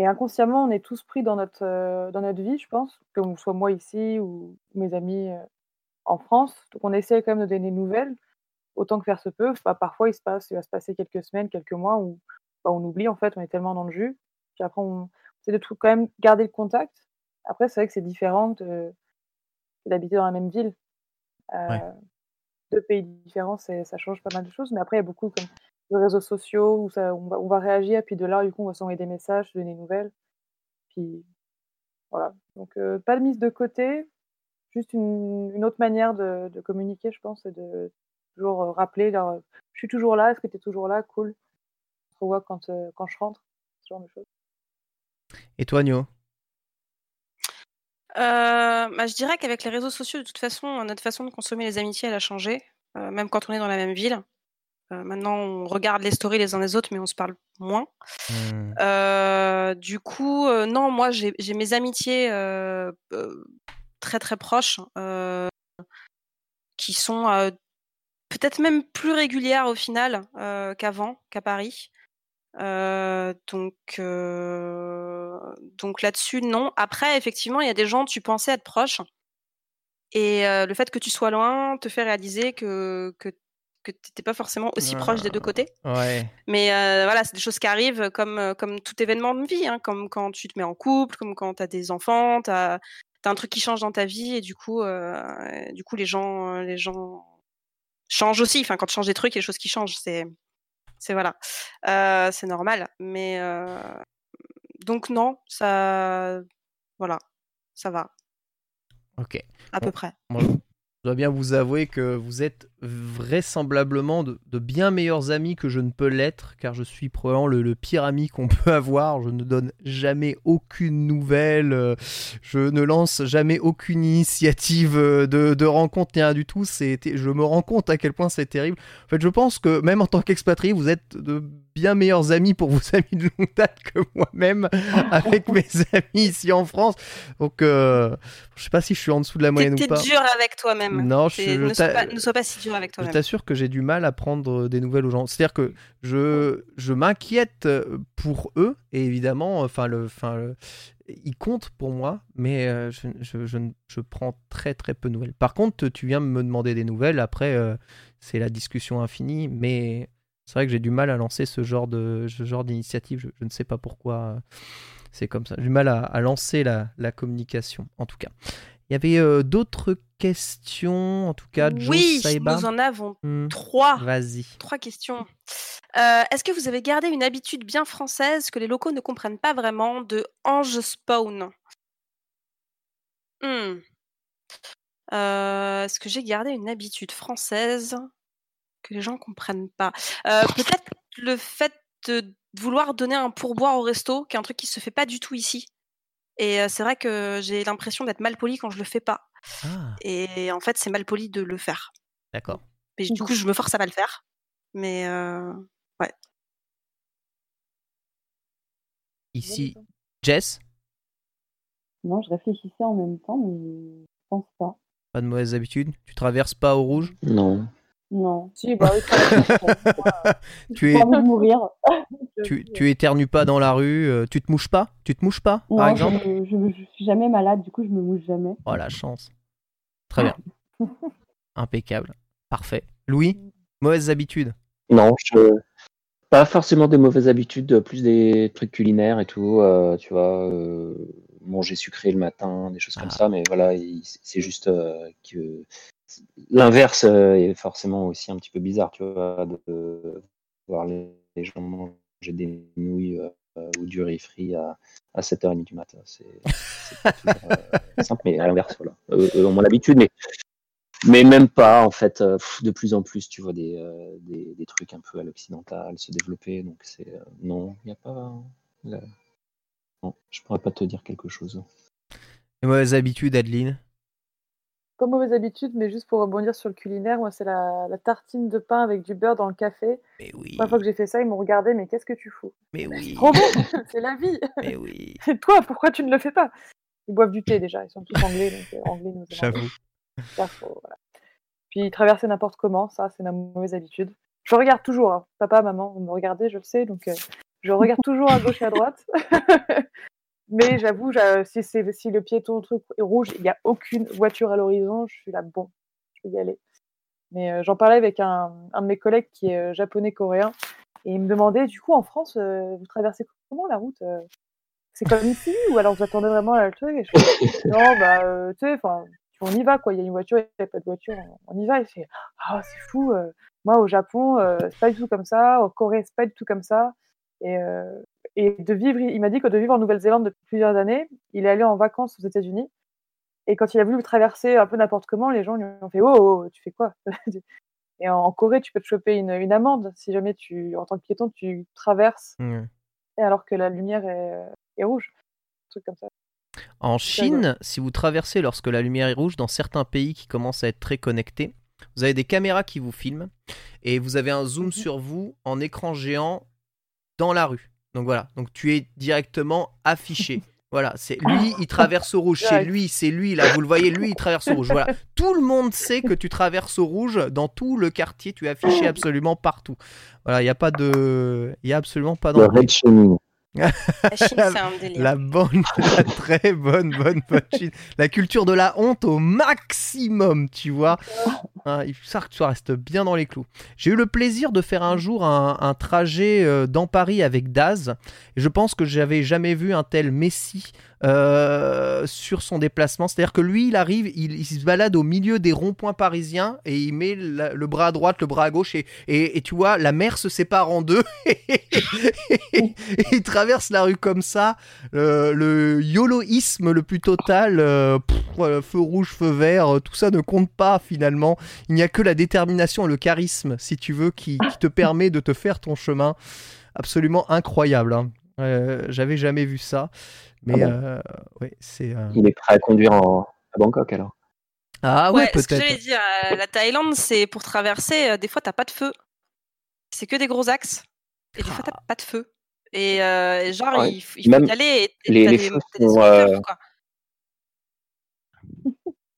inconsciemment, on est tous pris dans notre vie, je pense, que ce soit moi ici ou mes amis en France. Donc on essaie quand même de donner des nouvelles autant que faire se peut. Bah, parfois, il va se passer quelques semaines, quelques mois où on oublie, en fait, on est tellement dans le jus. Puis après, on essaie de quand même garder le contact. Après, c'est vrai que c'est différent d'habiter dans la même ville. Deux pays différents, ça change pas mal de choses. Mais après, il y a beaucoup comme, de réseaux sociaux où on va réagir. Puis de là, du coup, on va s'envoyer des messages, donner des nouvelles. Puis voilà. Donc, pas de mise de côté, juste une autre manière de communiquer, je pense, et de toujours rappeler je suis toujours là, est-ce que tu es toujours là, cool, on se revoit quand je rentre, ce genre de choses. Et toi Nyo ? Je dirais qu'avec les réseaux sociaux, de toute façon, notre façon de consommer les amitiés, elle a changé, même quand on est dans la même ville. Maintenant, on regarde les stories les uns des autres, mais on se parle moins. Du coup, non, moi, j'ai mes amitiés très très proches qui sont peut-être même plus régulière au final qu'à Paris. Donc là-dessus, non. Après, effectivement, il y a des gens, tu pensais être proche. Et le fait que tu sois loin te fait réaliser que tu n'étais pas forcément aussi proche des deux côtés. Ouais. Mais voilà, c'est des choses qui arrivent comme tout événement de vie, hein, comme quand tu te mets en couple, comme quand tu as des enfants, tu as un truc qui change dans ta vie. Et du coup les gens changent aussi, enfin quand tu changes des trucs, il y a des choses qui changent, c'est C'est voilà, c'est normal. Mais donc non, ça, voilà, ça va. Ok. À peu près. Je dois bien vous avouer que vous êtes vraisemblablement de bien meilleurs amis que je ne peux l'être, car je suis probablement le pire ami qu'on peut avoir. Je ne donne jamais aucune nouvelle, je ne lance jamais aucune initiative de rencontre, rien du tout. Je me rends compte à quel point c'est terrible. En fait, je pense que même en tant qu'expatrié, vous êtes de bien meilleurs amis pour vos amis de longue date que moi-même avec mes amis ici en France. Donc, je ne sais pas si je suis en dessous de la moyenne ou pas. T'es dur avec toi-même. Non, ne sois pas si dur avec toi-même. Je t'assure que j'ai du mal à prendre des nouvelles aux gens. C'est-à-dire que je m'inquiète pour eux, et évidemment, ils comptent pour moi, mais je prends très très peu de nouvelles. Par contre, tu viens me demander des nouvelles. Après, c'est la discussion infinie, mais c'est vrai que j'ai du mal à lancer ce genre d'initiative. Je ne sais pas pourquoi c'est comme ça. J'ai du mal à lancer la communication, en tout cas. Il y avait d'autres questions, en tout cas. Oui, nous en avons 3. Vas-y. 3 questions. Est-ce que vous avez gardé une habitude bien française que les locaux ne comprennent pas vraiment de Ange Spawn? Est-ce que j'ai gardé une habitude française que les gens ne comprennent pas? Peut-être le fait de vouloir donner un pourboire au resto, qui est un truc qui ne se fait pas du tout ici. Et c'est vrai que j'ai l'impression d'être malpolie quand je le fais pas. Et en fait, c'est malpoli de le faire. D'accord. Et du coup, je me force à pas le faire. Mais ouais. Ici, Jess ? Non, je réfléchissais en même temps, mais je pense pas. Pas de mauvaises habitudes ? Tu traverses pas au rouge ? Non. Non. Si, bah oui, tu es mourir. tu éternues pas dans la rue, tu te mouches pas? Tu te mouches pas, non, par exemple? Je suis jamais malade, du coup je me mouche jamais. Oh la chance. Très bien. Impeccable. Parfait. Louis, mauvaises habitudes? Non, pas forcément des mauvaises habitudes, plus des trucs culinaires et tout, tu vois, manger sucré le matin, des choses comme ça, mais voilà, c'est juste que l'inverse est forcément aussi un petit peu bizarre, tu vois, de voir les gens manger des nouilles ou du riz frit à 7h30 du matin. C'est pas toujours simple, mais à l'inverse, voilà. Eux ont l'habitude, mais même pas, en fait. De plus en plus, tu vois des trucs un peu à l'occidental se développer, donc c'est... non, il n'y a pas... Non, je pourrais pas te dire quelque chose. Les mauvaises habitudes, Adeline? Comme mauvaise habitude, mais juste pour rebondir sur le culinaire, moi c'est la tartine de pain avec du beurre dans le café. Mais oui. La première fois que j'ai fait ça, ils m'ont regardé, mais qu'est-ce que tu fous? Mais oui. C'est trop bon, c'est la vie. Mais oui. C'est toi, pourquoi tu ne le fais pas? Ils boivent du thé déjà, ils sont tous anglais, donc anglais nous. J'avoue. Ça, voilà. Puis traverser n'importe comment, ça c'est ma mauvaise habitude. Je regarde toujours, hein. Papa, maman, vous me regardez, je le sais, donc je regarde toujours à gauche et à droite. Mais j'avoue, si le piéton truc est rouge, il n'y a aucune voiture à l'horizon, je suis là, bon, je vais y aller. Mais j'en parlais avec un de mes collègues qui est japonais-coréen, et il me demandait, du coup, en France, vous traversez comment la route? C'est comme ici? Ou alors vous attendez vraiment le truc? Et je fais, non, bah, tu sais, on y va, quoi. Il y a une voiture, il n'y a pas de voiture, on y va. Et je fais, c'est fou, moi, au Japon, c'est pas du tout comme ça, en Corée, c'est pas du tout comme ça. Et de vivre, il m'a dit que de vivre en Nouvelle-Zélande depuis plusieurs années, il est allé en vacances aux États-Unis. Et quand il a voulu traverser un peu n'importe comment, les gens lui ont fait « Oh, tu fais quoi ?» Et en Corée, tu peux te choper une amende si jamais, en tant que piéton, tu traverses alors que la lumière est rouge. Un truc comme ça. En Chine, si vous traversez lorsque la lumière est rouge, dans certains pays qui commencent à être très connectés, vous avez des caméras qui vous filment et vous avez un zoom sur vous en écran géant dans la rue. Donc voilà, donc tu es directement affiché. Voilà, c'est lui, il traverse au rouge. C'est lui, là, vous le voyez, lui, il traverse au rouge. Voilà, tout le monde sait que tu traverses au rouge dans tout le quartier. Tu es affiché absolument partout. Voilà, il y a absolument pas d'embrouille. La red shaming. La Chine, c'est un délire. La très bonne Chine. La culture de la honte au maximum, tu vois. Il faut que tu restes bien dans les clous. J'ai eu le plaisir de faire un jour un trajet dans Paris avec Daz. Et je pense que j'avais jamais vu un tel messie sur son déplacement. C'est-à-dire que lui, il arrive, il se balade au milieu des ronds-points parisiens et il met le bras à droite, le bras à gauche et tu vois, la mer se sépare en deux et il traverse la rue comme ça. Le yoloïsme le plus total, feu rouge, feu vert, tout ça ne compte pas finalement. Il n'y a que la détermination et le charisme, si tu veux, qui te permet de te faire ton chemin. Absolument incroyable, hein. J'avais jamais vu ça. Mais ouais, c'est. Il est prêt à conduire à Bangkok alors. Ah ouais, peut-être. Ce que j'allais dire, la Thaïlande, c'est pour traverser. Des fois, t'as pas de feu. C'est que des gros axes. Et des fois, t'as pas de feu. Et genre, ouais. il faut y aller. Et les feux sont. Quoi.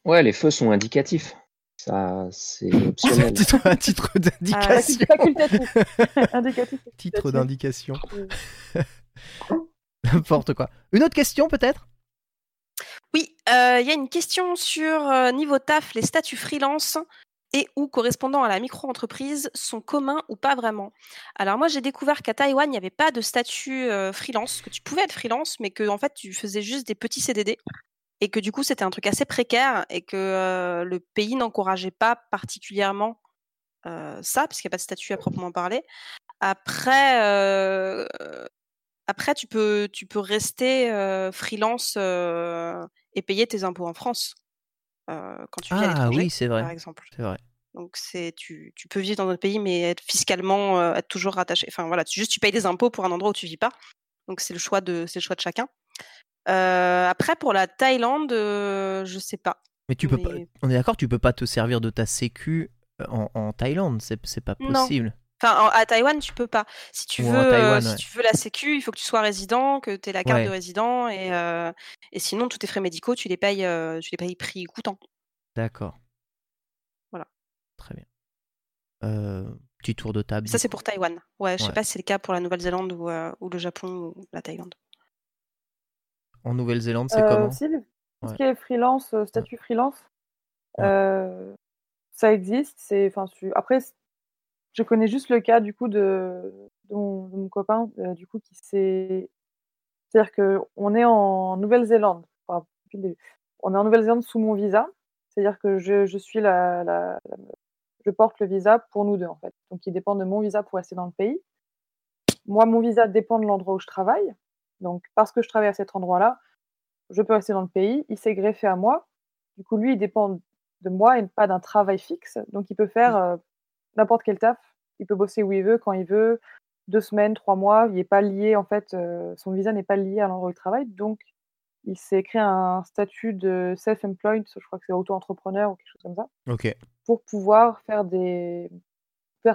Ouais, les feux sont indicatifs. Ça, c'est optionnel. Un titre d'indication. Facultatif. Indicatif. Titre d'indication. N'importe quoi. Une autre question, peut-être ? Oui, il y a une question sur niveau taf, les statuts freelance et ou correspondant à la micro-entreprise sont communs ou pas vraiment ? Alors moi, j'ai découvert qu'à Taïwan, il n'y avait pas de statut freelance, que tu pouvais être freelance, mais que en fait, tu faisais juste des petits CDD. Et que du coup, c'était un truc assez précaire et que le pays n'encourageait pas particulièrement ça, puisqu'il n'y a pas de statut à proprement parler. Après, tu peux rester freelance et payer tes impôts en France quand tu vis à l'étranger, oui, c'est vrai. Par exemple. C'est vrai. Donc, tu peux vivre dans notre pays, mais être fiscalement, être toujours rattaché. Enfin, voilà, tu payes des impôts pour un endroit où tu ne vis pas. Donc, c'est le choix de chacun. Après, pour la Thaïlande, je sais pas. Mais tu peux pas. On est d'accord, tu peux pas te servir de ta sécu en Thaïlande, c'est pas possible. Non. Enfin, à Taïwan, tu peux pas. Si tu veux, Taïwan, si tu veux la sécu, il faut que tu sois résident, que tu aies la carte de résident, et sinon tous tes frais médicaux, tu les payes prix coûtant. D'accord. Voilà. Très bien. Petit tour de table. Ça c'est pour Taïwan. Ouais, je sais pas si c'est le cas pour la Nouvelle-Zélande ou le Japon ou la Thaïlande. En Nouvelle-Zélande, c'est comment ? Si, ce qui est freelance, statut freelance, ça existe. Après, je connais juste le cas du coup de mon copain, du coup qui s'est, c'est-à-dire que on est en Nouvelle-Zélande. Enfin, on est en Nouvelle-Zélande sous mon visa, c'est-à-dire que je suis je porte le visa pour nous deux en fait. Donc, il dépend de mon visa pour rester dans le pays. Moi, mon visa dépend de l'endroit où je travaille. Donc, parce que je travaille à cet endroit-là, je peux rester dans le pays. Il s'est greffé à moi. Du coup, lui, il dépend de moi et pas d'un travail fixe. Donc, il peut faire n'importe quel taf. Il peut bosser où il veut, quand il veut, 2 semaines, 3 mois. Il n'est pas lié, en fait, son visa n'est pas lié à l'endroit où il travaille. Donc, il s'est créé un statut de self-employed, je crois que c'est auto-entrepreneur ou quelque chose comme ça, pour pouvoir faire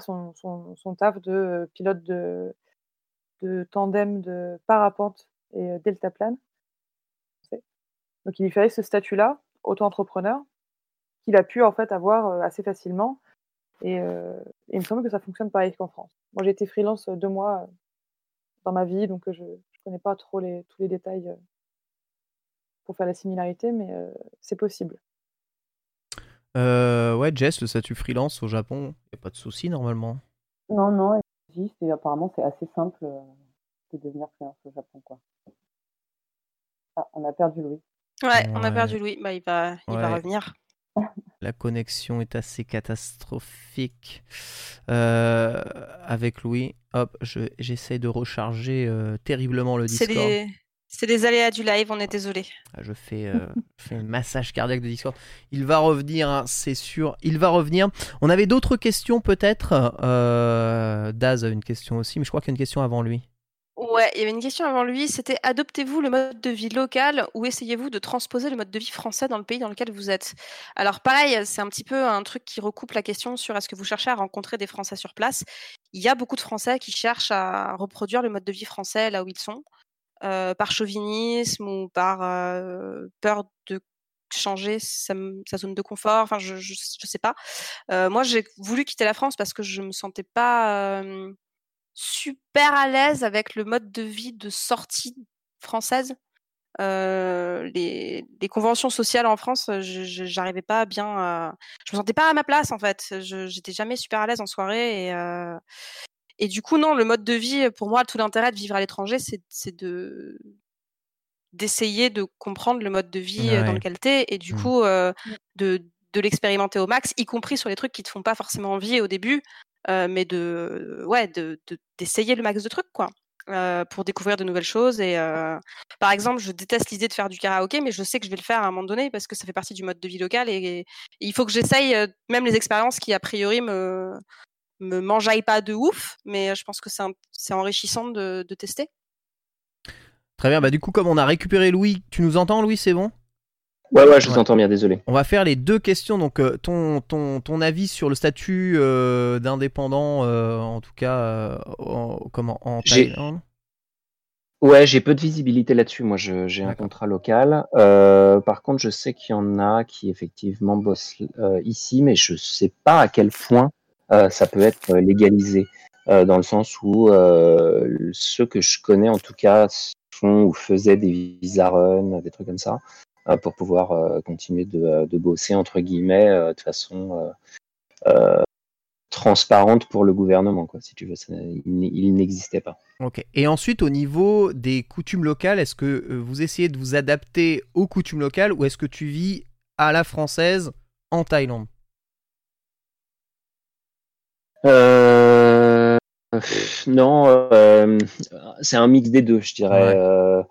son taf de pilote de tandem de parapente et deltaplane. Donc il lui fallait ce statut-là, auto-entrepreneur, qu'il a pu en fait avoir assez facilement. Et il me semble que ça fonctionne pareil qu'en France. Moi j'ai été freelance 2 mois dans ma vie, donc je connais pas trop tous les détails pour faire la similarité, mais c'est possible. Ouais, Jess, le statut freelance au Japon, il n'y a pas de souci normalement. Non. Et apparemment, c'est assez simple de devenir freelance au Japon, quoi. Ah, on a perdu Louis. Ouais, on a perdu Louis. Bah, il va revenir. La connexion est assez catastrophique avec Louis. Hop, j'essaie de recharger terriblement le Discord. C'est les aléas du live, on est désolé. Je fais un massage cardiaque de Discord. Il va revenir, hein, c'est sûr. Il va revenir. On avait d'autres questions peut-être. Daz a une question aussi, mais je crois qu'il y a une question avant lui. Ouais, il y avait une question avant lui. C'était « Adoptez-vous le mode de vie local ou essayez-vous de transposer le mode de vie français dans le pays dans lequel vous êtes ?» Alors pareil, c'est un petit peu un truc qui recoupe la question sur « Est-ce que vous cherchez à rencontrer des Français sur place ?» Il y a beaucoup de Français qui cherchent à reproduire le mode de vie français là où ils sont. Par chauvinisme ou par peur de changer sa zone de confort, enfin je sais pas. Moi j'ai voulu quitter la France parce que je me sentais pas super à l'aise avec le mode de vie de sortie française. Les conventions sociales en France, j'arrivais pas bien à... Je me sentais pas à ma place en fait, j'étais jamais super à l'aise en soirée et du coup, non, le mode de vie, pour moi, tout l'intérêt de vivre à l'étranger, c'est de d'essayer de comprendre le mode de vie dans lequel t'es et du coup de l'expérimenter au max, y compris sur les trucs qui te font pas forcément envie au début, mais d'essayer le max de trucs quoi, pour découvrir de nouvelles choses. Et par exemple, je déteste l'idée de faire du karaoké, mais je sais que je vais le faire à un moment donné parce que ça fait partie du mode de vie local et il faut que j'essaye même les expériences qui a priori me m'enjaillent pas de ouf, mais je pense que c'est enrichissant de tester. Très bien, bah du coup comme on a récupéré Louis, tu nous entends Louis, c'est bon ? Ouais, je vous entends bien, désolé. On va faire les deux questions, donc ton avis sur le statut d'indépendant, en tout cas en Thaïlande. J'ai peu de visibilité là-dessus, moi j'ai un contrat local, par contre je sais qu'il y en a qui effectivement bossent ici, mais je sais pas à quel point ça peut être légalisé, dans le sens où ceux que je connais en tout cas font ou faisaient des visa run, des trucs comme ça, pour pouvoir continuer de bosser entre guillemets de façon transparente pour le gouvernement quoi, si tu veux, ça, il n'existait pas. Ok. Et ensuite au niveau des coutumes locales, est-ce que vous essayez de vous adapter aux coutumes locales ou est-ce que tu vis à la française en Thaïlande ? Non, c'est un mix des deux, je dirais. Ouais.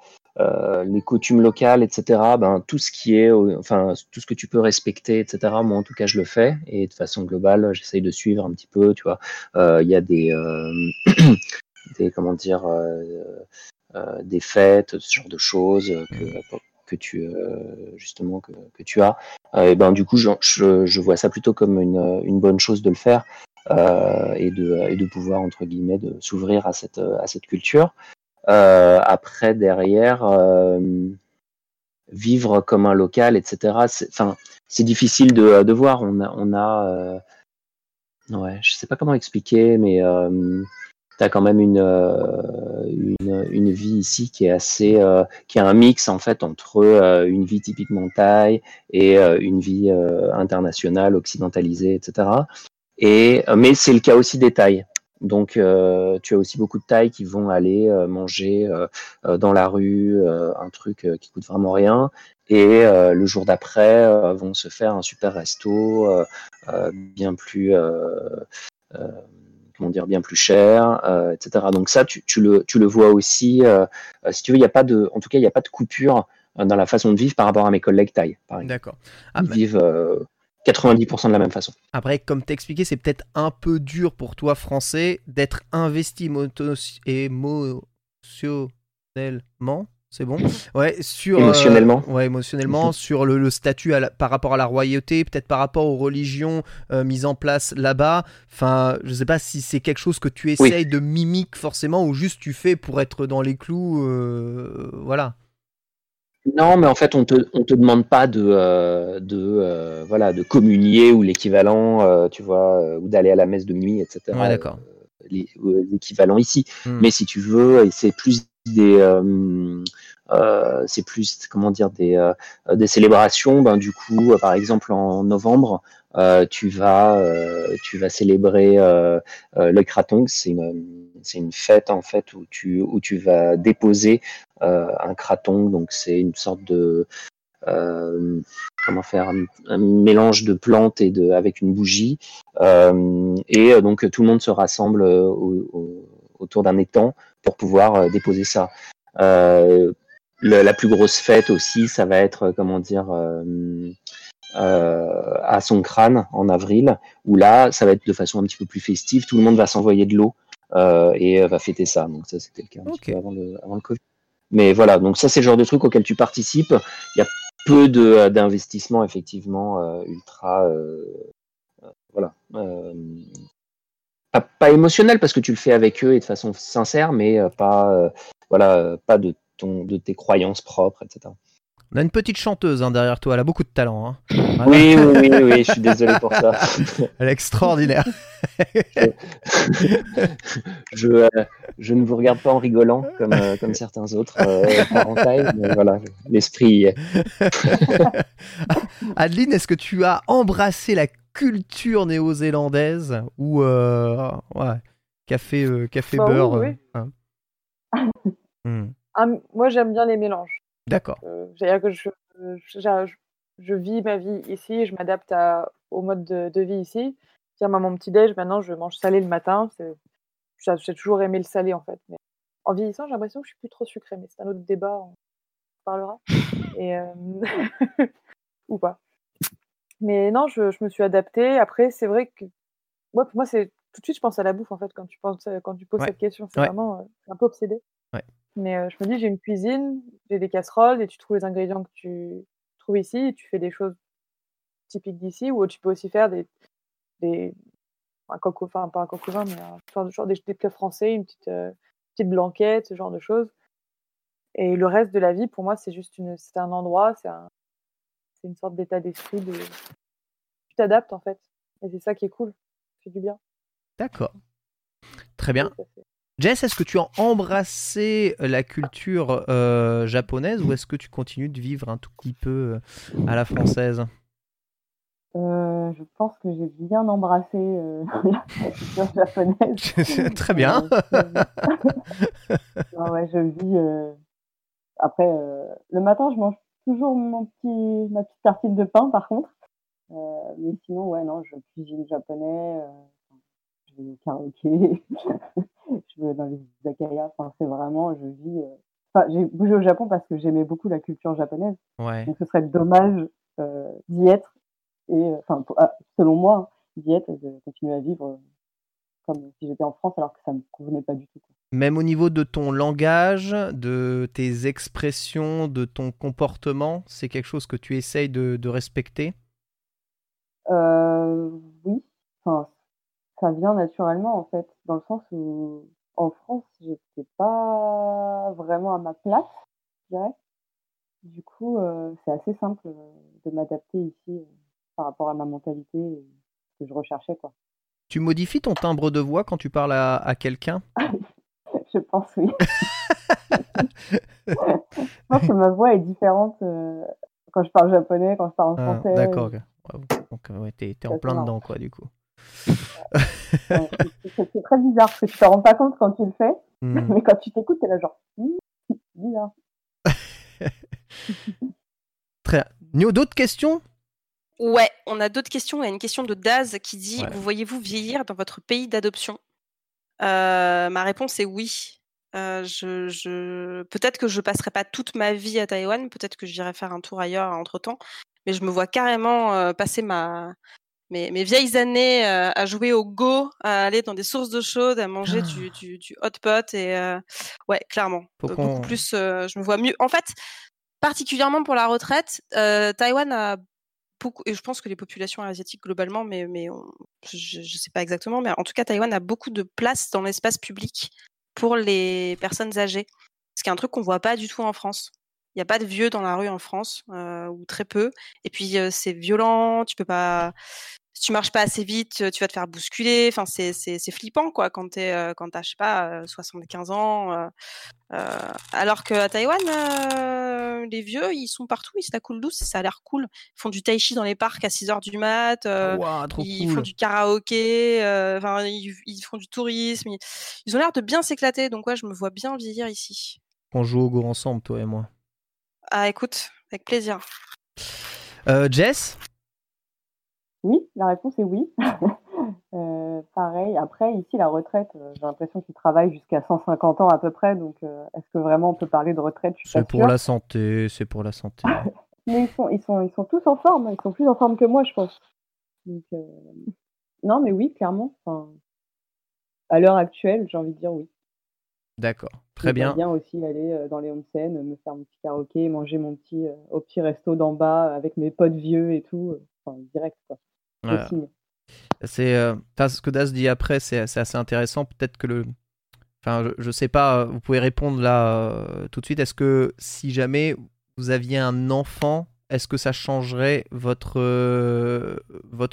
Les coutumes locales, etc. Ben tout ce qui est, enfin tout ce que tu peux respecter, etc. Moi, en tout cas, je le fais et de façon globale, j'essaye de suivre un petit peu. Tu vois, il y a des fêtes, ce genre de choses que tu as. Et ben du coup, je vois ça plutôt comme une bonne chose de le faire. Et de pouvoir entre guillemets de s'ouvrir à cette culture. Après derrière vivre comme un local, etc. C'est difficile de voir. On a je sais pas comment expliquer, mais t'as quand même une vie ici qui est assez qui a un mix en fait entre une vie typiquement thaï et une vie internationale occidentalisée, etc. Mais c'est le cas aussi des Thaïs. Donc, tu as aussi beaucoup de Thaïs qui vont aller manger dans la rue un truc qui coûte vraiment rien, et le jour d'après vont se faire un super resto bien plus bien plus cher, etc. Donc ça, tu le vois aussi. Si tu veux, il n'y a pas de coupure dans la façon de vivre par rapport à mes collègues Thaïs. D'accord. Vivent 90% de la même façon. Après, comme t'expliquais, c'est peut-être un peu dur pour toi, français, d'être investi émotionnellement. C'est bon. Ouais, émotionnellement sur le statut par rapport à la royauté, peut-être par rapport aux religions mises en place là-bas. Enfin, je sais pas si c'est quelque chose que tu essayes de mimique forcément ou juste tu fais pour être dans les clous. Voilà. Non, mais en fait, on te demande pas de communier ou l'équivalent, tu vois, ou d'aller à la messe de minuit, etc. Ouais, d'accord. L'équivalent ici. Mais si tu veux, et c'est plus des célébrations. Ben du coup, par exemple en novembre, tu vas célébrer le Krathong. C'est une fête en fait où tu vas déposer un krathong, donc c'est une sorte de un mélange de plantes et avec une bougie, et donc tout le monde se rassemble autour d'un étang pour pouvoir déposer ça. La plus grosse fête aussi, ça va être à Songkran en avril, où là ça va être de façon un petit peu plus festive, tout le monde va s'envoyer de l'eau et va fêter ça. Donc ça, c'était le cas un petit peu avant le Covid. Mais voilà, donc ça, c'est le genre de truc auquel tu participes. Il y a peu d'investissement, effectivement, pas émotionnel, parce que tu le fais avec eux et de façon sincère, mais pas de tes croyances propres, etc. On a une petite chanteuse derrière toi, elle a beaucoup de talent. Hein. Voilà. Oui, je suis désolé pour ça. Elle est extraordinaire. Je ne vous regarde pas en rigolant comme certains autres parentages, mais voilà, l'esprit y est. Adeline, est-ce que tu as embrassé la culture néo-zélandaise ou café beurre ? Oui. Moi, j'aime bien les mélanges. D'accord. C'est-à-dire que je vis ma vie ici, je m'adapte au mode de vie ici. C'est-à-dire, mon petit-déj, maintenant, je mange salé le matin. J'ai toujours aimé le salé, en fait. Mais en vieillissant, j'ai l'impression que je suis plus trop sucrée. Mais c'est un autre débat, on parlera. Ou pas. Mais non, je me suis adaptée. Après, c'est vrai que pour moi, c'est tout de suite, je pense à la bouffe, en fait, quand tu poses cette question. C'est vraiment un peu obsédé. Ouais. Mais je me dis, j'ai une cuisine, j'ai des casseroles, et tu trouves les ingrédients que tu trouves ici, et tu fais des choses typiques d'ici, ou tu peux aussi faire des plats français, une petite blanquette, ce genre de choses. Et le reste de la vie, pour moi, c'est juste c'est un endroit, c'est une sorte d'état d'esprit tu t'adaptes, en fait. Et c'est ça qui est cool. C'est du bien. D'accord. Très bien. Oui, Jess, est-ce que tu as embrassé la culture japonaise ou est-ce que tu continues de vivre un tout petit peu à la française ? Je pense que j'ai bien embrassé la culture japonaise. Très bien. Je vis... Après, le matin, je mange toujours ma petite tartine de pain, par contre. Mais sinon, je cuisine japonais, je vais au karaoké, je vais dans les izakayas. Enfin, c'est vraiment, je vis... j'ai bougé au Japon parce que j'aimais beaucoup la culture japonaise. Ouais. Donc, ce serait dommage d'y être. Et selon moi, d'y être et de continuer à vivre comme si j'étais en France, alors que ça ne me convenait pas du tout. Même au niveau de ton langage, de tes expressions, de ton comportement, c'est quelque chose que tu essayes de respecter ? Oui, ça vient naturellement en fait, dans le sens où en France, j'étais pas vraiment à ma place, je dirais. Du coup, c'est assez simple de m'adapter ici par rapport à ma mentalité et ce que je recherchais, quoi. Tu modifies ton timbre de voix quand tu parles à quelqu'un ? Je pense oui. Je pense que ma voix est différente quand je parle japonais, quand je parle en français. D'accord. Donc t'es en plein dedans, quoi, du coup. C'est très bizarre parce que tu t'en rends pas compte quand tu le fais, mais quand tu t'écoutes, t'es là genre bizarre. Très. Nyo, d'autres questions ? Ouais, on a d'autres questions. Il y a une question de Daz qui dit « Vous voyez-vous vieillir dans votre pays d'adoption ?» Ma réponse est oui. Peut-être que je passerai pas toute ma vie à Taïwan, peut-être que j'irai faire un tour ailleurs entre-temps, mais je me vois carrément passer mes vieilles années à jouer au Go, à aller dans des sources d'eau chaude, à manger du hot pot et clairement. Beaucoup plus, je me vois mieux. En fait, particulièrement pour la retraite, Taïwan a beaucoup, et je pense que les populations asiatiques globalement, mais je ne sais pas exactement, mais en tout cas Taïwan a beaucoup de place dans l'espace public pour les personnes âgées. Ce qui est un truc qu'on ne voit pas du tout en France. Il n'y a pas de vieux dans la rue en France, ou très peu. Et puis c'est violent, tu peux pas... Si tu marches pas assez vite, tu vas te faire bousculer. Enfin, c'est flippant, quoi, quand t'as, je sais pas, 75 ans. Alors qu'à Taïwan, les vieux, ils sont partout, ils se la coulent douce et ça a l'air cool. Ils font du tai chi dans les parcs à 6h du mat. Ils font du karaoké. Ils font du tourisme. Ils ont l'air de bien s'éclater. Donc, je me vois bien vieillir ici. On joue au go ensemble, toi et moi. Ah, écoute, avec plaisir. Jess ? Oui, la réponse est oui. Pareil, après, ici, la retraite, j'ai l'impression qu'ils travaillent jusqu'à 150 ans à peu près, donc est-ce que vraiment on peut parler de retraite ? Je suis pas sûre. C'est pour la santé. Mais ils sont tous en forme, ils sont plus en forme que moi, je pense. Donc, non, mais oui, clairement. À l'heure actuelle, j'ai envie de dire oui. D'accord, très bien. J'aime bien aussi aller dans les onsen, me faire mon petit karaoké, manger au petit resto d'en bas avec mes potes vieux et tout, direct, quoi. Voilà. Ce que Daz dit après, c'est assez intéressant. Peut-être que je sais pas, vous pouvez répondre là tout de suite. Est-ce que si jamais vous aviez un enfant, est-ce que ça changerait votre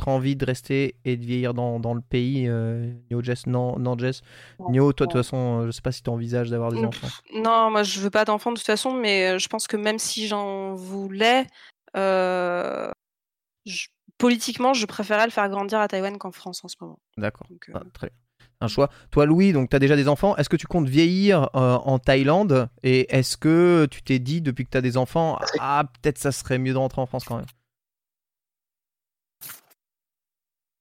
envie de rester et de vieillir dans le pays? Nyo, toi, de toute façon, je sais pas si tu envisages d'avoir des enfants. Non, moi je veux pas d'enfants de toute façon, mais je pense que même si j'en voulais, politiquement, je préférais le faire grandir à Taïwan qu'en France en ce moment. D'accord. Donc, très bien. un choix. Toi, Louis, donc tu as déjà des enfants. Est-ce que tu comptes vieillir en Thaïlande? Et est-ce que tu t'es dit, depuis que tu as des enfants, ah, peut-être ça serait mieux de rentrer en France quand même?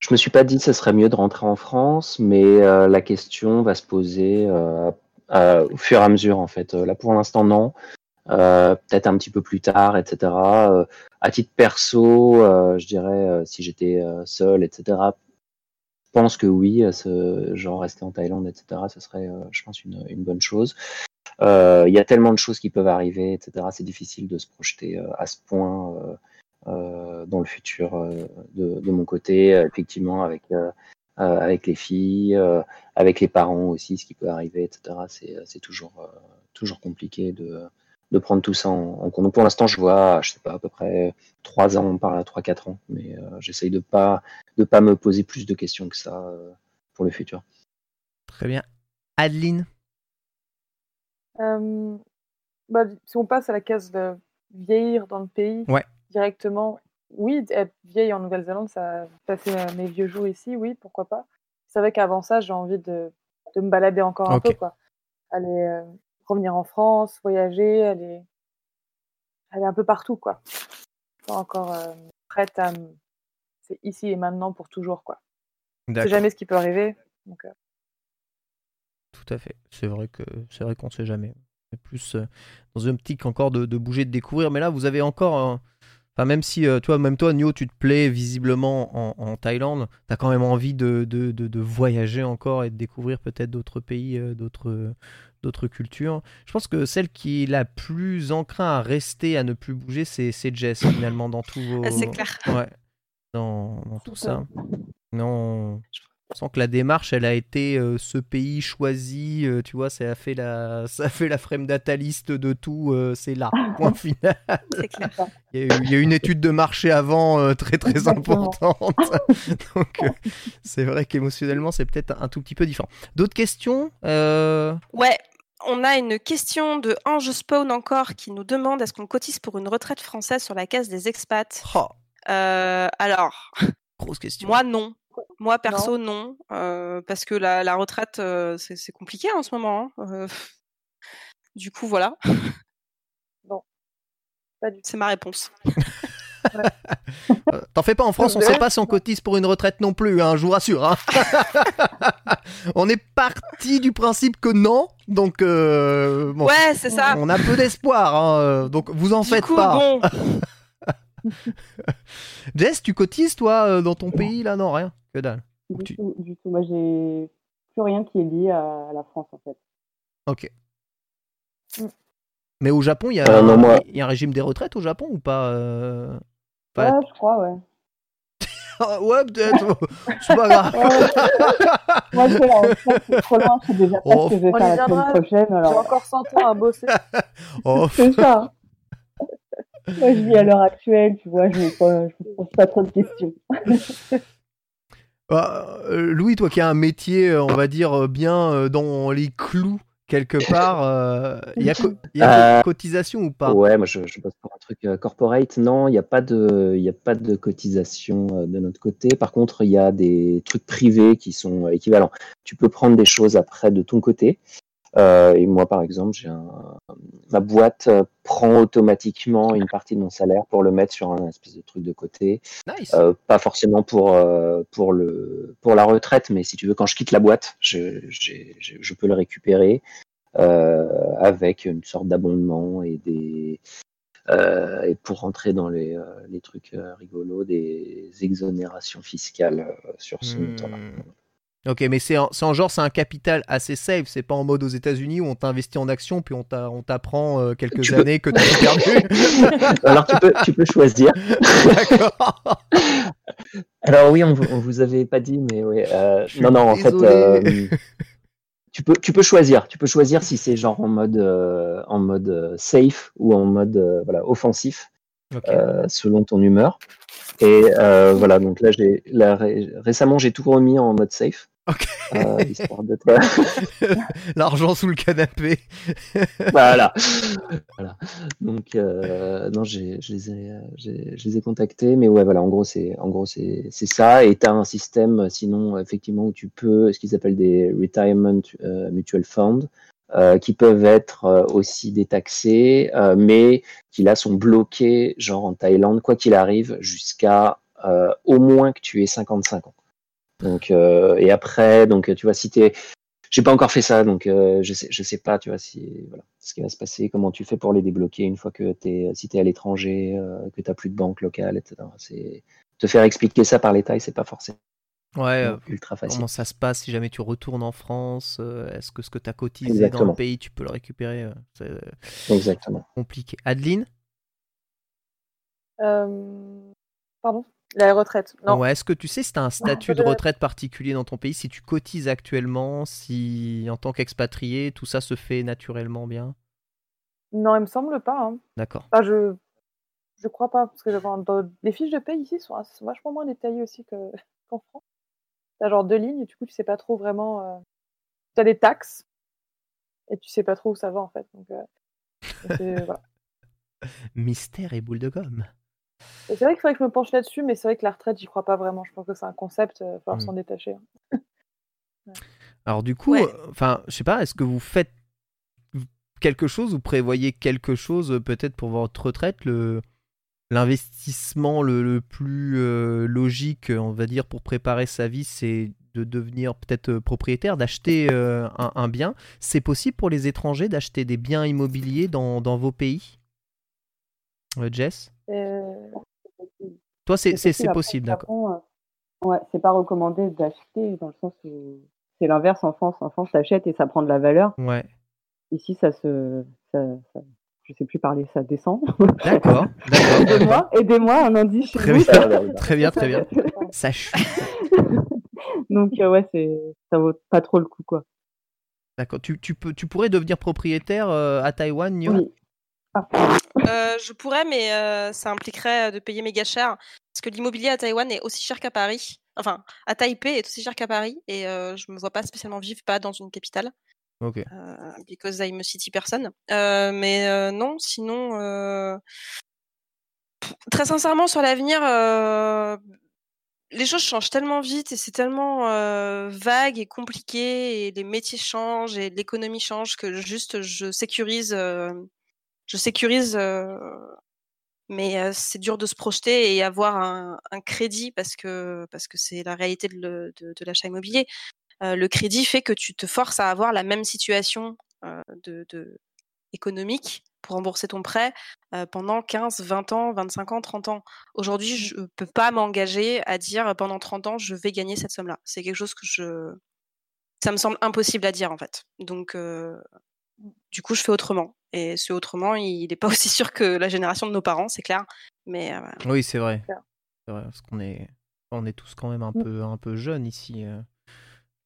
Je me suis pas dit que ça serait mieux de rentrer en France, mais la question va se poser au fur et à mesure, en fait. Là, pour l'instant, non. Peut-être un petit peu plus tard, etc. À titre perso, je dirais, si j'étais seul, etc., je pense que oui, genre rester en Thaïlande, etc., ce serait, je pense, une bonne chose. Il y a tellement de choses qui peuvent arriver, etc. C'est difficile de se projeter à ce point dans le futur de mon côté, effectivement, avec les filles, avec les parents aussi, ce qui peut arriver, etc. C'est toujours compliqué de prendre tout ça en compte. Donc pour l'instant, je vois, je sais pas, à peu près 3 ans, on parle à 3-4 ans, mais j'essaye de pas me poser plus de questions que ça pour le futur. Très bien. Adeline? Si on passe à la case de vieillir dans le pays, ouais, directement, oui, être vieille en Nouvelle-Zélande, ça passer mes vieux jours ici, oui, pourquoi pas. C'est vrai qu'avant ça, j'ai envie de me balader encore un peu, quoi. Aller revenir en France, voyager, aller un peu partout, quoi. Je suis pas encore prête à... C'est ici et maintenant pour toujours, quoi. D'accord. C'est jamais ce qui peut arriver. Donc, Tout à fait. C'est vrai qu'on ne sait jamais. C'est plus dans une optique encore de bouger, de découvrir. Mais là, vous avez encore... Enfin, même si toi, Nyo, tu te plais visiblement en Thaïlande, t'as quand même envie de voyager encore et de découvrir peut-être d'autres pays, d'autres cultures. Je pense que celle qui est la plus enclin à rester, à ne plus bouger, c'est Jess, finalement, dans tout vos... C'est clair. Ouais. Dans tout ça. Non... On sent que la démarche, elle a été ce pays choisi, tu vois, ça a fait la frame data list de tout, c'est là, point final. C'est clair. Il y a une étude de marché avant très très Exactement. Importante. Donc c'est vrai qu'émotionnellement, c'est peut-être un tout petit peu différent. D'autres questions Ouais. On a une question de Ange Spawn encore qui nous demande est-ce qu'on cotise pour une retraite française sur la case des expats? Alors, grosse question. Moi non. Moi, perso, non. Parce que la retraite, c'est compliqué en ce moment. Hein. Du coup, voilà. Bon. Pas du tout. C'est ma réponse. Ouais. T'en fais pas, en France, on sait pas si on cotise pour une retraite non plus, hein, je vous rassure. Hein. On est parti du principe que non, donc bon, ouais, c'est ça. On a peu d'espoir, hein, donc vous en faites pas. Bon. Jess, tu cotises toi dans ton pays là? Non, rien, que dalle. Du tout, moi j'ai plus rien qui est lié à la France en fait. Ok. Mais au Japon, il y a un régime des retraites au Japon ou pas? Ouais, je crois, ouais. Ouais, peut-être. C'est pas grave. Moi, je suis là, c'est trop loin. C'est déjà pas ce que je vais faire la semaine prochaine. Alors... J'ai encore 100 ans à bosser. C'est ça. Moi, je vis à l'heure actuelle, tu vois, je ne me pose pas trop de questions. Louis, toi qui as un métier, on va dire, bien dans les clous, quelque part, il y a cotisation ou pas? Ouais, moi, je bosse pour un truc corporate. Non, il n'y a pas de cotisation de notre côté. Par contre, il y a des trucs privés qui sont équivalents. Tu peux prendre des choses après de ton côté. Et moi, par exemple, ma boîte prend automatiquement une partie de mon salaire pour le mettre sur un espèce de truc de côté. Nice. Pas forcément pour la retraite, mais si tu veux, quand je quitte la boîte, je peux le récupérer avec une sorte d'abondement et et pour rentrer dans les trucs rigolos, des exonérations fiscales sur ce montant-là. Ok, mais c'est en genre, c'est un capital assez safe, c'est pas en mode aux États-Unis où on t'investit en actions puis on t'apprend quelques années que t'as perdu. Alors tu peux choisir. D'accord. Alors oui, on vous avait pas dit, mais oui. Non, désolé. En fait, tu peux choisir. Tu peux choisir si c'est genre en mode safe ou en mode offensif, okay. Selon ton humeur. Et voilà, donc là, récemment, j'ai tout remis en mode safe. Okay. Histoire d'être l'argent sous le canapé. Voilà. Donc non, je les ai contactés, mais ouais, voilà, en gros c'est ça. Et t'as un système, sinon effectivement, où tu peux ce qu'ils appellent des retirement mutual funds, qui peuvent être aussi détaxés, mais qui là sont bloqués, genre en Thaïlande, quoi qu'il arrive, jusqu'à au moins que tu aies 55 ans. Donc et après, donc tu vois, si t'es, j'ai pas encore fait ça, donc je sais pas, tu vois, si voilà ce qui va se passer, comment tu fais pour les débloquer une fois que si t'es à l'étranger, que t'as plus de banque locale, etc. C'est te faire expliquer ça par les Thaïs, c'est pas forcément ultra facile. Comment ça se passe si jamais tu retournes en France, est-ce que ce que t'as cotisé Exactement. Dans le pays, tu peux le récupérer, c'est Exactement. Compliqué. Adeline, pardon. La retraite, non. Ouais, est-ce que tu sais si tu as un statut de retraite particulier dans ton pays, si tu cotises actuellement, si en tant qu'expatrié, tout ça se fait naturellement bien? Non, il me semble pas. Hein. D'accord. Enfin, je crois pas, parce que les fiches de paye ici sont vachement moins détaillées aussi qu'en France. T'as genre 2 lignes, et du coup, tu sais pas trop vraiment... T'as des taxes, et tu sais pas trop où ça va, en fait. Donc, voilà. Mystère et boule de gomme. Et c'est vrai qu'il faudrait que je me penche là-dessus, mais c'est vrai que la retraite, j'y crois pas vraiment. Je pense que c'est un concept, il va falloir s'en détacher. Ouais. Alors du coup, je sais pas, est-ce que vous faites quelque chose, vous prévoyez quelque chose peut-être pour votre retraite, l'investissement le plus logique, on va dire, pour préparer sa vie, c'est de devenir peut-être propriétaire, d'acheter un bien. C'est possible pour les étrangers d'acheter des biens immobiliers dans vos pays, Jess? Toi, c'est possible, d'accord. Ouais, c'est pas recommandé d'acheter, dans le sens où c'est l'inverse en France. En France, t'achètes et ça prend de la valeur. Ouais. Ici, ça je sais plus parler, ça descend. D'accord. Aidez-moi, un indice. Très bien. Ça chute. Donc ouais, ça vaut pas trop le coup, quoi. D'accord. Tu pourrais devenir propriétaire à Taïwan, Nyo? Oui. Je pourrais, mais ça impliquerait de payer méga cher, parce que l'immobilier à Taïwan est aussi cher qu'à Paris. Enfin, à Taipei est aussi cher qu'à Paris, et je me vois pas spécialement vivre pas dans une capitale. Ok. Because I'm a city person. Mais non, sinon, très sincèrement, sur l'avenir, les choses changent tellement vite et c'est tellement vague et compliqué, et les métiers changent et l'économie change, que juste je sécurise. Mais c'est dur de se projeter et avoir un crédit, parce que c'est la réalité de l'achat immobilier. Le crédit fait que tu te forces à avoir la même situation économique pour rembourser ton prêt pendant 15, 20 ans, 25 ans, 30 ans. Aujourd'hui, je ne peux pas m'engager à dire pendant 30 ans, je vais gagner cette somme-là. C'est quelque chose que ça me semble impossible à dire, en fait. Donc... Du coup, je fais autrement. Et ce autrement, il n'est pas aussi sûr que la génération de nos parents, c'est clair. Mais oui, c'est vrai. Parce qu'on est tous quand même un peu jeunes ici.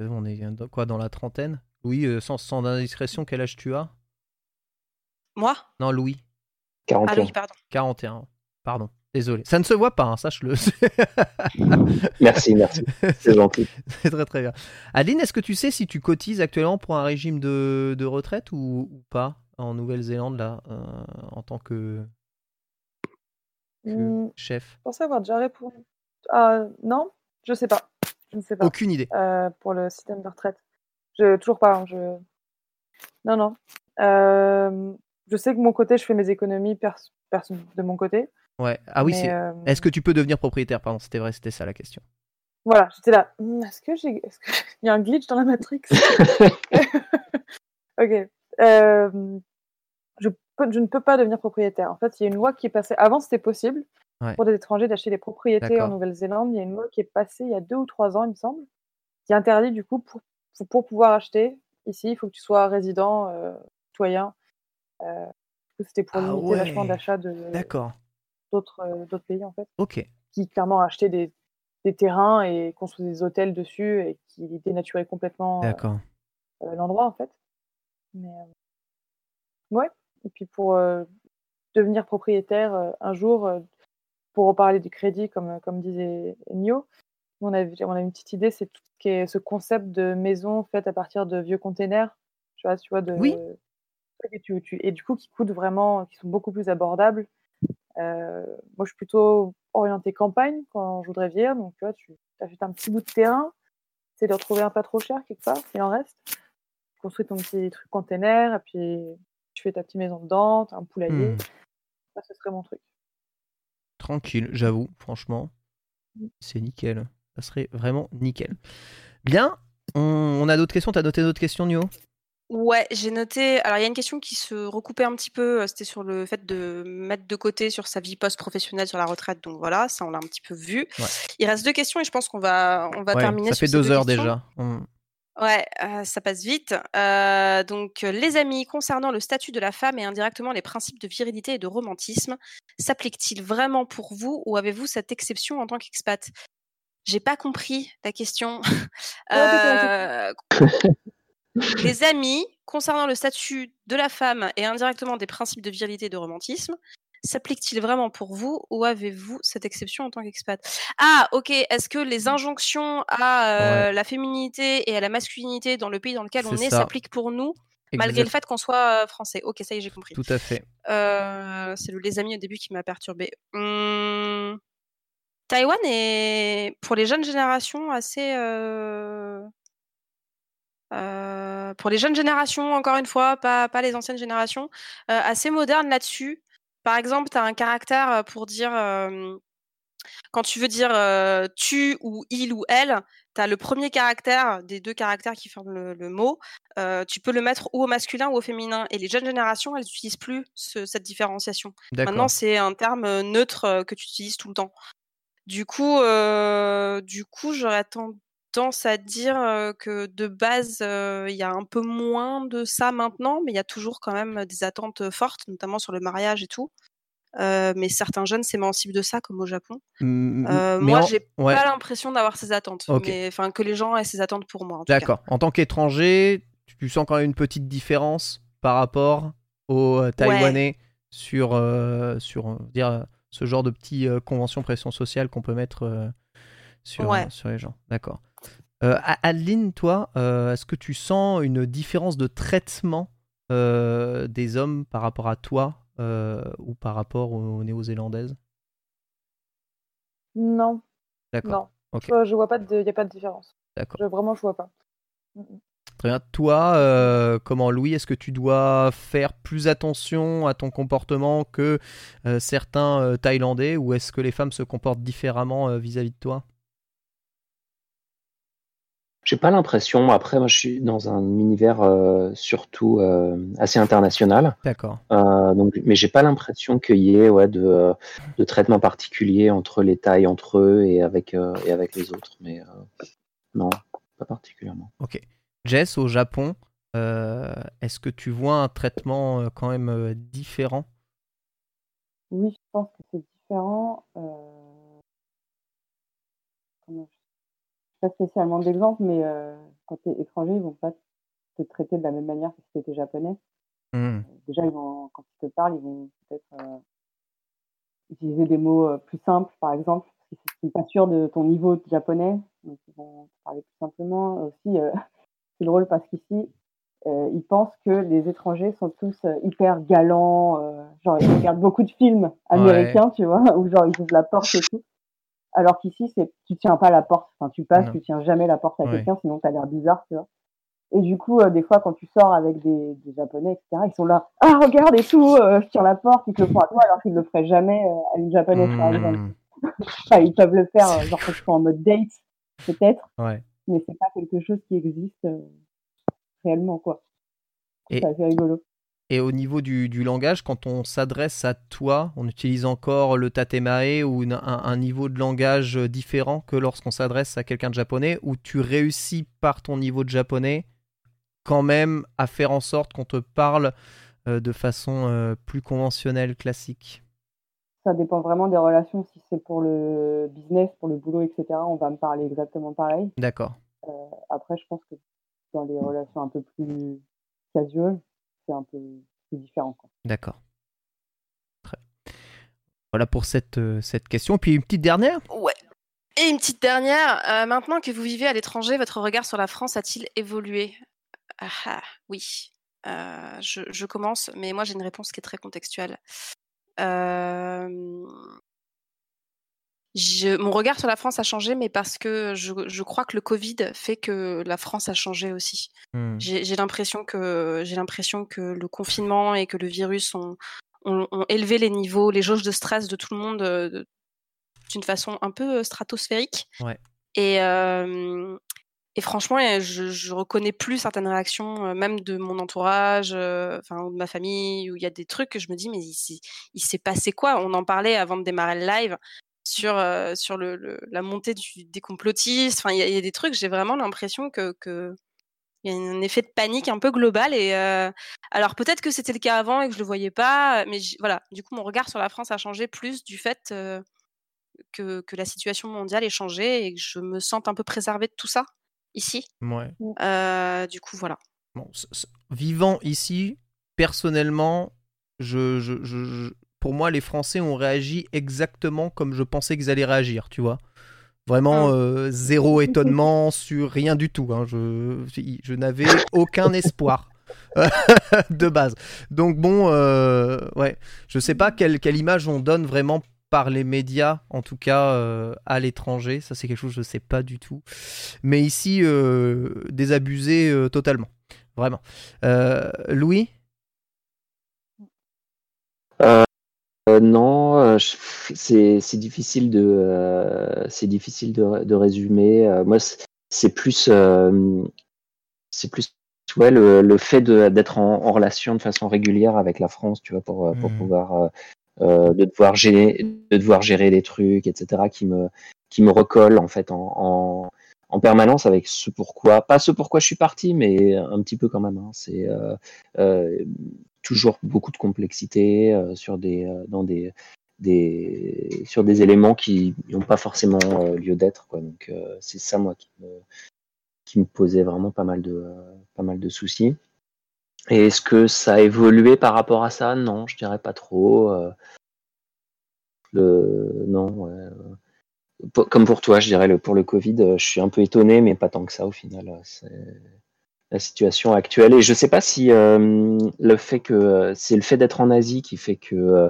On est dans la trentaine. Louis, sans indiscrétion, quel âge tu as? Moi? Non, Louis. 41. Ah, Louis, pardon. 41. Pardon. Désolé. Ça ne se voit pas, hein, sache-le. Merci. C'est gentil. C'est très, très bien. Adeline, est-ce que tu sais si tu cotises actuellement pour un régime de retraite ou pas en Nouvelle-Zélande, là, en tant que chef? Je pensais avoir déjà répondu. Non, je ne sais pas. Aucune idée. Pour le système de retraite. Toujours pas. Non. Je sais que mon côté, je fais mes économies de mon côté. Ouais. Ah oui, est-ce que tu peux devenir propriétaire? Pardon, c'était vrai, c'était ça la question. Voilà, j'étais là. Est-ce que il y a un glitch dans la Matrix? Ok. Je ne peux pas devenir propriétaire. En fait, il y a une loi qui est passée. Avant, c'était possible pour des étrangers d'acheter des propriétés en Nouvelle-Zélande. Il y a une loi qui est passée il y a 2 ou 3 ans, il me semble, qui interdit, du coup, pour pouvoir acheter ici, il faut que tu sois résident, citoyen. C'était pour limiter vachement d'achat de. D'accord. D'autres pays, en fait, qui clairement achetaient des terrains et construisaient des hôtels dessus et qui dénaturaient complètement l'endroit, en fait. Mais ouais, et puis pour devenir propriétaire un jour, pour reparler du crédit, comme disait Nyo, on a une petite idée, c'est tout ce qui est ce concept de maison faite à partir de vieux containers, tu vois de oui. Et du coup qui coûtent vraiment, qui sont beaucoup plus abordables. Moi je suis plutôt orientée campagne quand je voudrais vivre, donc tu vois, tu achètes un petit bout de terrain, c'est de retrouver un pas trop cher quelque part s'il en reste, tu construis ton petit truc container et puis tu fais ta petite maison dedans, t'as un poulailler. Ça, ce serait mon truc. Tranquille, j'avoue, franchement c'est nickel, ça serait vraiment nickel. Bien, on a d'autres questions, t'as noté d'autres questions, Nyo? Ouais, j'ai noté. Alors, il y a une question qui se recoupait un petit peu. C'était sur le fait de mettre de côté sur sa vie post-professionnelle, sur la retraite. Donc voilà, ça, on l'a un petit peu vu. Ouais. Il reste deux questions et je pense qu'on va, terminer. Ça fait 2 heures déjà. Ouais, ça passe vite. Donc, les amis, concernant le statut de la femme et indirectement les principes de virilité et de romantisme, s'appliquent-ils vraiment pour vous ou avez-vous cette exception en tant qu'expat ? J'ai pas compris ta question. Les amis, concernant le statut de la femme et indirectement des principes de virilité et de romantisme, s'appliquent-ils vraiment pour vous ou avez-vous cette exception en tant qu'expat ? Ah, ok, est-ce que les injonctions à la féminité et à la masculinité dans le pays dans lequel on est s'appliquent pour nous, malgré le fait qu'on soit français ? Ok, ça y est, j'ai compris. Tout à fait. C'est le les amis au début qui m'a perturbée. Taïwan est, pour les jeunes générations, assez... pour les jeunes générations, encore une fois, pas les anciennes générations, assez moderne là-dessus. Par exemple, tu as un caractère pour dire, quand tu veux dire tu ou il ou elle, tu as le premier caractère des deux caractères qui forment le mot. Tu peux le mettre ou au masculin ou au féminin. Et les jeunes générations, elles n'utilisent plus cette différenciation. D'accord. Maintenant, c'est un terme neutre que tu utilises tout le temps. Du coup, j'aurais tendance à dire que de base, y a un peu moins de ça maintenant, mais il y a toujours quand même des attentes fortes, notamment sur le mariage et tout. Mais certains jeunes s'émancipent de ça, comme au Japon. Moi, j'ai pas l'impression d'avoir ces attentes, mais enfin que les gens aient ces attentes pour moi. D'accord. En tant qu'étranger, tu sens quand même une petite différence par rapport aux Taïwanais sur ce genre de petite convention pression sociale qu'on peut mettre sur les gens. D'accord. Adeline, toi, est-ce que tu sens une différence de traitement des hommes par rapport à toi ou par rapport aux Néo-Zélandaises ? Non. D'accord. Non. Okay. Je vois pas, il n'y a pas de différence. D'accord. Je vois pas. Très bien. Toi, comment, Louis, est-ce que tu dois faire plus attention à ton comportement que certains Thaïlandais, ou est-ce que les femmes se comportent différemment vis-à-vis de toi ? J'ai pas l'impression. Après, moi, je suis dans un univers surtout assez international. D'accord. Mais j'ai pas l'impression qu'il y ait de traitement particulier entre les Thaïs, entre eux et avec les autres. Mais non, pas particulièrement. Ok. Jess, au Japon, est-ce que tu vois un traitement quand même différent ? Oui, je pense que c'est différent. Pas spécialement d'exemple, mais quand t'es étranger, ils vont pas te traiter de la même manière que si t'étais japonais. Déjà, quand ils te parlent, ils vont peut-être utiliser des mots plus simples, par exemple, parce qu'ils ne sont pas sûrs de ton niveau de japonais, donc ils vont te parler plus simplement. Aussi, c'est drôle parce qu'ici, ils pensent que les étrangers sont tous hyper galants, genre ils regardent beaucoup de films américains, tu vois, où genre ils ouvrent la porte et tout. Alors qu'ici, tu tiens pas la porte. Enfin, tu passes, tu tiens jamais la porte à quelqu'un, sinon t'as l'air bizarre, tu vois. Et du coup, des fois, quand tu sors avec des Japonais, etc., ils sont là, « Ah, regarde et tout, je tiens la porte, ils te le font à toi, alors qu'ils ne le feraient jamais à une Japonaise, par exemple. Enfin, ils peuvent le faire, genre quand ils sont en mode date, peut-être, mais c'est pas quelque chose qui existe réellement, quoi. C'est assez rigolo. Et au niveau du langage, quand on s'adresse à toi, on utilise encore le tatemae ou un niveau de langage différent que lorsqu'on s'adresse à quelqu'un de japonais, où tu réussis par ton niveau de japonais quand même à faire en sorte qu'on te parle de façon plus conventionnelle, classique. Ça dépend vraiment des relations. Si c'est pour le business, pour le boulot, etc., on va me parler exactement pareil. D'accord. Après, je pense que dans les relations un peu plus casual, c'est un peu différent, quoi. D'accord. Voilà pour cette question. Puis une petite dernière ? Ouais. Et une petite dernière, maintenant que vous vivez à l'étranger, votre regard sur la France a-t-il évolué ? Ah, oui, je commence, mais moi j'ai une réponse qui est très contextuelle. Mon regard sur la France a changé, mais parce que je crois que le Covid fait que la France a changé aussi. Mmh. J'ai l'impression que le confinement et que le virus ont élevé les niveaux, les jauges de stress de tout le monde d'une façon un peu stratosphérique. Ouais. Et franchement, je reconnais plus certaines réactions, même de mon entourage, enfin de ma famille, où il y a des trucs que je me dis, mais il s'est passé quoi ? On en parlait avant de démarrer le live. Sur la montée des complotistes. Enfin, il y a des trucs, j'ai vraiment l'impression que y a un effet de panique un peu global. Et, alors, peut-être que c'était le cas avant et que je ne le voyais pas. Mais voilà, du coup, mon regard sur la France a changé plus du fait que la situation mondiale ait changé et que je me sente un peu préservée de tout ça, ici. Ouais. Du coup, voilà. Bon, vivant ici, personnellement, pour moi, les Français ont réagi exactement comme je pensais qu'ils allaient réagir, tu vois. Vraiment, zéro étonnement sur rien du tout. Hein. Je n'avais aucun espoir de base. Donc bon, ouais, je sais pas quelle image on donne vraiment par les médias, en tout cas à l'étranger. Ça, c'est quelque chose que je sais pas du tout. Mais ici, désabusé totalement, vraiment. Louis ? Non, c'est difficile de résumer. Moi, c'est plus ouais, le fait d'être en relation de façon régulière avec la France, tu vois, pour pouvoir de devoir gérer les trucs, etc., qui me recolle en fait en permanence avec pas ce pourquoi je suis parti, mais un petit peu quand même. Hein. C'est toujours beaucoup de complexité sur des éléments qui n'ont pas forcément lieu d'être, quoi. Donc c'est ça, moi, qui me posait vraiment pas mal de soucis. Et est-ce que ça a évolué par rapport à ça ? Non, je dirais pas trop. Non, ouais. Comme pour toi, je dirais pour le Covid, je suis un peu étonné, mais pas tant que ça au final. C'est la situation actuelle, et je sais pas si le fait que c'est le fait d'être en Asie qui fait que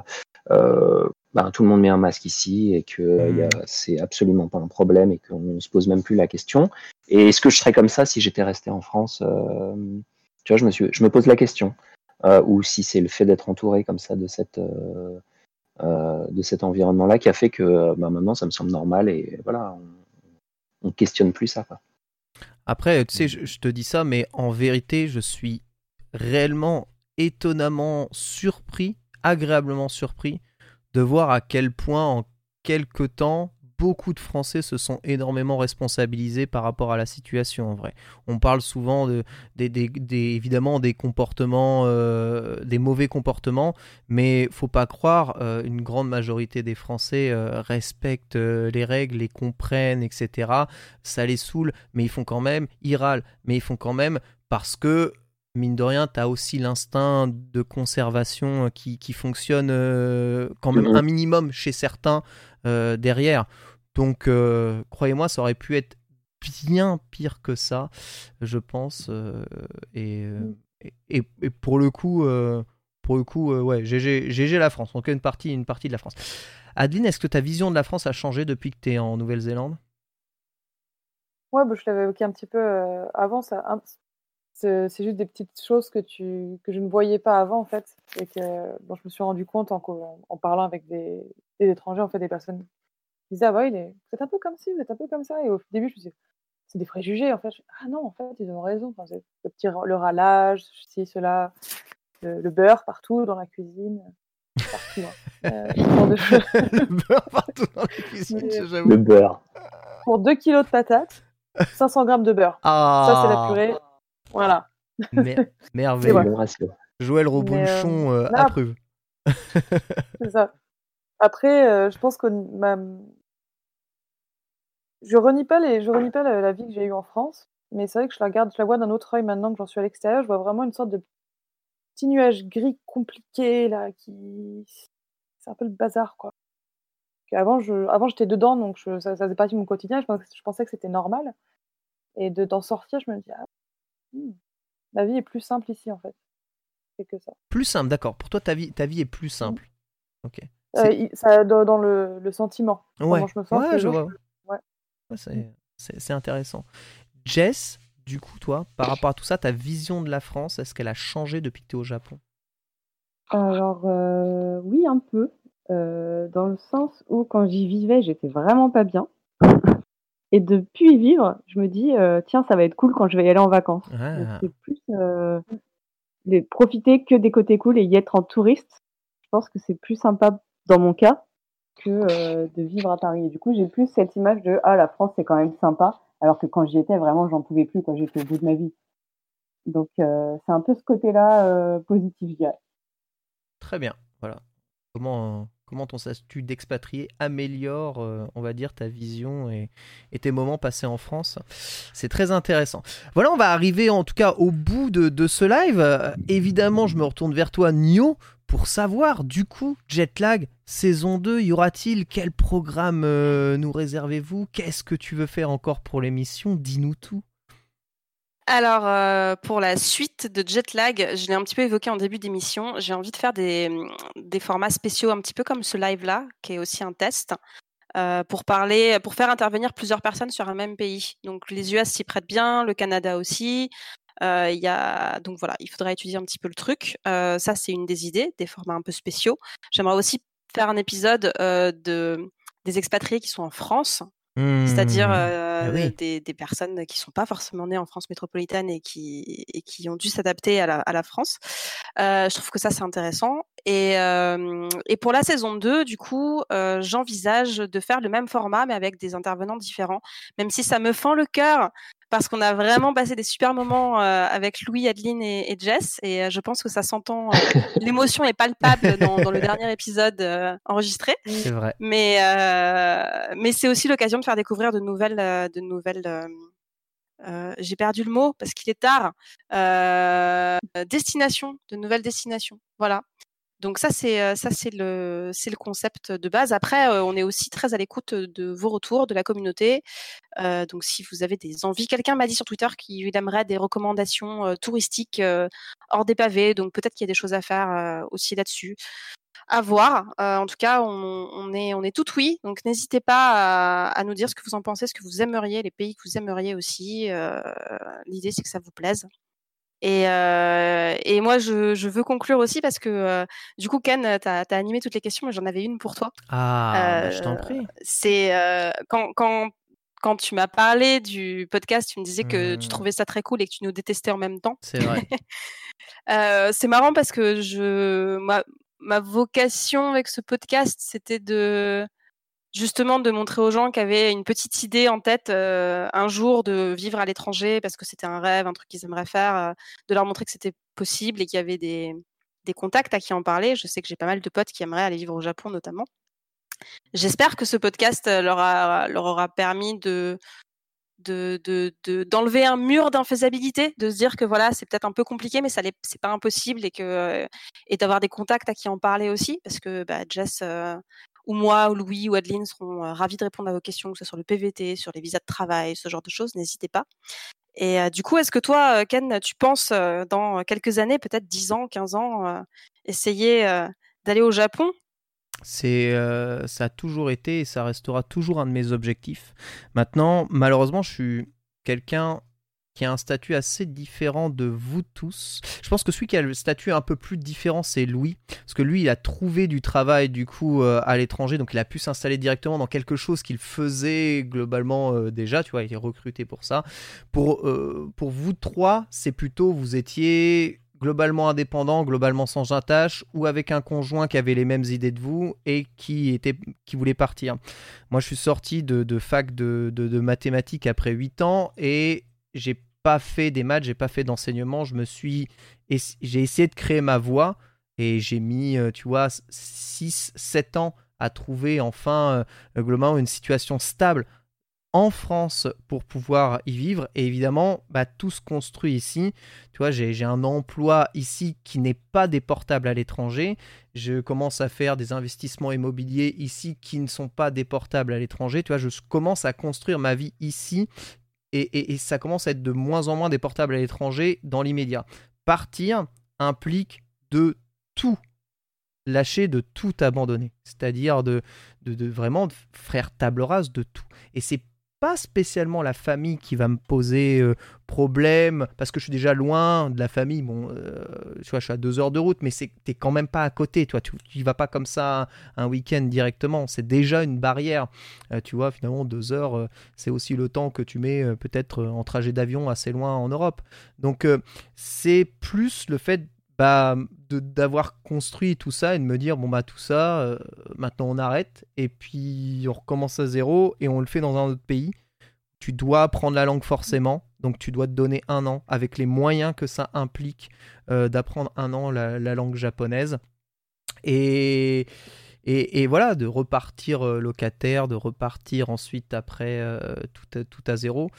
tout le monde met un masque ici et que c'est absolument pas un problème et qu'on se pose même plus la question. Et est-ce que je serais comme ça si j'étais resté en France ? Tu vois, je me pose la question, ou si c'est le fait d'être entouré comme ça de cet environnement-là qui a fait que maintenant ça me semble normal, et voilà, on questionne plus ça, quoi. Après, tu sais, je te dis ça, mais en vérité, je suis réellement étonnamment surpris, agréablement surpris, de voir à quel point, en quelque temps, beaucoup de Français se sont énormément responsabilisés par rapport à la situation, en vrai. On parle souvent évidemment des comportements, des mauvais comportements, mais faut pas croire, une grande majorité des Français respectent les règles, les comprennent, etc. Ça les saoule, mais ils font quand même, ils râlent, mais ils font quand même, parce que mine de rien, tu as aussi l'instinct de conservation qui fonctionne quand même un minimum chez certains derrière. Donc, croyez-moi, ça aurait pu être bien pire que ça, je pense. Et pour le coup, ouais, GG la France. Donc, une partie de la France. Adeline, est-ce que ta vision de la France a changé depuis que tu es en Nouvelle-Zélande ? Ouais, bah, je l'avais évoqué un petit peu avant. C'est juste des petites choses que je ne voyais pas avant, en fait, et que je me suis rendu compte en parlant avec des étrangers, en fait, des personnes qui disaient, ah bah oui, vous êtes un peu comme ci, vous êtes un peu comme ça. Et au début, je me suis dit, c'est des préjugés, en fait. Ah non, en fait, ils ont raison. Enfin, c'est le râlage, ceci, cela, le beurre partout dans la cuisine. Partout, hein. Le beurre partout dans la cuisine, j'avoue. Le beurre. Pour 2 kilos de patates, 500 grammes de beurre. Ah. Ça, c'est la purée. Voilà. Merveilleux. Ouais. Joël Robonchon approuve. C'est ça. Après, je pense que je renie pas la vie que j'ai eue en France, mais c'est vrai que je la vois d'un autre œil maintenant que j'en suis à l'extérieur. Je vois vraiment une sorte de petit nuage gris compliqué là, c'est un peu le bazar, quoi. Avant, j'étais dedans, donc ça faisait partie de mon quotidien. Je pensais que c'était normal. Et d'en sortir, je me dis, ma vie est plus simple ici, en fait. C'est que ça. Plus simple, d'accord. Pour toi, ta vie est plus simple. Ok. Ça dans le sentiment. Ouais. Comment je me sens. Ouais, je vois. Ouais. Ouais, c'est intéressant. Jess, du coup, toi, par rapport à tout ça, ta vision de la France, est-ce qu'elle a changé depuis que tu es au Japon? Alors, oui, un peu. Dans le sens où, quand j'y vivais, j'étais vraiment pas bien. Et depuis y vivre, je me dis, tiens, ça va être cool quand je vais y aller en vacances. Ah. Donc, c'est plus profiter que des côtés cool et y être en touriste. Je pense que c'est plus sympa dans mon cas que de vivre à Paris. Et du coup, j'ai plus cette image de « Ah, la France, c'est quand même sympa », alors que quand j'y étais, vraiment, j'en pouvais plus, quoi. J'étais au bout de ma vie. Donc, c'est un peu ce côté-là positif, je dirais. Très bien, voilà. Comment ton statut d'expatrié améliore, on va dire, ta vision et tes moments passés en France. C'est très intéressant. Voilà, on va arriver en tout cas au bout de ce live. Évidemment, je me retourne vers toi, Nyo, pour savoir, du coup, Jetlag, saison 2, y aura-t-il? Quel programme nous réservez-vous? Qu'est-ce que tu veux faire encore pour l'émission? Dis-nous tout. Alors, pour la suite de Jetlag, je l'ai un petit peu évoqué en début d'émission, j'ai envie de faire des formats spéciaux, un petit peu comme ce live-là, qui est aussi un test, pour faire intervenir plusieurs personnes sur un même pays. Donc, les US s'y prêtent bien, le Canada aussi. Donc voilà, il faudra étudier un petit peu le truc. Ça, c'est une des idées, des formats un peu spéciaux. J'aimerais aussi faire un épisode des expatriés qui sont en France. C'est-à-dire oui. des personnes qui ne sont pas forcément nées en France métropolitaine et qui ont dû s'adapter à la France. Je trouve que ça, c'est intéressant. Et pour la saison 2, du coup, j'envisage de faire le même format, mais avec des intervenants différents, même si ça me fend le cœur, parce qu'on a vraiment passé des super moments avec Louis, Adeline et Jess, et je pense que ça s'entend. L'émotion est palpable dans le dernier épisode enregistré. C'est vrai. Mais c'est aussi l'occasion de faire découvrir de nouvelles j'ai perdu le mot parce qu'il est tard. Destinations, de nouvelles destinations. Voilà. Donc c'est le concept de base. Après, on est aussi très à l'écoute de vos retours, de la communauté. Donc si vous avez des envies, quelqu'un m'a dit sur Twitter qu'il aimerait des recommandations touristiques hors des pavés. Donc peut-être qu'il y a des choses à faire aussi là-dessus. À voir. En tout cas, on est tout oui. Donc n'hésitez pas à nous dire ce que vous en pensez, ce que vous aimeriez, les pays que vous aimeriez aussi. L'idée, c'est que ça vous plaise. Et moi, je veux conclure aussi parce que du coup, Ken, t'as animé toutes les questions, mais j'en avais une pour toi. Ah, je t'en prie. C'est quand tu m'as parlé du podcast, tu me disais que tu trouvais ça très cool et que tu nous détestais en même temps. C'est vrai. C'est marrant parce que ma vocation avec ce podcast, c'était de montrer aux gens qui avaient une petite idée en tête un jour de vivre à l'étranger parce que c'était un rêve, un truc qu'ils aimeraient faire, de leur montrer que c'était possible et qu'il y avait des contacts à qui en parler. Je sais que j'ai pas mal de potes qui aimeraient aller vivre au Japon notamment. J'espère que ce podcast leur aura permis d'enlever un mur d'infaisabilité, de se dire que voilà, c'est peut-être un peu compliqué, mais c'est pas impossible et d'avoir des contacts à qui en parler aussi parce que Jess... ou moi, ou Louis, ou Adeline seront ravis de répondre à vos questions, que ce soit sur le PVT, sur les visas de travail, ce genre de choses, n'hésitez pas. Et du coup, est-ce que toi, Ken, tu penses, dans quelques années, peut-être 10 ans, 15 ans, essayer d'aller au Japon ? Ça a toujours été et ça restera toujours un de mes objectifs. Maintenant, malheureusement, je suis quelqu'un qui a un statut assez différent de vous tous. Je pense que celui qui a le statut un peu plus différent, c'est Louis. Parce que lui, il a trouvé du travail, du coup, à l'étranger. Donc, il a pu s'installer directement dans quelque chose qu'il faisait globalement déjà. Tu vois, il est recruté pour ça. Pour vous trois, c'est plutôt, vous étiez... globalement indépendant, globalement sans attache, ou avec un conjoint qui avait les mêmes idées de vous et qui voulait partir. Moi, je suis sorti de fac de mathématiques après 8 ans et j'ai pas fait des maths, j'ai pas fait d'enseignement. J'ai essayé de créer ma voie et j'ai mis, tu vois, 6-7 ans à trouver enfin globalement une situation stable en France pour pouvoir y vivre. Et évidemment, bah, tout se construit ici. Tu vois, j'ai un emploi ici qui n'est pas déportable à l'étranger. Je commence à faire des investissements immobiliers ici qui ne sont pas déportables à l'étranger. Tu vois, je commence à construire ma vie ici et ça commence à être de moins en moins déportable à l'étranger dans l'immédiat. Partir implique de tout lâcher, de tout abandonner, c'est-à-dire de vraiment faire table rase de tout. Et c'est pas spécialement la famille qui va me poser problème, parce que je suis déjà loin de la famille. Bon, tu vois, je suis à 2 heures de route, mais t'es quand même pas à côté. Toi, tu y vas pas comme ça un week-end directement. C'est déjà une barrière. Tu vois, finalement, 2 heures, c'est aussi le temps que tu mets peut-être en trajet d'avion assez loin en Europe. Donc, c'est plus le fait d'avoir construit tout ça et de me dire bon bah tout ça maintenant on arrête et puis on recommence à zéro et on le fait dans un autre pays. Tu dois apprendre la langue forcément, donc tu dois te donner 1 an avec les moyens que ça implique d'apprendre 1 an la langue japonaise et voilà, de repartir locataire, de repartir ensuite après tout à zéro.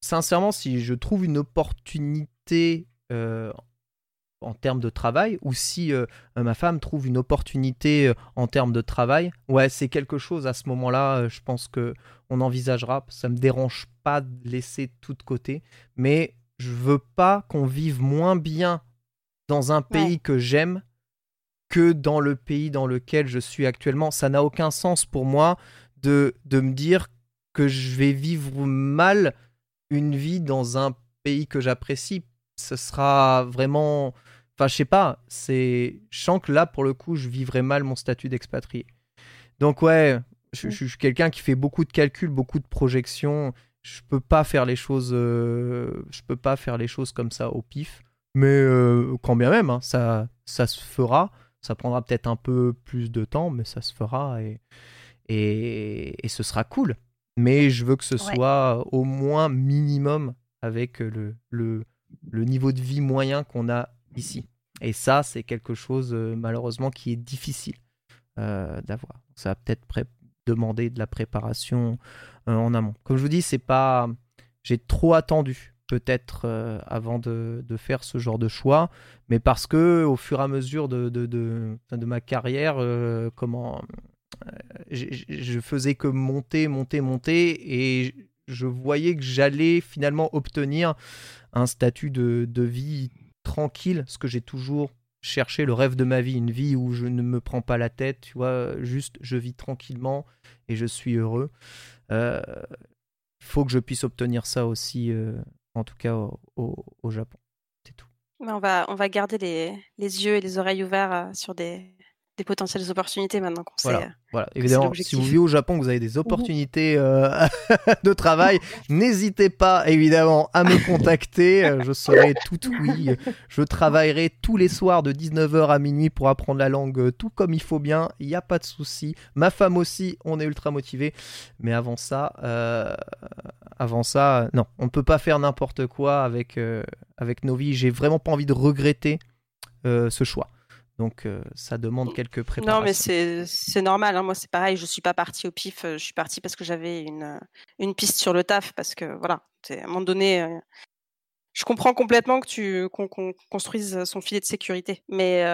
Sincèrement, si je trouve une opportunité en termes de travail, ou si ma femme trouve une opportunité en termes de travail, ouais, c'est quelque chose à ce moment-là, je pense qu'on envisagera. Ça ne me dérange pas de laisser tout de côté, mais je ne veux pas qu'on vive moins bien dans un pays que j'aime que dans le pays dans lequel je suis actuellement. Ça n'a aucun sens pour moi de me dire que je vais vivre mal une vie dans un pays que j'apprécie. Ce sera vraiment... Enfin, je sais pas, je sens que là, pour le coup, je vivrais mal mon statut d'expatrié. Donc ouais, je suis quelqu'un qui fait beaucoup de calculs, beaucoup de projections. Je peux pas faire les choses comme ça au pif. Mais quand bien même, hein, ça se fera. Ça prendra peut-être un peu plus de temps, mais ça se fera et ce sera cool. Mais je veux que ce soit au moins minimum avec le niveau de vie moyen qu'on a ici. Et ça, c'est quelque chose, malheureusement, qui est difficile d'avoir. Ça va peut-être demander de la préparation en amont. Comme je vous dis, c'est pas... J'ai trop attendu, peut-être, avant de faire ce genre de choix, mais parce que, au fur et à mesure de ma carrière, je faisais que monter, et je voyais que j'allais finalement obtenir un statut de vie tranquille, ce que j'ai toujours cherché, le rêve de ma vie, une vie où je ne me prends pas la tête, tu vois, juste je vis tranquillement et je suis heureux. Faut que je puisse obtenir ça aussi, en tout cas au Japon. C'est tout. Mais on va garder les yeux et les oreilles ouverts sur des potentielles opportunités maintenant qu'on sait. Voilà, évidemment, si vous vivez au Japon, vous avez des opportunités de travail, n'hésitez pas évidemment à me contacter, je serai tout ouïe, je travaillerai tous les soirs de 19h à minuit pour apprendre la langue tout comme il faut bien, il n'y a pas de souci. Ma femme aussi, on est ultra motivés, mais avant ça, non, on ne peut pas faire n'importe quoi avec nos vies, j'ai vraiment pas envie de regretter ce choix. Donc, ça demande quelques préparations. Non, mais c'est normal. Hein. Moi, c'est pareil. Je ne suis pas partie au pif. Je suis partie parce que j'avais une piste sur le taf. Parce que, voilà, à un moment donné, je comprends complètement qu'on construise son filet de sécurité. Mais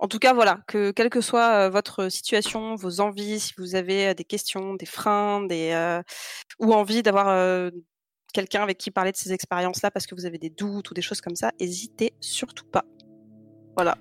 en tout cas, voilà, quelle que soit votre situation, vos envies, si vous avez des questions, des freins, ou envie d'avoir... quelqu'un avec qui parler de ces expériences-là parce que vous avez des doutes ou des choses comme ça, n'hésitez surtout pas. Voilà.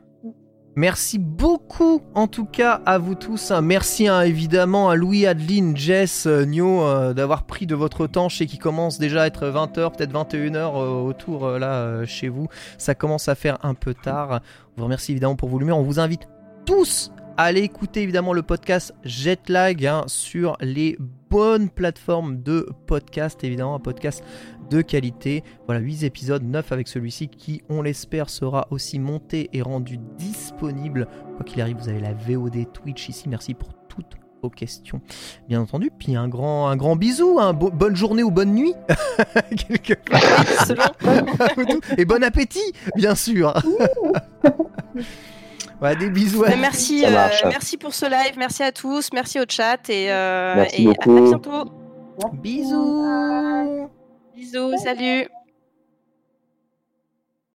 Merci beaucoup en tout cas à vous tous. Merci évidemment à Louis, Adeline, Jess, Nyo d'avoir pris de votre temps. Je sais qu'il commence déjà à être 20h, peut-être 21h autour là chez vous. Ça commence à faire un peu tard. On vous remercie évidemment pour vos lumières. On vous invite tous à aller écouter évidemment le podcast Jetlag sur les bonnes plateformes de podcast. Évidemment un podcast de qualité. Voilà, 8 épisodes, 9 avec celui-ci qui, on l'espère, sera aussi monté et rendu disponible. Quoi qu'il arrive, vous avez la VOD Twitch ici. Merci pour toutes vos questions, bien entendu. Puis un grand bisou, bonne journée ou bonne nuit, quelque part. Et bon appétit, bien sûr. Ouais, des bisous. Merci pour ce live. Merci à tous. Merci au chat et à bientôt. Bisous. Bisous, salut.